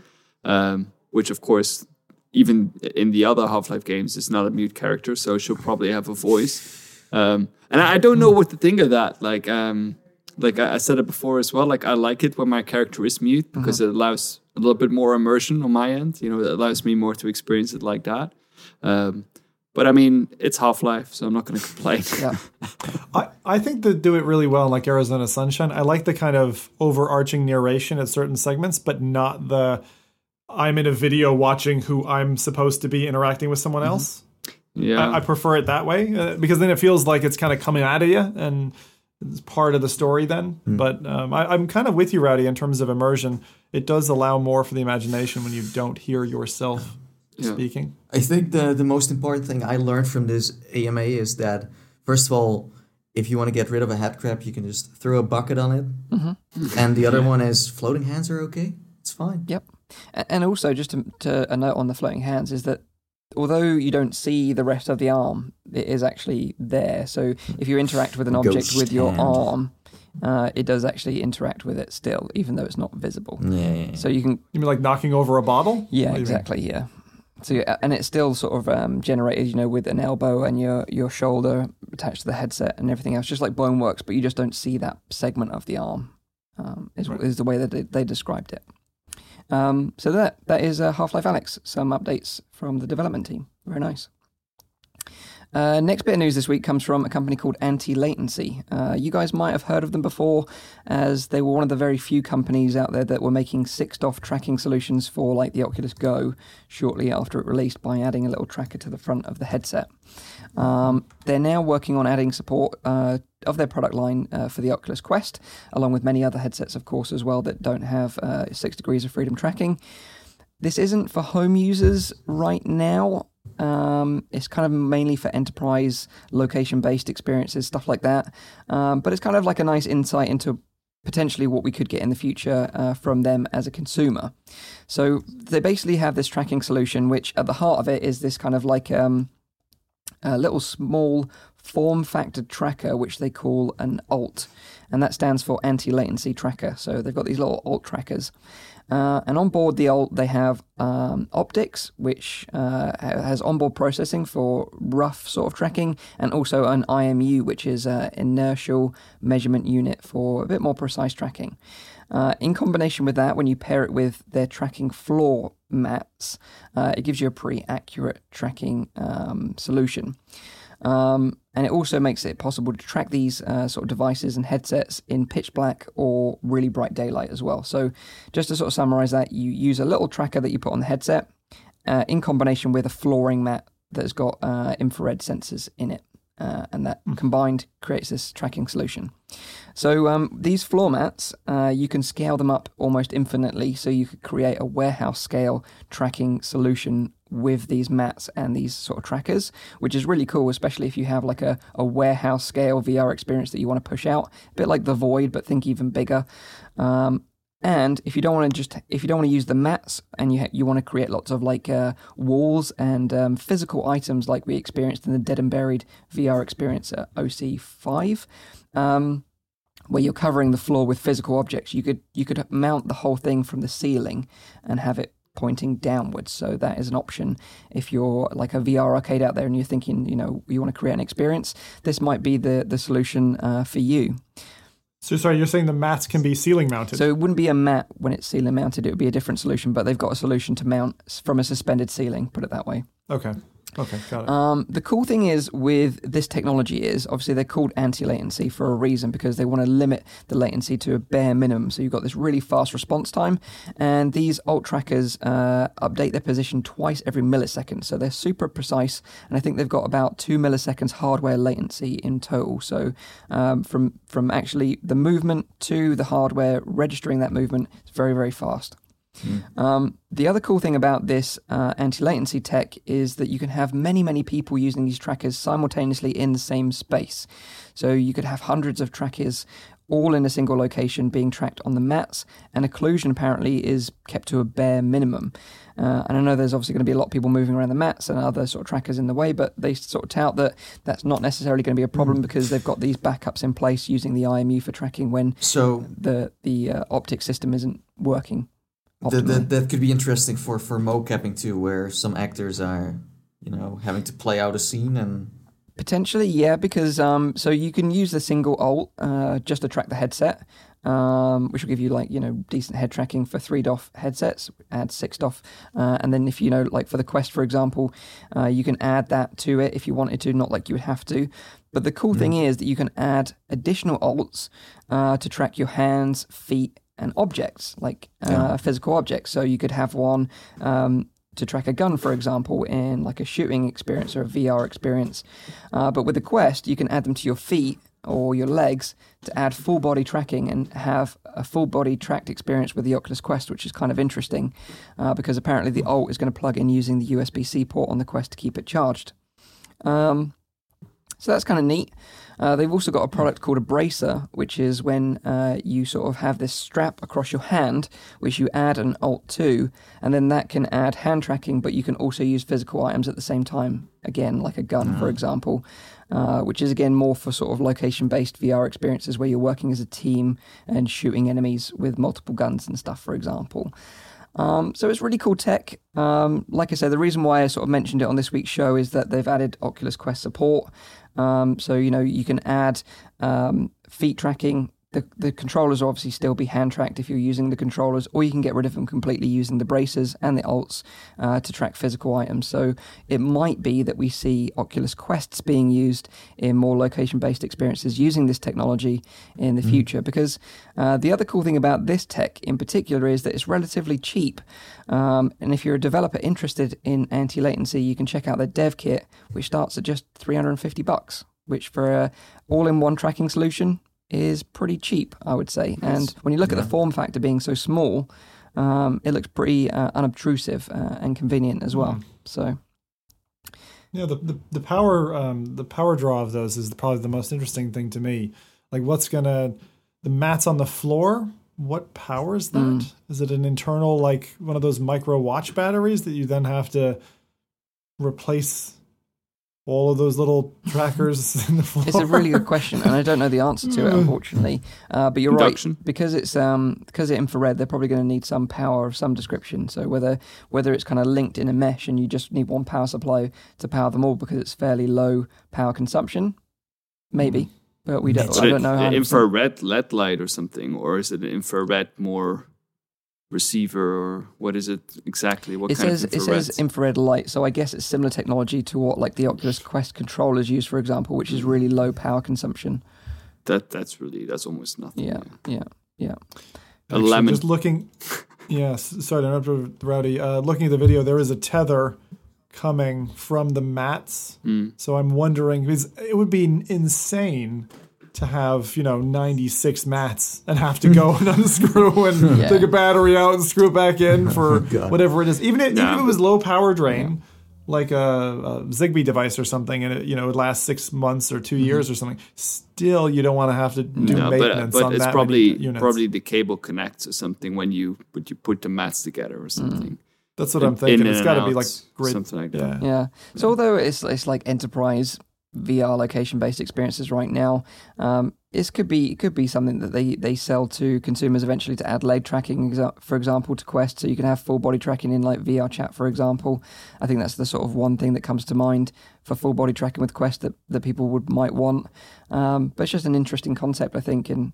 which of course, even in the other Half-Life games, is not a mute character, so she'll probably have a voice. And I don't know what to think of that. Like I said it before as well, like I like it when my character is mute because it allows a little bit more immersion on my end. You know, it allows me more to experience it like that. But I mean, it's Half-Life, so I'm not going to complain. Yeah. I think they do it really well, like Arizona Sunshine. I like the kind of overarching narration at certain segments, but not the I'm in a video watching who I'm supposed to be interacting with someone else. Yeah, I prefer it that way because then it feels like it's kind of coming out of you and it's part of the story then. But I'm kind of with you, Rowdy, in terms of immersion. It does allow more for the imagination when you don't hear yourself speaking. I think the most important thing I learned from this AMA is that, first of all, if you want to get rid of a head crab, you can just throw a bucket on it. And the other one is floating hands are okay. It's fine. Yep. And also, just to a note on the floating hands is that although you don't see the rest of the arm, it is actually there. So if you interact with an object with your arm, it does actually interact with it still, even though it's not visible. Yeah. So you can. You mean like knocking over a bottle? Yeah, exactly. Yeah. So and it's still sort of generated, you know, with an elbow and your shoulder attached to the headset and everything else, just like Boneworks, but you just don't see that segment of the arm. Is the way that they described it. So that is Half-Life Alyx, some updates from the development team. Very nice. Next bit of news this week comes from a company called Antilatency. You guys might have heard of them before, as they were one of the very few companies out there that were making six-DOF tracking solutions for like the Oculus Go shortly after it released by adding a little tracker to the front of the headset. They're now working on adding support of their product line for the Oculus Quest, along with many other headsets, of course, as well, that don't have 6 degrees of freedom tracking. This isn't for home users right now. It's kind of mainly for enterprise, location-based experiences, stuff like that. But it's kind of like a nice insight into potentially what we could get in the future from them as a consumer. So they basically have this tracking solution, which at the heart of it is this kind of like a little small form-factor tracker, which they call an ALT. And that stands for Anti-Latency Tracker. So they've got these little ALT trackers. And on board the ALT, they have optics, which has onboard processing for rough sort of tracking, and also an IMU, which is an inertial measurement unit for a bit more precise tracking. In combination with that, when you pair it with their tracking floor mats, it gives you a pretty accurate tracking solution. And it also makes it possible to track these sort of devices and headsets in pitch black or really bright daylight as well. So just to sort of summarize that, you use a little tracker that you put on the headset in combination with a flooring mat that's got infrared sensors in it. And that combined creates this tracking solution. So these floor mats, you can scale them up almost infinitely. So you could create a warehouse scale tracking solution with these mats and these sort of trackers, which is really cool, especially if you have like a warehouse scale VR experience that you want to push out, a bit like the Void, but think even bigger. And if you don't want to use the mats and you want to create lots of like walls and physical items like we experienced in the Dead and Buried VR experience at OC5, where you're covering the floor with physical objects, you could mount the whole thing from the ceiling and have it pointing downwards. So that is an option if you're like a VR arcade out there and you're thinking, you know, you want to create an experience. This might be the solution for you. So sorry, you're saying the mats can be ceiling mounted? So it wouldn't be a mat when it's ceiling mounted. It would be a different solution, but they've got a solution to mount from a suspended ceiling, put it that way. Okay, got it. The cool thing is with this technology is obviously they're called anti-latency for a reason, because they want to limit the latency to a bare minimum. So you've got this really fast response time, and these alt trackers update their position twice every millisecond. So they're super precise, and I think they've got about 2 milliseconds hardware latency in total. So from actually the movement to the hardware registering that movement, it's very, very fast. Mm. The other cool thing about this anti-latency tech is that you can have many, many people using these trackers simultaneously in the same space. So you could have hundreds of trackers all in a single location being tracked on the mats, and occlusion apparently is kept to a bare minimum. And I know there's obviously going to be a lot of people moving around the mats and other sort of trackers in the way, but they sort of tout that that's not necessarily going to be a problem because they've got these backups in place using the IMU for tracking when the optic system isn't working. That could be interesting for mocapping too, where some actors are, having to play out a scene and... Potentially, yeah, because so you can use the single alt just to track the headset, which will give you decent head tracking for 3 DOF headsets, add 6 DOF. And then if for the Quest, for example, you can add that to it if you wanted to, not like you would have to. But the cool thing is that you can add additional alts to track your hands, feet, and objects, physical objects. So you could have one to track a gun, for example, in a shooting experience or a VR experience. But with the Quest, you can add them to your feet or your legs to add full body tracking and have a full body tracked experience with the Oculus Quest, which is kind of interesting because apparently the alt is going to plug in using the USB-C port on the Quest to keep it charged. So that's kind of neat. They've also got a product called a bracer, which is when you sort of have this strap across your hand, which you add an alt to, and then that can add hand tracking, but you can also use physical items at the same time, again, like a gun, for example, which is, again, more for sort of location-based VR experiences where you're working as a team and shooting enemies with multiple guns and stuff, for example. So it's really cool tech. Like I said, the reason why I sort of mentioned it on this week's show is that they've added Oculus Quest support. So, you can add feet tracking. The controllers will obviously still be hand-tracked if you're using the controllers, or you can get rid of them completely using the braces and the alts to track physical items. So it might be that we see Oculus Quests being used in more location-based experiences using this technology in the future, because the other cool thing about this tech in particular is that it's relatively cheap. And if you're a developer interested in anti-latency, you can check out their dev kit, which starts at just $350, which for an all-in-one tracking solution is pretty cheap, I would say. Yes. And when you look at the form factor being so small, it looks pretty unobtrusive and convenient as well. So, the power draw of those is probably the most interesting thing to me. Like, the mats on the floor? What powers that? Is it an internal one of those micro watch batteries that you then have to replace? All of those little trackers in the floor? It's a really good question, and I don't know the answer to it, unfortunately. But you're right, because it's because it's infrared, they're probably going to need some power of some description. So whether it's kind of linked in a mesh and you just need one power supply to power them all because it's fairly low power consumption, maybe. But we don't. So I don't know. An infrared LED light or something, or is it an infrared more receiver, or what is it exactly? It says infrared light, so I guess it's similar technology to what the Oculus Quest controllers use, for example, which is really low power consumption. That's almost nothing. Yeah. Actually, just looking. Yes, sorry to interrupt, Rowdy. Looking at the video, there is a tether coming from the mats, so I'm wondering because it would be insane to have 96 mats and have to go and unscrew and take a battery out and screw it back in for whatever it is. Even if it was low power drain, like a Zigbee device or something, and it it would last 6 months or 2 years or something. Still, you don't want to have to do maintenance on that. But it's probably the cable connects or something when you put the mats together or something. That's what I'm thinking. It's got to be grid, something like that. Yeah. So although it's like enterprise VR location-based experiences right now. It could be something that they sell to consumers eventually to add leg tracking, for example, to Quest, so you can have full body tracking in VR Chat, for example. I think that's the sort of one thing that comes to mind for full body tracking with Quest that people might want. But it's just an interesting concept, I think. And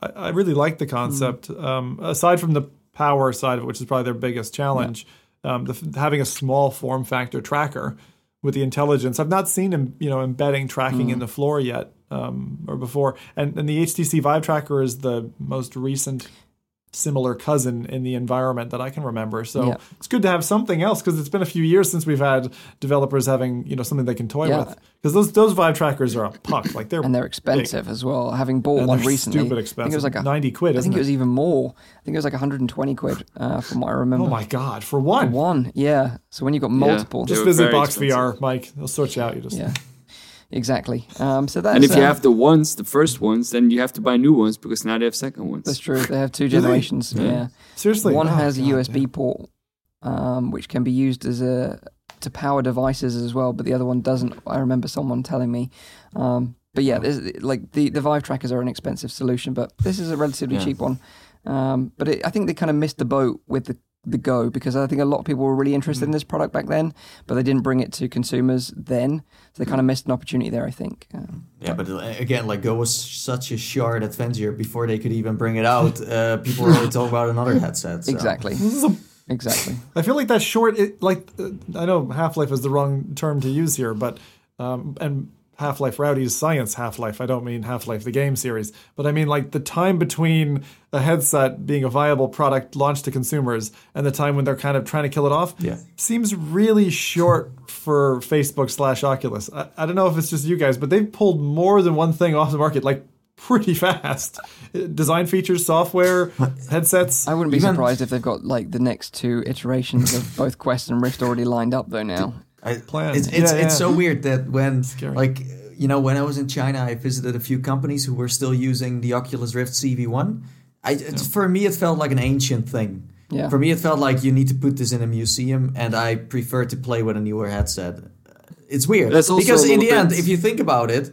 I really like the concept. Aside from the power side of it, which is probably their biggest challenge, having a small form factor tracker with the intelligence. I've not seen him, embedding tracking in the floor yet or before. And the HTC Vive tracker is the most recent similar cousin in the environment that I can remember. So it's good to have something else, because it's been a few years since we've had developers having, you know, something they can toy with. Because those Vive trackers are a puck. Like they're expensive as well. Having bought one recently, stupid expensive. I think it was like 90 quid. I think it was even more. I think it was like 120 quid from what I remember. Oh my God, for one? For one, yeah. So when you've got multiple. Just visit BoxVR, Mike. They'll sort you out. Yeah. Exactly. So that's, and if you have the ones, the first ones, then you have to buy new ones because now they have second ones. That's true. They have two generations. Yeah. Seriously. One has a USB port, which can be used as to power devices as well, but the other one doesn't. I remember someone telling me. But yeah, like the Vive trackers are an expensive solution, but this is a relatively cheap one. But I think they kind of missed the boat with the Go, because I think a lot of people were really interested in this product back then, but they didn't bring it to consumers then, so they kind of missed an opportunity there, I think. But again, like Go was such a short adventure before they could even bring it out. People were already talking about another headset. So. Exactly. I feel like that short. I know Half-Life is the wrong term to use here, but and Half-Life Rowdy's science Half-Life. I don't mean Half-Life the game series, but I mean like the time between a headset being a viable product launched to consumers and the time when they're kind of trying to kill it off seems really short for Facebook/Oculus. I don't know if it's just you guys, but they've pulled more than one thing off the market like pretty fast. Design features, software, headsets. I wouldn't be surprised if they've got like the next two iterations of both Quest and Rift already lined up though now. It's so weird that when when I was in China, I visited a few companies who were still using the Oculus Rift CV1. For me, it felt like an ancient thing. Yeah. For me, it felt like you need to put this in a museum, and I prefer to play with a newer headset. It's weird because in the end, if you think about it,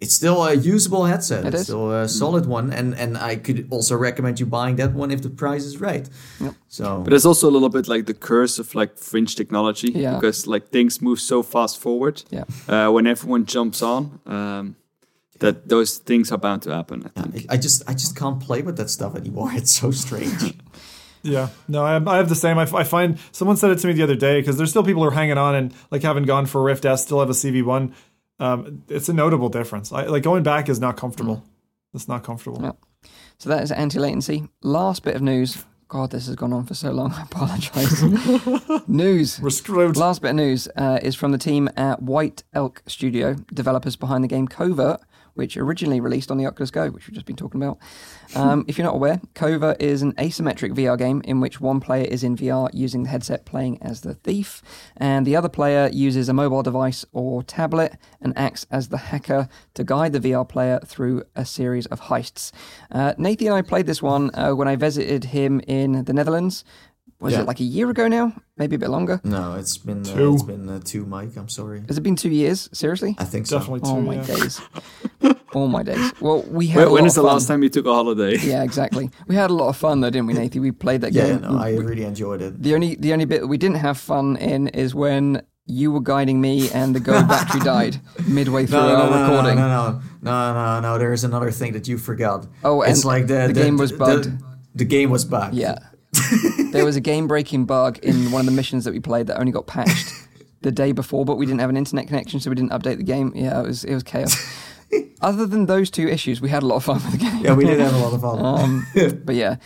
it's still a usable headset. It's still a solid one, and I could also recommend you buying that one if the price is right. Yep. So, but it's also a little bit like the curse of like fringe technology because like things move so fast forward. Yeah. When everyone jumps on, that those things are bound to happen. I think. I just can't play with that stuff anymore. It's so strange. Yeah, no, I have the same. I find someone said it to me the other day, because there's still people who are hanging on and like haven't gone for a Rift S, still have a CV1. It's a notable difference. Going back is not comfortable. It's not comfortable. Yep. So that is anti-latency. Last bit of news. God, this has gone on for so long. I apologize. News. We're screwed. Last bit of news is from the team at White Elk Studio, developers behind the game Covert, which originally released on the Oculus Go, which we've just been talking about. If you're not aware, Covert is an asymmetric VR game in which one player is in VR using the headset playing as the thief, and the other player uses a mobile device or tablet and acts as the hacker to guide the VR player through a series of heists. Nathie and I played this one when I visited him in the Netherlands. Was it like a year ago now? Maybe a bit longer? No, it's been two, Mike. I'm sorry. Has it been 2 years? Seriously? I think so. Definitely 2 years. Oh, my days. Well, we had when is the last time you took a holiday? Yeah, exactly. We had a lot of fun, though, didn't we, Nathie? We played that game. Yeah, no, I really enjoyed it. The only bit that we didn't have fun in is when you were guiding me and the Go battery died midway through our recording. No. There is another thing that you forgot. Oh, and it's like the game was bugged. The game was bugged. Yeah. There was a game-breaking bug in one of the missions that we played that only got patched the day before, but we didn't have an internet connection, so we didn't update the game. Yeah, it was chaos. Other than those two issues, we had a lot of fun with the game. Yeah, we did have a lot of fun. But yeah.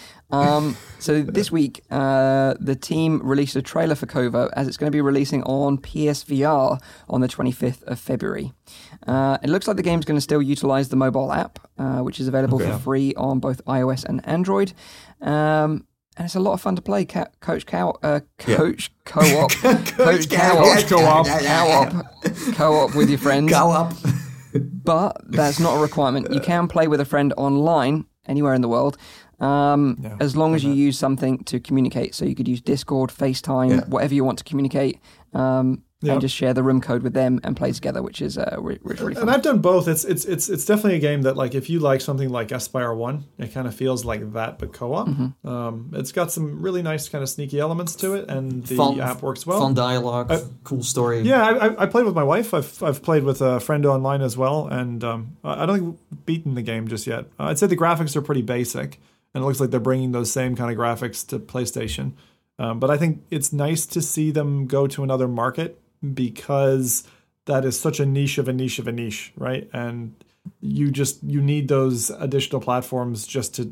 So this week, the team released a trailer for Covert, as it's going to be releasing on PSVR on the 25th of February. It looks like the game's going to still utilize the mobile app, which is available for free on both iOS and Android. And it's a lot of fun to play. Coach co-op with your friends. Co-op. But that's not a requirement. You can play with a friend online anywhere in the world, as long as you use something to communicate. So you could use Discord, FaceTime, whatever you want to communicate. And just share the room code with them and play together, which is really fun. And I've done both. It's definitely a game that, like, if you like something like Aspire 1, it kind of feels like that, but co-op. Mm-hmm. It's got some really nice kind of sneaky elements to it, and the app works well. Fun dialogue, cool story. Yeah, I played with my wife. I've played with a friend online as well, and I don't think we've beaten the game just yet. I'd say the graphics are pretty basic, and it looks like they're bringing those same kind of graphics to PlayStation. But I think it's nice to see them go to another market, because that is such a niche of a niche of a niche, right? And you need those additional platforms just to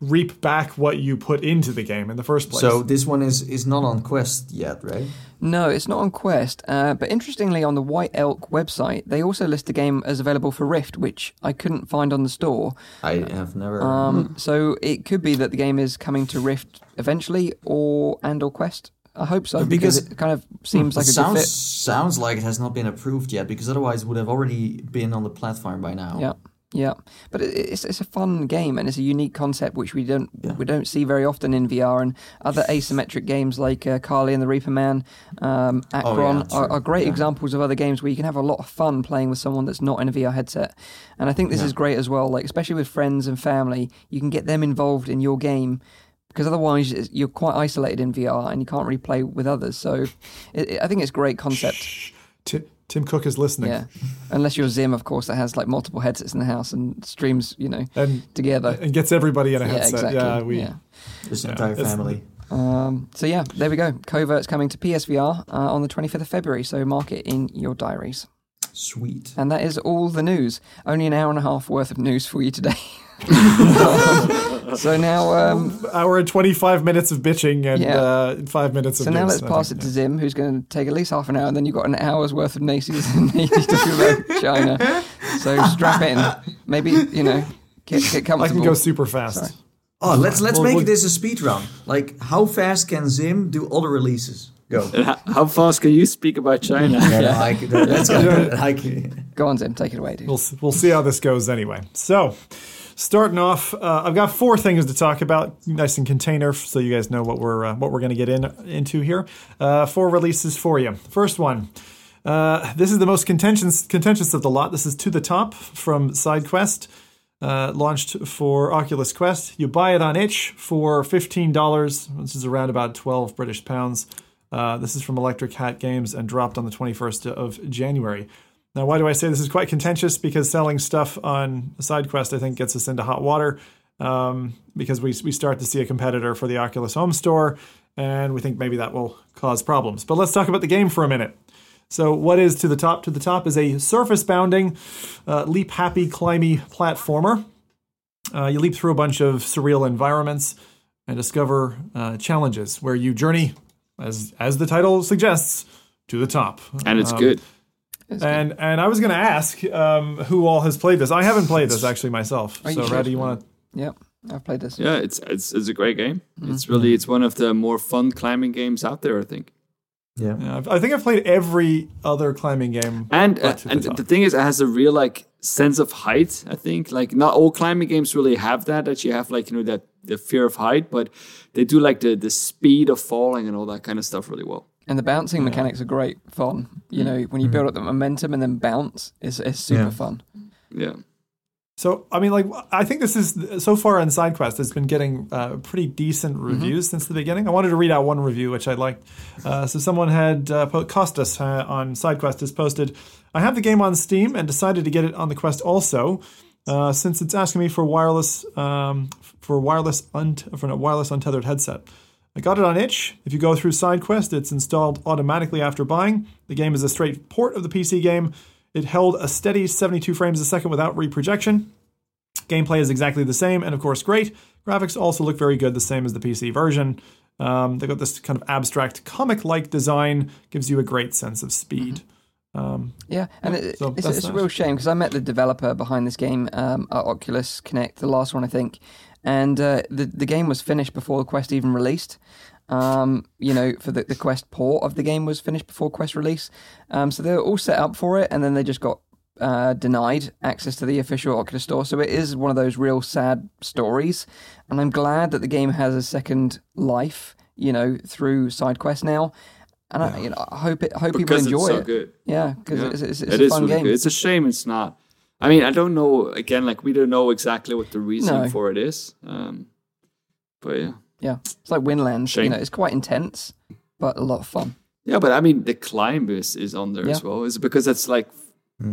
reap back what you put into the game in the first place. So this one is not on Quest yet, right? No, it's not on Quest. But interestingly, on the White Elk website, they also list the game as available for Rift, which I couldn't find on the store. I have never... so it could be that the game is coming to Rift eventually, or Quest. I hope so, because it kind of seems like a good fit. Sounds like it has not been approved yet, because otherwise it would have already been on the platform by now. Yeah. Yeah, but it's a fun game, and it's a unique concept which we don't see very often in VR, and other asymmetric games like Carly and the Reaper Man, Akron are great examples of other games where you can have a lot of fun playing with someone that's not in a VR headset. And I think this is great as well, like especially with friends and family, you can get them involved in your game, because otherwise you're quite isolated in VR and you can't really play with others. So I think it's a great concept. Tim Cook is listening. Yeah, unless you're Zim, of course, that has like multiple headsets in the house and streams, together and gets everybody in a headset. Exactly. Just entire family. So there we go. Covert's coming to PSVR on the 25th of February. So mark it in your diaries. Sweet. And that is all the news. Only an hour and a half worth of news for you today. So now... hour and 25 minutes of bitching and 5 minutes of news. So now let's pass it to Zim, who's going to take at least half an hour, and then you've got an hour's worth of Nathie's and Nathie's to go to China. So strap in. Maybe, get comfortable. I can go super fast. Sorry. Oh, let's make this a speed round. Like, how fast can Zim do all the releases? Go. How fast can you speak about China? Go on, Zim. Take it away, dude. We'll see how this goes anyway. So... starting off, I've got 4 things to talk about, nice and container, so you guys know what we're going to get into here. 4 releases for you. First one, this is the most contentious of the lot. This is To the Top from SideQuest, launched for Oculus Quest. You buy it on itch for $15, which is around about 12 British pounds. This is from Electric Hat Games and dropped on the 21st of January. Now, why do I say this is quite contentious? Because selling stuff on SideQuest, I think, gets us into hot water, because we start to see a competitor for the Oculus Home store, and we think maybe that will cause problems. But let's talk about the game for a minute. So what is To the Top? To the Top is a surface-bounding, leap-happy, climby platformer. You leap through a bunch of surreal environments and discover challenges where you journey, as the title suggests, to the top. And it's good. And I was going to ask who all has played this. I haven't played this actually myself. So Rowdy, you want to? Yeah, I've played this. Yeah, it's a great game. Mm-hmm. It's one of the more fun climbing games out there, I think. Yeah, I think I've played every other climbing game. And the thing is, it has a real sense of height. I think not all climbing games really have that you have that the fear of height, but they do the speed of falling and all that kind of stuff really well. And the bouncing mechanics are great fun. You know, when you build up the momentum and then bounce, it's super fun. Yeah. So, I mean, I think this is, so far on SideQuest, it's been getting pretty decent reviews since the beginning. I wanted to read out one review, which I liked. So someone had, Costas on SideQuest has posted, I have the game on Steam and decided to get it on the Quest also, since it's asking me for a wireless untethered headset. I got it on itch. If you go through SideQuest, it's installed automatically after buying. The game is a straight port of the PC game. It held a steady 72 frames a second without reprojection. Gameplay is exactly the same and, of course, great. Graphics also look very good, the same as the PC version. They've got this kind of abstract comic-like design. Gives you a great sense of speed. Mm-hmm. It's a real shame because I met the developer behind this game at Oculus Connect, the last one, I think. And the game was finished before the Quest even released. For the Quest port of the game was finished before Quest release. So they were all set up for it, and then they just got denied access to the official Oculus store. So it is one of those real sad stories. And I'm glad that the game has a second life, through SideQuest now. And I hope people enjoy it. Because it's so good. Yeah, because it's a fun really game. Good. It's a shame it's not. I mean, I don't know, again, we don't know exactly what the reason for it is. But yeah. Yeah, it's like Windland. Shame. It's quite intense, but a lot of fun. Yeah, but I mean, the climb is on there as well. Is it because it's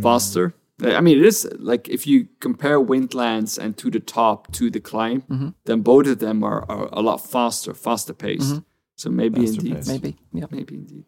faster? I mean, it is if you compare Windlands and To the Top to the climb, then both of them are a lot faster paced. Mm-hmm. So maybe faster indeed. Pace. Maybe, yeah. Maybe indeed.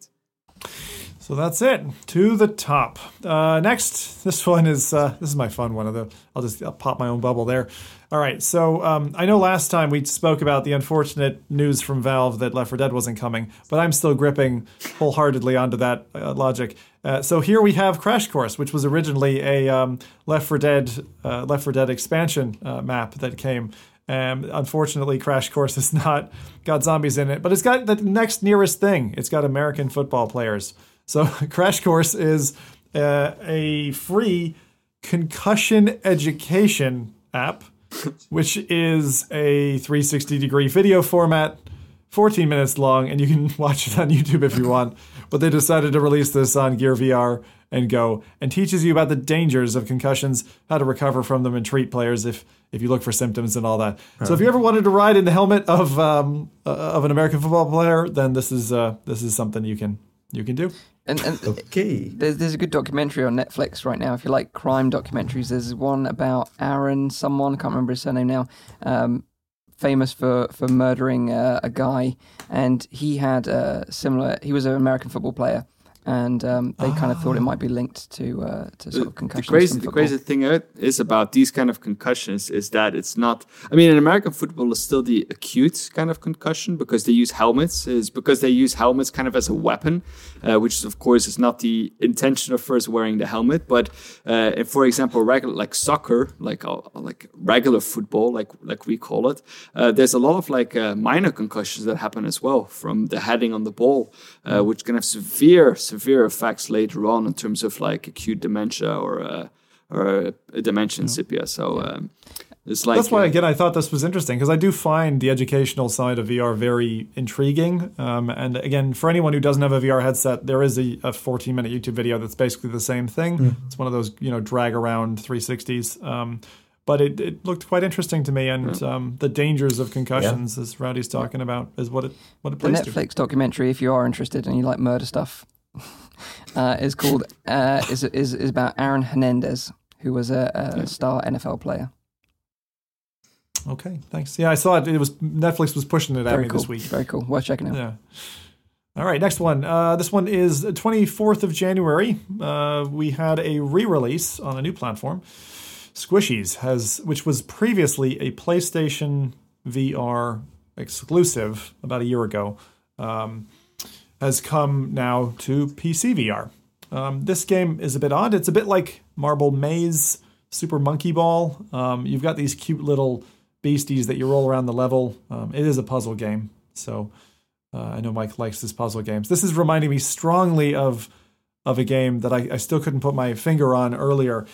So that's it. To the top. Next, this one is my fun one. I'll pop my own bubble there. All right, so I know last time we spoke about the unfortunate news from Valve that Left 4 Dead wasn't coming, but I'm still gripping wholeheartedly onto that logic. So here we have Crash Course, which was originally a Left 4 Dead expansion map that came. Unfortunately, Crash Course has not got zombies in it, but it's got the next nearest thing. It's got American football players. So Crash Course is a free concussion education app, which is a 360-degree video format, 14 minutes long, and you can watch it on YouTube if you want. But they decided to release this on Gear VR and Go, and teaches you about the dangers of concussions, how to recover from them, and treat players if you look for symptoms and all that. Right. So if you ever wanted to ride in the helmet of an American football player, then this is something you can do. And okay. There's a good documentary on Netflix right now. If you like crime documentaries, there's one about Aaron someone, can't remember his surname now, famous for murdering a guy. And he had he was an American football player. And they kind of thought it might be linked to sort of concussions. The crazy thing is about these kind of concussions is that it's not... I mean, in American football, it's still the acute kind of concussion because they use helmets. It's because they use helmets kind of as a weapon, which, of course, is not the intention of first wearing the helmet. But if, for example, regular like soccer, like regular football, like we call it, there's a lot of minor concussions that happen as well from the heading on the ball, which can have severe effects later on in terms of acute dementia or dementia in sepia. So it's like... That's why, again, I thought this was interesting because I do find the educational side of VR very intriguing. And again, for anyone who doesn't have a VR headset, there is a 14-minute YouTube video that's basically the same thing. Mm. It's one of those, drag around 360s. But it looked quite interesting to me, and the dangers of concussions, as Rowdy's talking about, is what it plays to. The Netflix documentary, if you are interested and you like murder stuff, is called is about Aaron Hernandez, who was a star NFL player. Okay, thanks. Yeah, I saw it. It was Netflix was pushing it at me this week. Very cool. Worth checking out. Yeah. All right, next one. This one is the 24th of January. We had a re-release on a new platform. Squishies which was previously a PlayStation VR exclusive about a year ago, has come now to PC VR. This game is a bit odd. It's a bit like Marble Maze, Super Monkey Ball. You've got these cute little beasties that you roll around the level. It is a puzzle game, so I know Mike likes his puzzle games. This is reminding me strongly of a game that I still couldn't put my finger on earlier,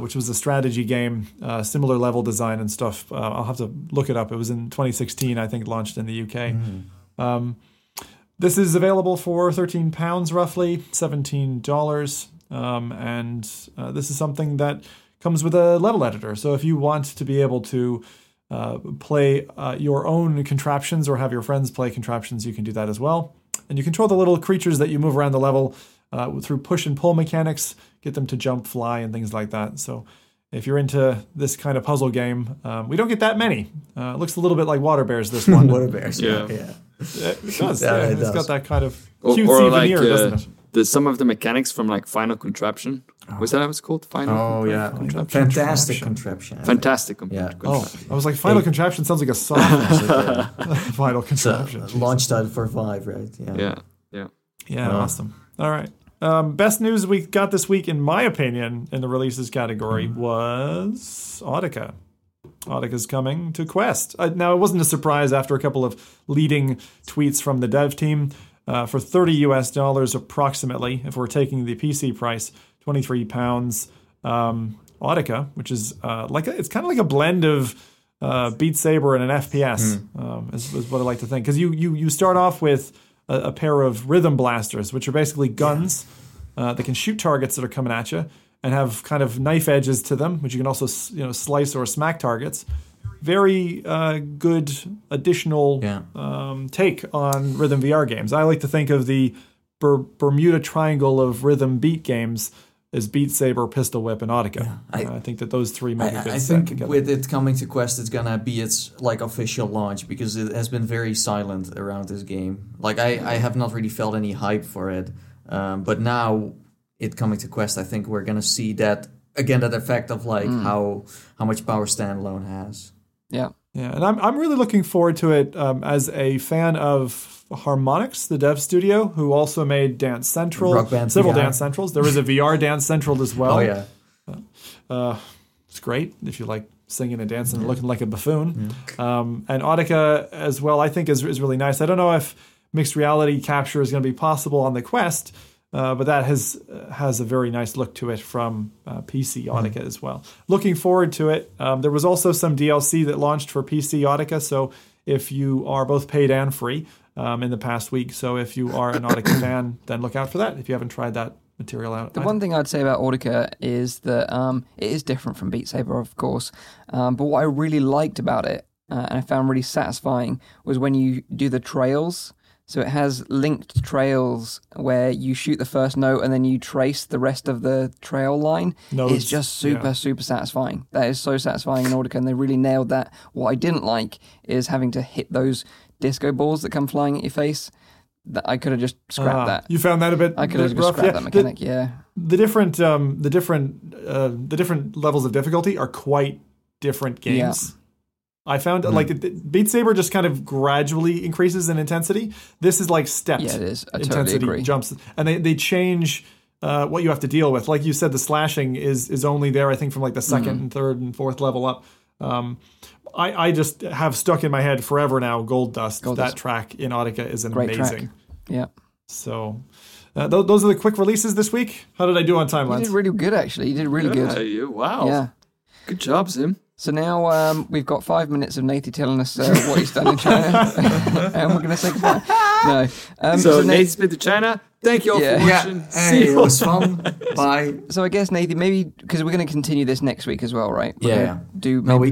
which was a strategy game, similar level design and stuff. I'll have to look it up. It was in 2016, I think, launched in the UK. This is available for £13, roughly, $17. And this is something that comes with a level editor. So if you want to be able to play your own contraptions or have your friends play contraptions, you can do that as well. And you control the little creatures that you move around the level through push and pull mechanics, get them to jump, fly, and things like that. So if you're into this kind of puzzle game, we don't get that many. It looks a little bit like Water Bears, this one. Water Bears, yeah. It does. Yeah, it's got that kind of cutesy veneer, doesn't it? Some of the mechanics from Final Contraption. Was that what it's called? Contraption. Fantastic Contraption. Contraption. Oh, I was like, Final Contraption sounds like a song. Final Contraption. Launched out for Vive, right? Yeah, awesome. All right. Best news we got this week, in my opinion, in the releases category was Audica. Audica's coming to Quest. Now, it wasn't a surprise after a couple of leading tweets from the dev team. For $30 approximately, if we're taking the PC price, £23, Audica, which is it's kind of like a blend of Beat Saber and an FPS, is what I like to think. Because you start off with a pair of rhythm blasters, which are basically guns that can shoot targets that are coming at you and have kind of knife edges to them, which you can also slice or smack targets. Very good additional take on rhythm VR games. I like to think of the Bermuda Triangle of rhythm beat games as Beat Saber, Pistol Whip, and Audica. Yeah, I think that those three make a good set together. With it coming to Quest, it's gonna be its official launch because it has been very silent around this game. I have not really felt any hype for it, but now it coming to Quest, I think we're gonna see that again. That effect of how much power standalone has. Yeah. Yeah, and I'm really looking forward to it as a fan of Harmonix, the dev studio, who also made Dance Central, several VR. Dance Centrals. There was a VR Dance Central as well. Oh, yeah. It's great if you like singing and dancing and looking like a buffoon. Yeah. And Audica as well, I think, is really nice. I don't know if mixed reality capture is going to be possible on the Quest, but that has a very nice look to it from PC Audica as well. Looking forward to it. There was also some DLC that launched for PC Audica, so if you are both paid and free in the past week, so if you are an Audica fan, then look out for that if you haven't tried that material out. The one thing I'd say about Audica is that it is different from Beat Saber, of course, but what I really liked about it and I found really satisfying was when you do the trails. So it has linked trails where you shoot the first note and then you trace the rest of the trail line. Notes, it's just super satisfying. That is so satisfying in Audica, and they really nailed that. What I didn't like is having to hit those disco balls that come flying at your face. I could have just scrapped that. You found that a bit rough? I could have just scrapped that mechanic, The different levels of difficulty are quite different games. Yeah. I found like Beat Saber just kind of gradually increases in intensity. This is like stepped intensity agree. Jumps, and they change what you have to deal with. Like you said, the slashing is only there, I think, from like the second and third and fourth level up. I just have stuck in my head forever now. Gold Dust. Track in Audica is amazing. Track. Yeah. So those are the quick releases this week. How did I do on time, Lance? You did really good, actually. You did really good. Wow. Yeah. Good job, Zim. So now we've got 5 minutes of Nathie telling us what he's done in China, and we're going to say goodbye. No. So Nathie's been to China. Thank you all for watching. Hey, it was fun. Bye. So I guess, Nathie, maybe because we're going to continue this next week as well, right? We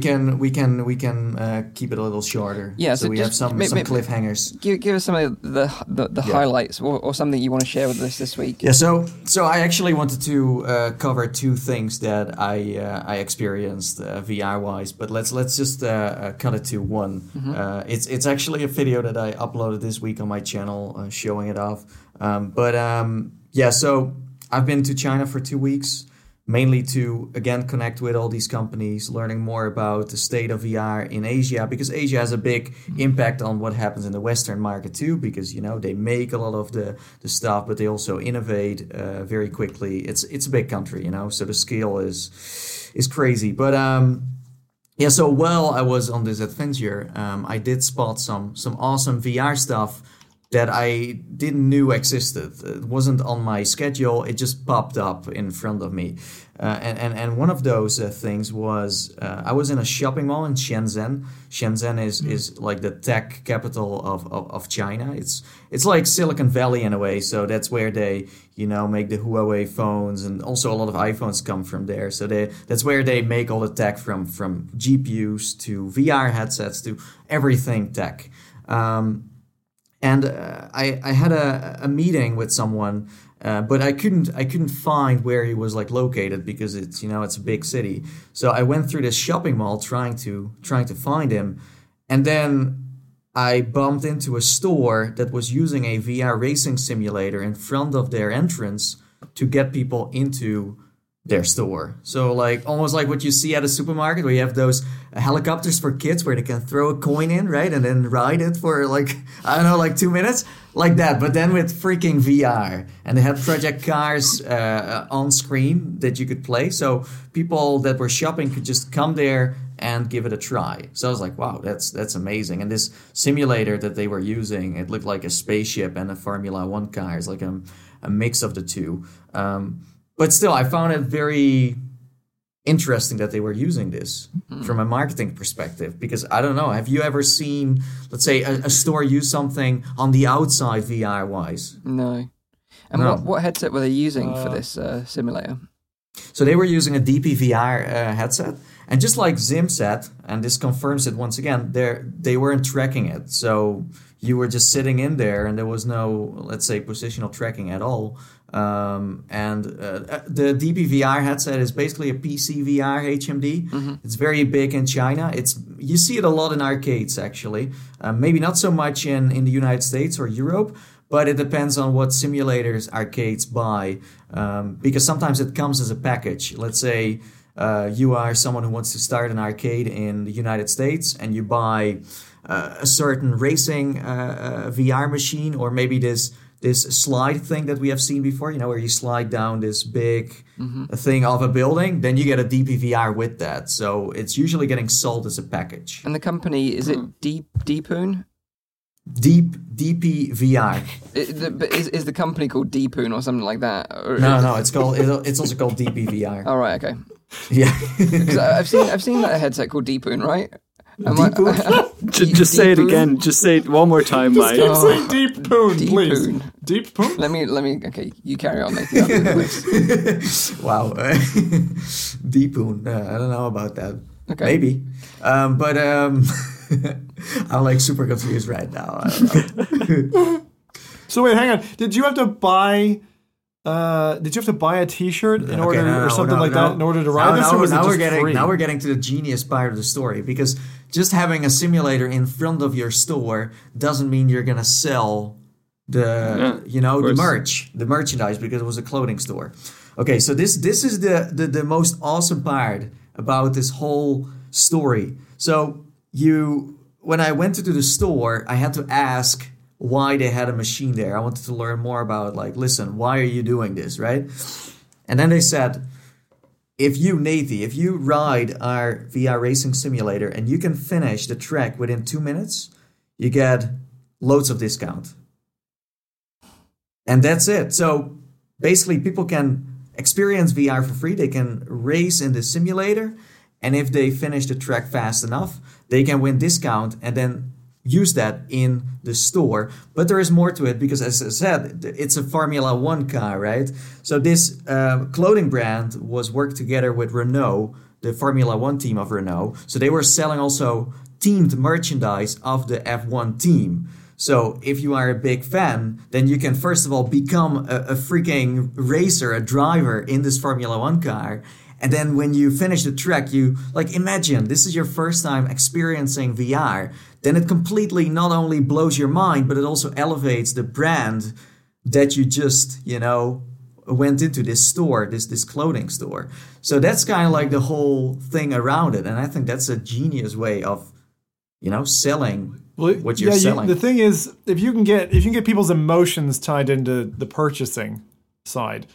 can keep it a little shorter. Yeah. So we have some cliffhangers. Give us some of the highlights or something you want to share with us this week. Yeah. So I actually wanted to cover two things that I experienced VR wise, but let's just cut it to one. Mm-hmm. It's actually a video that I uploaded this week on my channel showing it off. So I've been to China for 2 weeks, mainly to, again, connect with all these companies, learning more about the state of VR in Asia, because Asia has a big impact on what happens in the Western market too, because, they make a lot of the stuff, but they also innovate very quickly. It's a big country, so the scale is crazy. But, so while I was on this adventure, I did spot some awesome VR stuff that I didn't know existed. It wasn't on my schedule. It just popped up in front of me. And one of those things was I was in a shopping mall in Shenzhen. Shenzhen is like the tech capital of China. It's like Silicon Valley in a way. So that's where they make the Huawei phones, and also a lot of iPhones come from there. So that's where they make all the tech from GPUs to VR headsets to everything tech. And I had a meeting with someone, but I couldn't find where he was like located, because it's it's a big city. So I went through this shopping mall trying to find him, and then I bumped into a store that was using a VR racing simulator in front of their entrance to get people into their store. So almost like what you see at a supermarket, where you have those helicopters for kids where they can throw a coin in, right? And then ride it for 2 minutes, like that. But then with freaking VR, and they had Project Cars on screen that you could play. So people that were shopping could just come there and give it a try. So I was like, wow, that's amazing. And this simulator that they were using, it looked like a spaceship and a Formula One car. It's like a mix of the two. But still, I found it very interesting that they were using this from a marketing perspective, because I don't know, have you ever seen, let's say, a store use something on the outside VR-wise? No. And no. What headset were they using for this simulator? So they were using a DPVR headset. And just like Zim said, and this confirms it once again, they weren't tracking it. So you were just sitting in there, and there was no, let's say, positional tracking at all. The DPVR headset is basically a PC VR HMD. Mm-hmm. It's very big in China. You see it a lot in arcades, actually. Maybe not so much in the United States or Europe, but it depends on what simulators arcades buy, because sometimes it comes as a package. Let's say You are someone who wants to start an arcade in the United States and you buy a certain racing VR machine, or maybe this slide thing that we have seen before, you know, where you slide down this big thing off a building, then you get a DPVR with that. So it's usually getting sold as a package. And the company, is it Deepoon? DPVR. Is the company called Deepoon or something like that? Or no, it's called. It's also called DPVR. All right, okay. Yeah, I've seen that headset called Deepoon, right? Just say it again. Just say it one more time, Mike. Just say Deepoon, please. Deepoon. Let me. Okay, you carry on. Wow, Deepoon. I don't know about that. Okay, maybe, but. I'm like super confused right now. I don't know. So wait, hang on. Did you have to buy a T-shirt in order or something like that in order to ride this? Or was it just free? Now we're getting to the genius part of the story, because just having a simulator in front of your store doesn't mean you're gonna sell the merchandise, because it was a clothing store. Okay, so this is the most awesome part about this whole story. So. When I went to the store, I had to ask why they had a machine there. I wanted to learn more about, like, listen, why are you doing this, right? And then they said, if you, Nathie, ride our VR racing simulator and you can finish the track within 2 minutes, you get loads of discount. And that's it. So basically people can experience VR for free. They can race in the simulator. And if they finish the track fast enough, they can win discount and then use that in the store. But there is more to it, because, as I said, it's a Formula One car, right? So this clothing brand was worked together with Renault, the Formula One team of Renault. So they were selling also teamed merchandise of the F1 team. So if you are a big fan, then you can, first of all, become a freaking racer, a driver in this Formula One car. And then when you finish the track, you, like, imagine this is your first time experiencing VR. Then it completely not only blows your mind, but it also elevates the brand that you just, you know, went into this store, this clothing store. So that's kind of like the whole thing around it. And I think that's a genius way of, you know, selling what you're selling. The thing is, if you can get people's emotions tied into the purchasing side,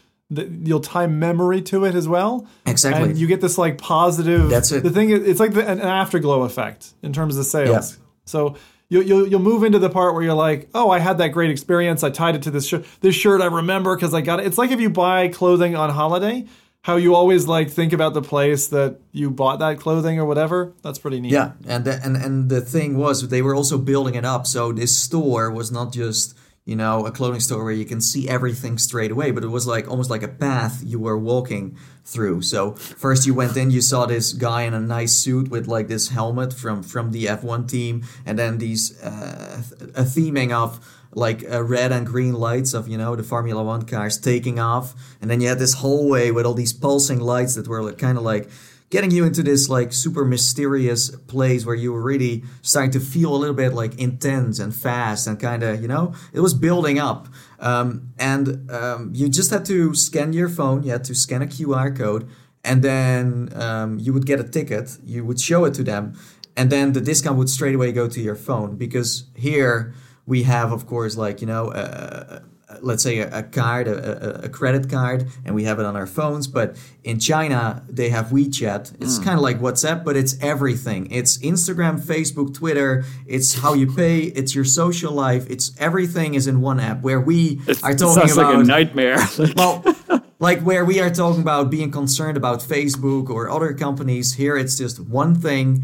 you'll tie memory to it as well. Exactly. And you get this, like, positive... That's it. The thing is, it's like an afterglow effect in terms of sales. Yeah. So you'll move into the part where you're like, oh, I had that great experience. I tied it to this shirt. This shirt I remember because I got it. It's like if you buy clothing on holiday, how you always, like, think about the place that you bought that clothing or whatever. That's pretty neat. Yeah, and the thing was, they were also building it up. So this store was not just... you know, a clothing store where you can see everything straight away, but it was like almost like a path you were walking through. So first you went in, you saw this guy in a nice suit with, like, this helmet from the F1 team, and then these a theming of, like, red and green lights of, you know, the Formula One cars taking off, and then you had this hallway with all these pulsing lights that were kind of like getting you into this, like, super mysterious place where you were really starting to feel a little bit, like, intense and fast and kind of, you know, it was building up. You just had to scan your phone. You had to scan a QR code, and then you would get a ticket. You would show it to them, and then the discount would straight away go to your phone, because here we have, of course, like, you know, let's say a card, a credit card, and we have it on our phones. But in China, they have WeChat. It's kind of like WhatsApp, but it's everything. It's Instagram, Facebook, Twitter. It's how you pay. It's your social life. It's everything is in one app, where we are talking about... It sounds like a nightmare. Well, like, where we are talking about being concerned about Facebook or other companies, here it's just one thing,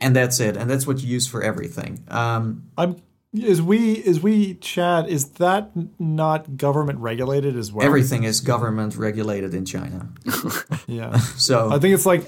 and that's it. And that's what you use for everything. Is WeChat, is that not government regulated as well? Everything is government regulated in China. Yeah. So I think it's, of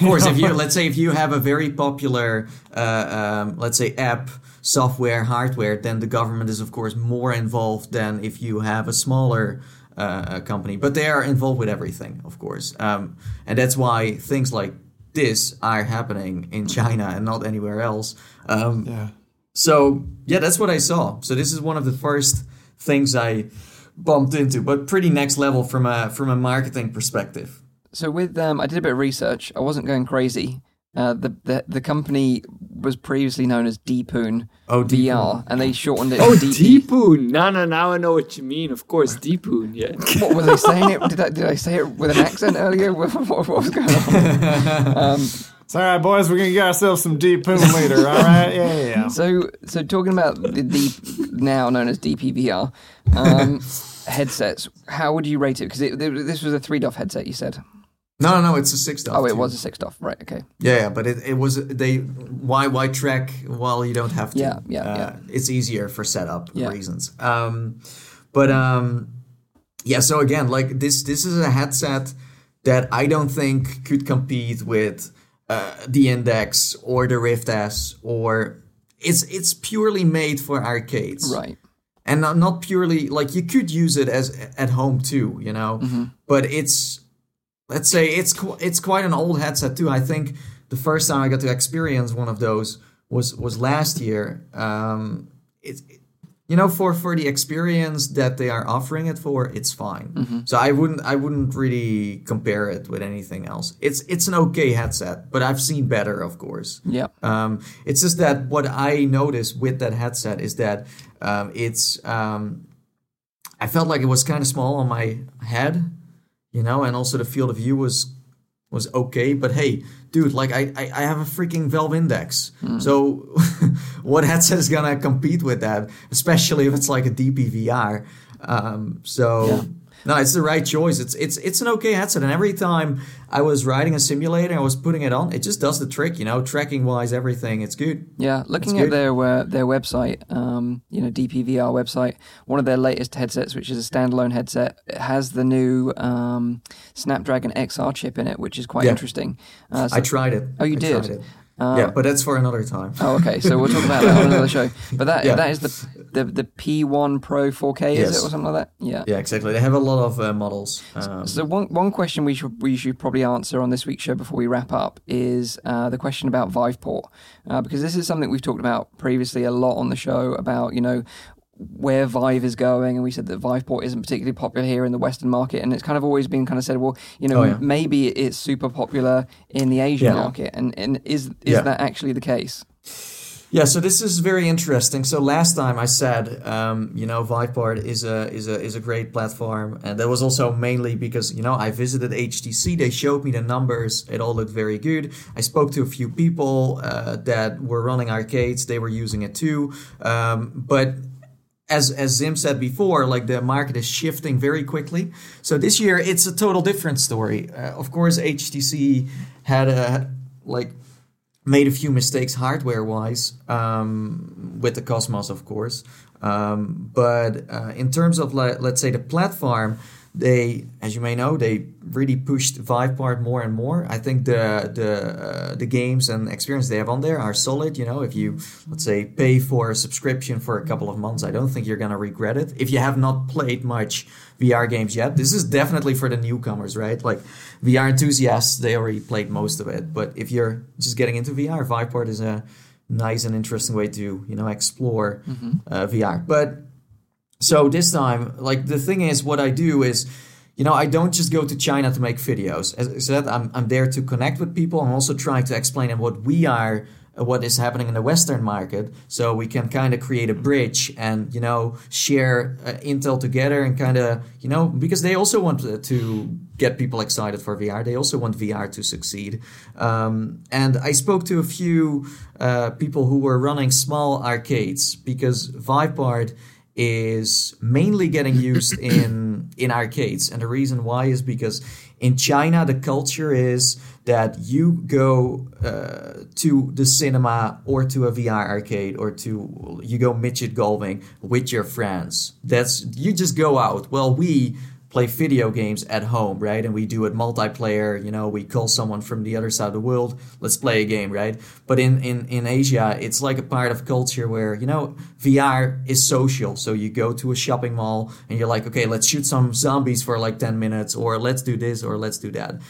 course, if you have a very popular, app, software, hardware, then the government is, of course, more involved than if you have a smaller company. But they are involved with everything, of course. And that's why things like this are happening in China and not anywhere else. So, that's what I saw. So this is one of the first things I bumped into, but pretty next level from a marketing perspective. So with I did a bit of research. I wasn't going crazy. The company was previously known as Deepoon VR, and they shortened it. Oh, Deepoon! No, now I know what you mean. Of course, Deepoon. Yeah. What was I saying? It did I say it with an accent earlier? What was going on? It's all right, boys. We're gonna get ourselves some Deepoon later. All right. Yeah. So talking about the now known as DPVR headsets, how would you rate it? Because this was a 3-doff headset, you said. No, it's a 6-doff. Oh, it was a 6-doff, right? Okay. Yeah, but it was why track while you don't have to? Yeah. It's easier for setup reasons. So again, like this is a headset that I don't think could compete with the Index or the Rift S, or it's purely made for arcades, right? And not purely like you could use it as at home too, you know, mm-hmm. but it's. Let's say it's quite an old headset too. I think the first time I got to experience one of those was last year. For the experience that they are offering it for, it's fine. Mm-hmm. So I wouldn't really compare it with anything else. It's an okay headset, but I've seen better, of course. Yeah. It's just that what I noticed with that headset is that I felt like it was kind of small on my head. You know, and also the field of view was okay. But hey, dude, like I have a freaking Valve Index. Mm. So what headset is going to compete with that, especially if it's like a DPVR? No, it's the right choice. It's an okay headset. And every time I was riding a simulator, I was putting it on. It just does the trick, you know, tracking-wise, everything. It's good. Yeah, looking at their website, DPVR website, one of their latest headsets, which is a standalone headset, it has the new Snapdragon XR chip in it, which is quite interesting. I tried it. Oh, you did? But that's for another time. Oh, okay. So we'll talk about that on another show. But that is the P1 Pro 4K, is it, or something like that? Yeah. Yeah, exactly. They have a lot of models. So one question we should probably answer on this week's show before we wrap up is the question about Viveport, because this is something we've talked about previously a lot on the show about, you know, where Vive is going, and we said that Viveport isn't particularly popular here in the Western market, and it's kind of always been kind of said, well, you know, maybe it's super popular in the Asian market, and is that actually the case? Yeah, so this is very interesting. So last time I said, Viveport is a great platform, and that was also mainly because, you know, I visited HTC. They showed me the numbers. It all looked very good. I spoke to a few people that were running arcades. They were using it too, but as Zim said before, like the market is shifting very quickly. So this year it's a total different story. Of course, HTC made a few mistakes hardware-wise with the Cosmos, of course. But in terms of let's say the platform, they, as you may know, they really pushed Viveport more and more. I think the games and experience they have on there are solid. You know, if you, let's say, pay for a subscription for a couple of months, I don't think you're going to regret it. If you have not played much VR games yet, this is definitely for the newcomers, right? Like VR enthusiasts, they already played most of it. But if you're just getting into VR, Viveport is a nice and interesting way to, you know, explore VR. But so this time, like the thing is, what I do is, you know, I don't just go to China to make videos. As I said, I'm there to connect with people. I'm also trying to explain them what is happening in the Western market, so we can kind of create a bridge and, you know, share intel together and kind of, you know, because they also want to get people excited for VR. They also want VR to succeed. And I spoke to a few people who were running small arcades, because Viveport is mainly getting used in arcades, and the reason why is because in China the culture is that you go to the cinema or to a VR arcade or to you go midget golfing with your friends. That's, you just go out. Well, we play video games at home, right? And we do it multiplayer. You know, we call someone from the other side of the world. Let's play a game, right? But in Asia, it's like a part of culture where, you know, VR is social. So you go to a shopping mall and you're like, okay, let's shoot some zombies for like 10 minutes, or let's do this, or let's do that.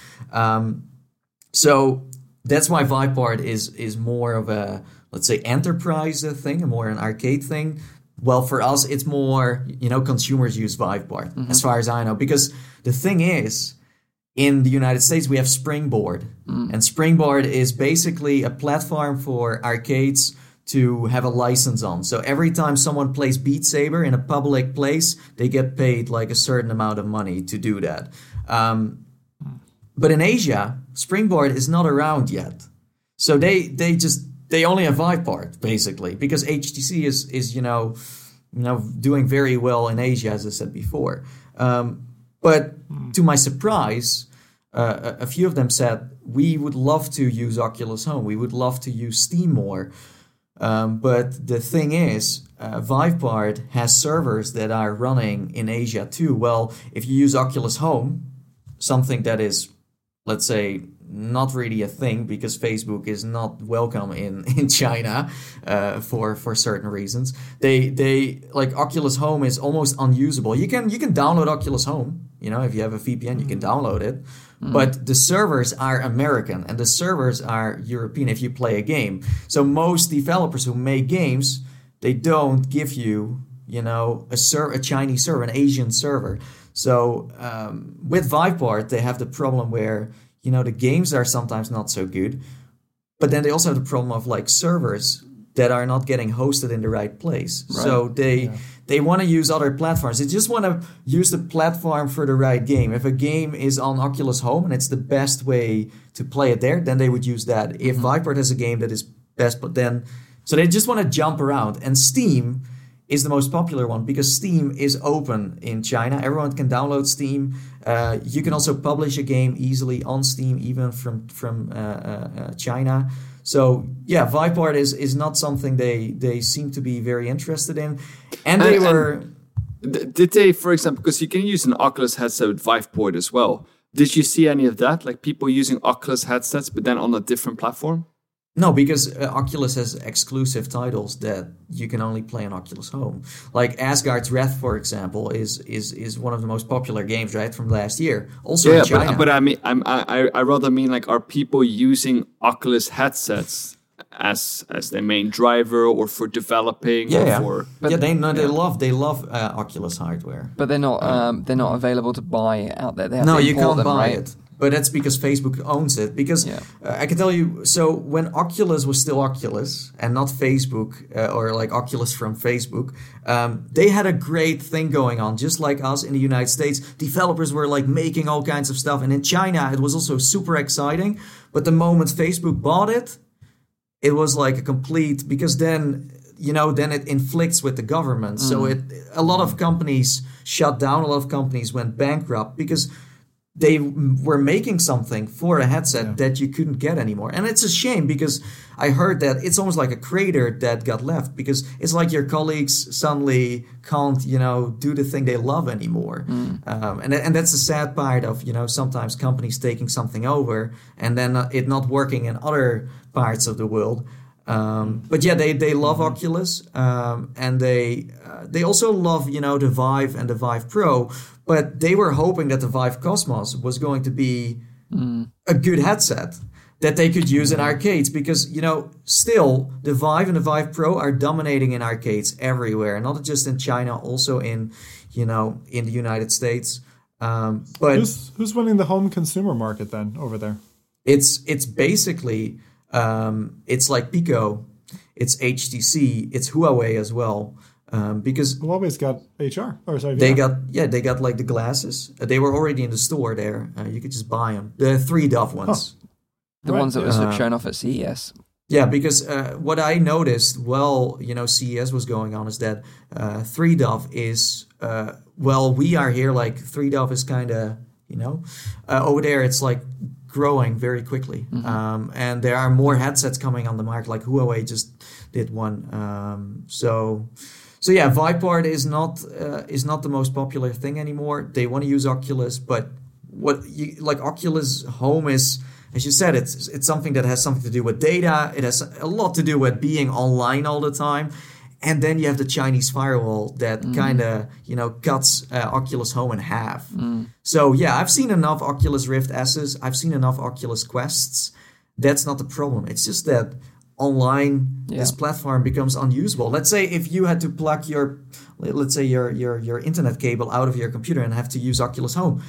So that's why Viveport is more of a, let's say, enterprise thing, more an arcade thing Well, for us, it's more, you know, consumers use Vive Bar, as far as I know. Because the thing is, in the United States, we have Springboard. And Springboard is basically a platform for arcades to have a license on. So every time someone plays Beat Saber in a public place, they get paid like a certain amount of money to do that. But in Asia, Springboard is not around yet. So they only have Vive Part, basically, because HTC is you know doing very well in Asia, as I said before. But to my surprise, a few of them said, we would love to use Oculus Home. We would love to use Steam more. But the thing is, VivePart has servers that are running in Asia too. Well, if you use Oculus Home, something that is, let's say, not really a thing because Facebook is not welcome in China for certain reasons. They like Oculus Home is almost unusable. You can download Oculus Home, you know, if you have a VPN, you can download it. But the servers are American and the servers are European if you play a game. So most developers who make games, they don't give you, you know, a Chinese server, an Asian server. So with VivePart, they have the problem where, you know, the games are sometimes not so good. But then they also have the problem of like servers that are not getting hosted in the right place. Right. So they want to use other platforms. They just want to use the platform for the right game. If a game is on Oculus Home and it's the best way to play it there, then they would use that. If VivePart has a game that is best, but then... So they just want to jump around. And Steam is the most popular one because Steam is open in China. Everyone can download Steam. You can also publish a game easily on Steam, even from China. So yeah, VivePart is not something they seem to be very interested in. Did they, for example, because you can use an Oculus headset with VivePort as well. Did you see any of that? Like people using Oculus headsets, but then on a different platform? No, because Oculus has exclusive titles that you can only play on Oculus Home. Like Asgard's Wrath, for example, is one of the most popular games, right, from last year. Also in China. But I mean, I rather mean, like, are people using Oculus headsets as their main driver or for developing? Or for... They love Oculus hardware. But they're not available to buy out there. You can't buy it. But that's because Facebook owns it. Because I can tell you, so when Oculus was still Oculus and not Facebook or like Oculus from Facebook, they had a great thing going on. Just like us in the United States, developers were like making all kinds of stuff. And in China, it was also super exciting. But the moment Facebook bought it, it was like a complete, because then... you know, then it inflicts with the government. So a lot of companies shut down, a lot of companies went bankrupt because they were making something for a headset that you couldn't get anymore. And it's a shame because I heard that it's almost like a crater that got left because it's like your colleagues suddenly can't, you know, do the thing they love anymore. And that's the sad part of, you know, sometimes companies taking something over and then it not working in other parts of the world. But yeah, they love Oculus, and they also love, you know, the Vive and the Vive Pro, but they were hoping that the Vive Cosmos was going to be a good headset that they could use in arcades because, you know, still the Vive and the Vive Pro are dominating in arcades everywhere, not just in China, also in, you know, in the United States. But who's winning the home consumer market then over there? It's basically... it's like Pico, it's HTC, it's Huawei as well, because Huawei's got HR. They got like the glasses. They were already in the store there. You could just buy them. The three Dove ones, ones that were shown off at CES. Yeah, because what I noticed while you know CES was going on is that 3Dove is we are here like 3Dove is kind of you know over there it's like. Growing very quickly, and there are more headsets coming on the market. Like Huawei just did one. So yeah, VivePart is not the most popular thing anymore. They want to use Oculus, but Oculus Home is, as you said, it's something that has something to do with data. It has a lot to do with being online all the time, and then you have the Chinese firewall that kind of you know cuts Oculus Home in half. So yeah, I've seen enough Oculus Rift S's. I've seen enough Oculus Quests. That's not the problem. It's just that online, this platform becomes unusable. Let's say if you had to plug your internet cable out of your computer and have to use Oculus Home,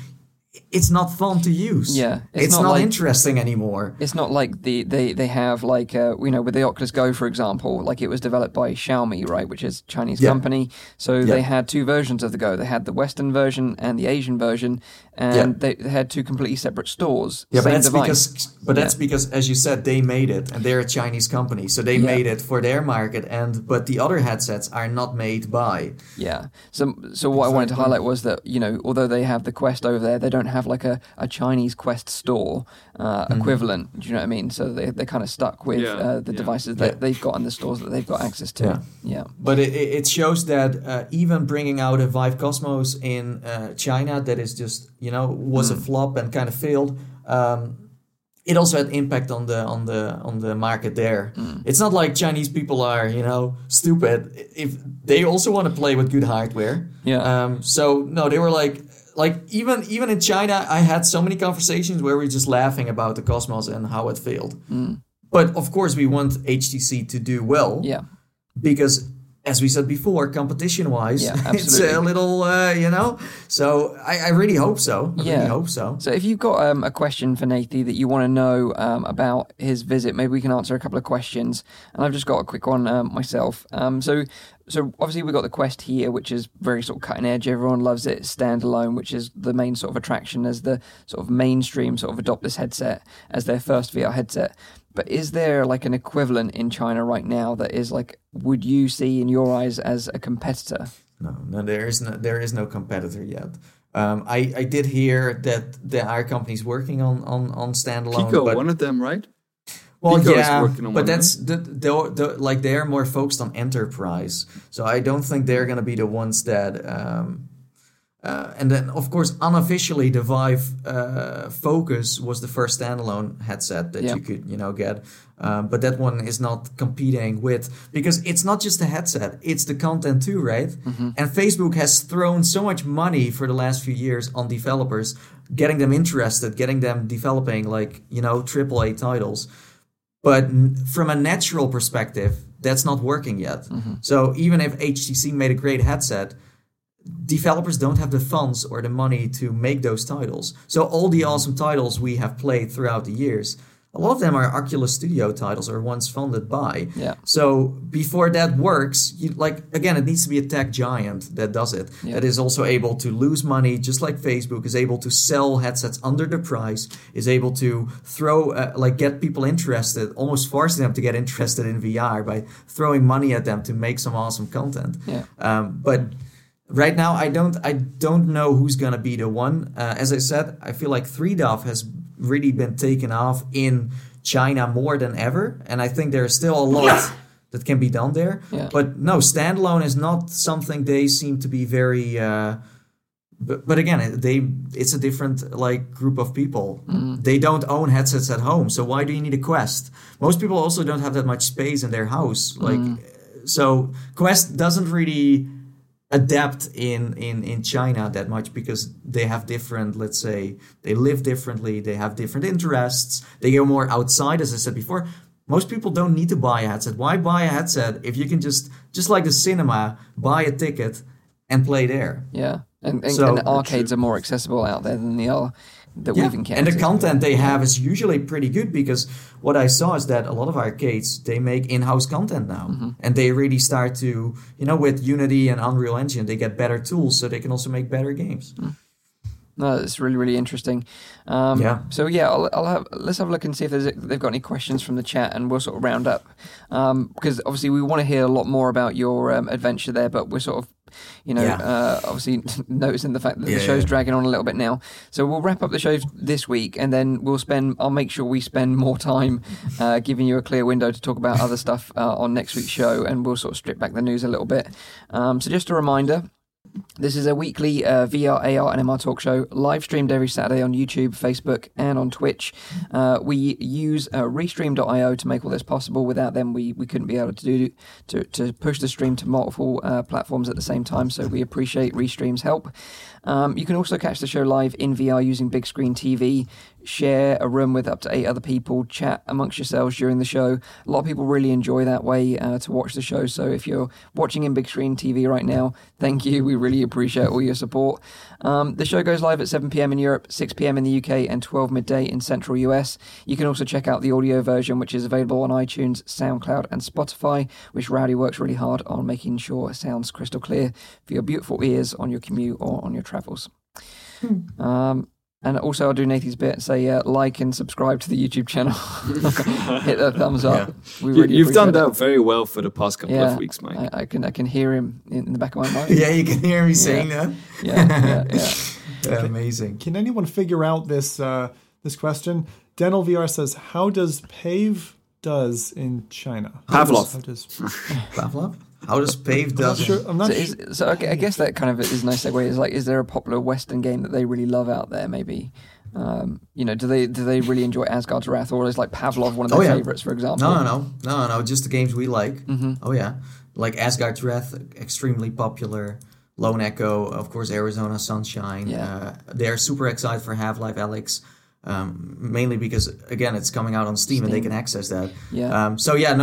it's not fun to use. Yeah, it's not interesting anymore. It's not like they have with the Oculus Go, for example, like it was developed by Xiaomi, right, which is a Chinese company. So they had two versions of the Go. They had the Western version and the Asian version, and they had two completely separate stores. Yeah, that's because, as you said, they made it, and they're a Chinese company, so they made it for their market. But the other headsets are not made by. Yeah. So what I wanted to highlight was that although they have the Quest over there, they don't have a Chinese Quest store equivalent. Do you know what I mean? So they're kind of stuck with the devices that they've got in the stores that they've got access to. Yeah. But it shows that even bringing out a Vive Cosmos in China, that is just was a flop and kind of failed. It also had impact on the market there. It's not like Chinese people are stupid. If they also want to play with good hardware. Yeah. So no, they were like. Like, even in China, I had so many conversations where we were just laughing about the Cosmos and how it failed. But, of course, we want HTC to do well. Yeah. Because, as we said before, competition-wise, it's a little, So, I really hope so. So, if you've got a question for Nathie that you want to know about his visit, maybe we can answer a couple of questions. And I've just got a quick one myself. So obviously we've got the Quest here, which is very sort of cutting edge. Everyone loves it. Standalone, which is the main sort of attraction as the sort of mainstream sort of adopt this headset as their first VR headset. But is there like an equivalent in China right now that is like, would you see in your eyes as a competitor? No, there is no competitor yet. I did hear that there are companies working on standalone. Pico, one of them, right? Well, but that's they are more focused on enterprise. So I don't think they're going to be the ones that. And then, of course, unofficially, the Vive Focus was the first standalone headset that you could, get. But that one is not competing with, because it's not just the headset, it's the content too, right? And Facebook has thrown so much money for the last few years on developers, getting them interested, getting them developing AAA titles. But from a natural perspective, that's not working yet. So even if HTC made a great headset, developers don't have the funds or the money to make those titles. So all the awesome titles we have played throughout the years, a lot of them are Oculus Studio titles or ones funded by. So before that works, it needs to be a tech giant that does it. That is also able to lose money, just like Facebook is able to sell headsets under the price, is able to throw, get people interested, almost forcing them to get interested in VR by throwing money at them to make some awesome content. But right now, I don't know who's going to be the one. As I said, I feel like 3DOF has really been taken off in China more than ever, and I think there's still a lot that can be done there. But no, standalone is not something they seem to be very. But again, it's a different group of people. They don't own headsets at home, so why do you need a Quest? Most people also don't have that much space in their house, so Quest doesn't really adapt in China that much, because they have different, let's say, they live differently, they have different interests, they go more outside. As I said before, most people don't need to buy a headset. Why buy a headset if you can just like the cinema, buy a ticket and play there? And arcades are more accessible out there than they are that we even can. And the content they have is usually pretty good, because what I saw is that a lot of arcades, they make in-house content now. And they really start to, with Unity and Unreal Engine, they get better tools so they can also make better games. No, it's really, really interesting. So let's have a look and see if they've got any questions from the chat, and we'll sort of round up. Because obviously we want to hear a lot more about your adventure there, but we're sort of, obviously noticing the fact that the show's dragging on a little bit now. So we'll wrap up the show this week, and then I'll make sure we spend more time giving you a clear window to talk about other stuff on next week's show, and we'll sort of strip back the news a little bit. So just a reminder, This is a weekly VR, AR, and MR talk show, live streamed every Saturday on YouTube, Facebook, and on Twitch. We use Restream.io to make all this possible. Without them, we couldn't be able to push the stream to multiple platforms at the same time, so we appreciate Restream's help. You can also catch the show live in VR using big screen TV, share a room with up to 8 other people, chat amongst yourselves during the show. A lot of people really enjoy that way to watch the show, so if you're watching in big screen TV right now, thank you. We really appreciate all your support. The show goes live at 7 p.m. in Europe, 6 p.m. in the UK, and 12 midday in central US. You can also check out the audio version, which is available on iTunes, SoundCloud, and Spotify, which Rowdy works really hard on making sure it sounds crystal clear for your beautiful ears on your commute or on your travels. And also I'll do Nathie's bit and say like and subscribe to the YouTube channel. Hit that thumbs up. Yeah. You've done that very well for the past couple of weeks, Mike. I can hear him in the back of my mind. Yeah, you can hear me saying that. Amazing. Can anyone figure out this this question? Dental VR says, how does PAVE does in China? Pavlov. Pavlov? How does PAVE does? I'm not sure. So I guess that kind of is a nice segue. Is like, is there a popular Western game that they really love out there? Maybe, you know, do they really enjoy Asgard's Wrath, or is like Pavlov one of their favorites, for example? No. Just the games we like. Mm-hmm. Oh yeah, like Asgard's Wrath, extremely popular. Lone Echo, of course, Arizona Sunshine. Yeah. They are super excited for Half-Life Alyx. Mainly because, again, it's coming out on Steam. And they can access that. Yeah.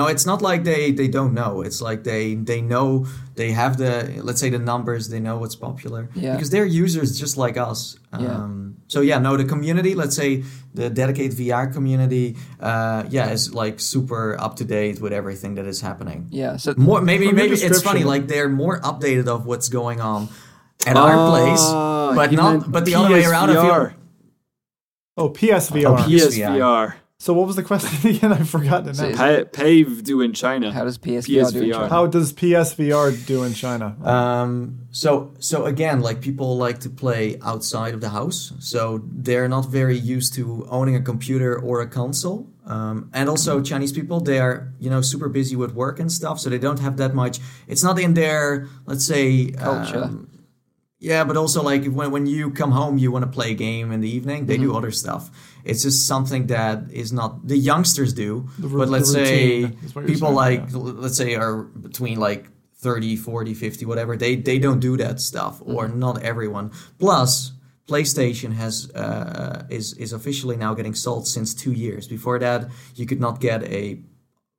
It's not like they don't know. It's like they know, they have the numbers, they know what's popular. Yeah. Because they're users just like us. The community, let's say the dedicated VR community, is like super up to date with everything that is happening. Yeah. So more, maybe it's funny, like they're more updated of what's going on at our place, but the other way around. Oh, PSVR. PSVR. So what was the question again? I forgot to know. PAVE do in China. How does PSVR do in China? How does PSVR do in China? So again, like people like to play outside of the house. So they're not very used to owning a computer or a console. And also Chinese people, they are, super busy with work and stuff. So they don't have that much. It's not in their, let's say... culture. Yeah, but also like when you come home, you want to play a game in the evening. They do other stuff. It's just something that is not the youngsters do. But let's say people are between like 30, 40, 50, whatever. They don't do that stuff, or not everyone. Plus, PlayStation is officially now getting sold since 2 years. Before that, you could not get a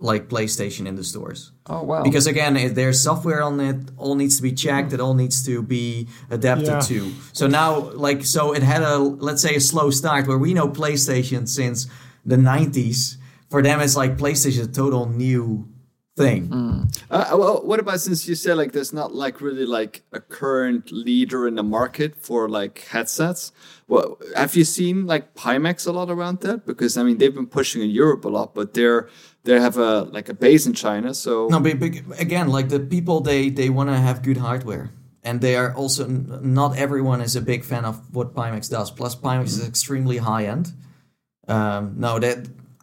PlayStation in the stores. Oh, wow. Because again, there's software on it, all needs to be checked, it all needs to be adapted to. So now, it had a slow start where we know PlayStation since the 90s. For them, it's like PlayStation is a total new thing. Mm. What about, since you said there's not really a current leader in the market for headsets? Well, have you seen Pimax a lot around that? Because I mean, they've been pushing in Europe a lot, but they have a base in China. So no, but again, the people they want to have good hardware, and they are also not everyone is a big fan of what Pimax does. Plus, Pimax is extremely high end.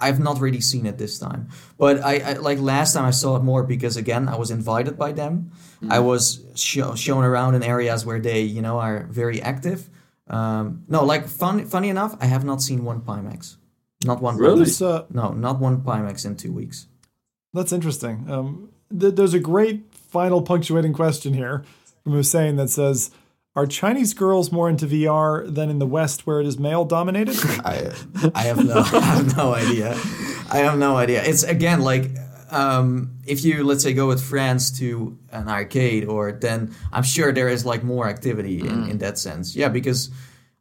I've not really seen it this time, but I last time I saw it more because again I was invited by them. Mm. I was shown around in areas where they are very active. Funny enough, I have not seen one Pimax, not one. Really? Pimax. No, not one Pimax in 2 weeks. That's interesting. There's a great final punctuating question here from Hussein that says, are Chinese girls more into VR than in the West, where it is male dominated? I have no idea. It's again if you go with friends to an arcade, or then I'm sure there is more activity in that sense. Yeah, because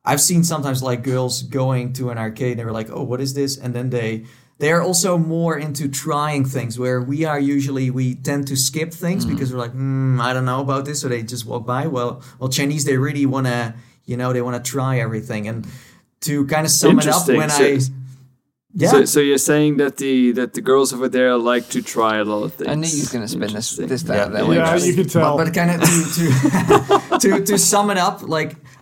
I've seen sometimes girls going to an arcade and they were like, oh, what is this? And then they are also more into trying things, where we are usually, we tend to skip things because we're like, I don't know about this. So they just walk by. Well, Chinese, they really want to, they want to try everything. And to kind of sum it up, So you're saying that the girls over there like to try a lot of things. I knew you were going to spin this that way. Yeah, you could tell. But kind of to sum it up,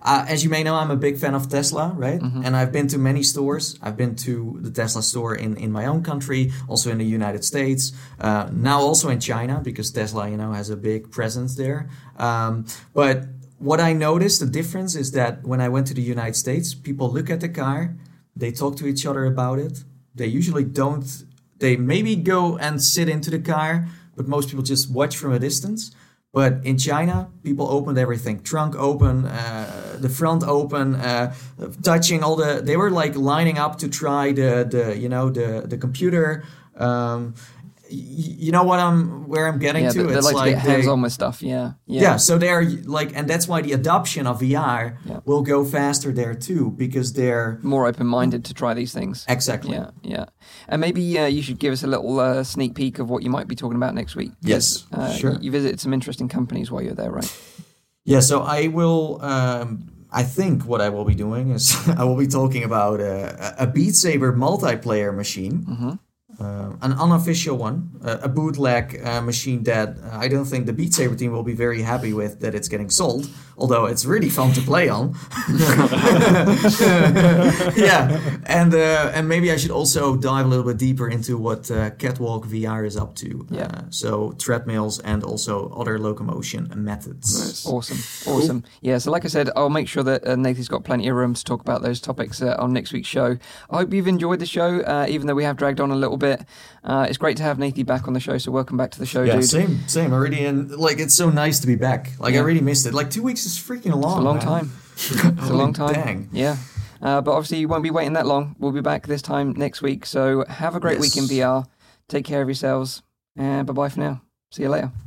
as you may know, I'm a big fan of Tesla, right? Mm-hmm. And I've been to many stores. I've been to the Tesla store in my own country, also in the United States, now also in China, because Tesla, has a big presence there. But what I noticed, the difference is that when I went to the United States, people look at the car, they talk to each other about it. They usually don't, they maybe go and sit into the car, but most people just watch from a distance. But in China, people opened everything, trunk open, the front open, touching all the, they were like lining up to try the computer. You know what I'm getting to? They like to get hands-on with stuff, yeah. So they're like, and that's why the adoption of VR will go faster there too, because they're more open-minded to try these things. Exactly. Yeah. And maybe you should give us a little sneak peek of what you might be talking about next week. Yes, sure. You visited some interesting companies while you're there, right? Yeah. So I will. I think what I will be doing is I will be talking about a Beat Saber multiplayer machine. Mm-hmm. An unofficial one, a bootleg machine that I don't think the Beat Saber team will be very happy with that it's getting sold, although it's really fun to play on. And maybe I should also dive a little bit deeper into what Catwalk VR is up to. Yeah. So treadmills and also other locomotion methods. Nice. Awesome. Cool. Yeah, so like I said, I'll make sure that Nathie's got plenty of room to talk about those topics on next week's show. I hope you've enjoyed the show, even though we have dragged on a little bit. It's great to have Nathie back on the show, so welcome back to the show, dude. Same. Already, and it's so nice to be back. I really missed it. 2 weeks is freaking long. It's a long time. Dang. Yeah. But obviously you won't be waiting that long. We'll be back this time next week. So have a great week in VR. Take care of yourselves. And bye-bye for now. See you later.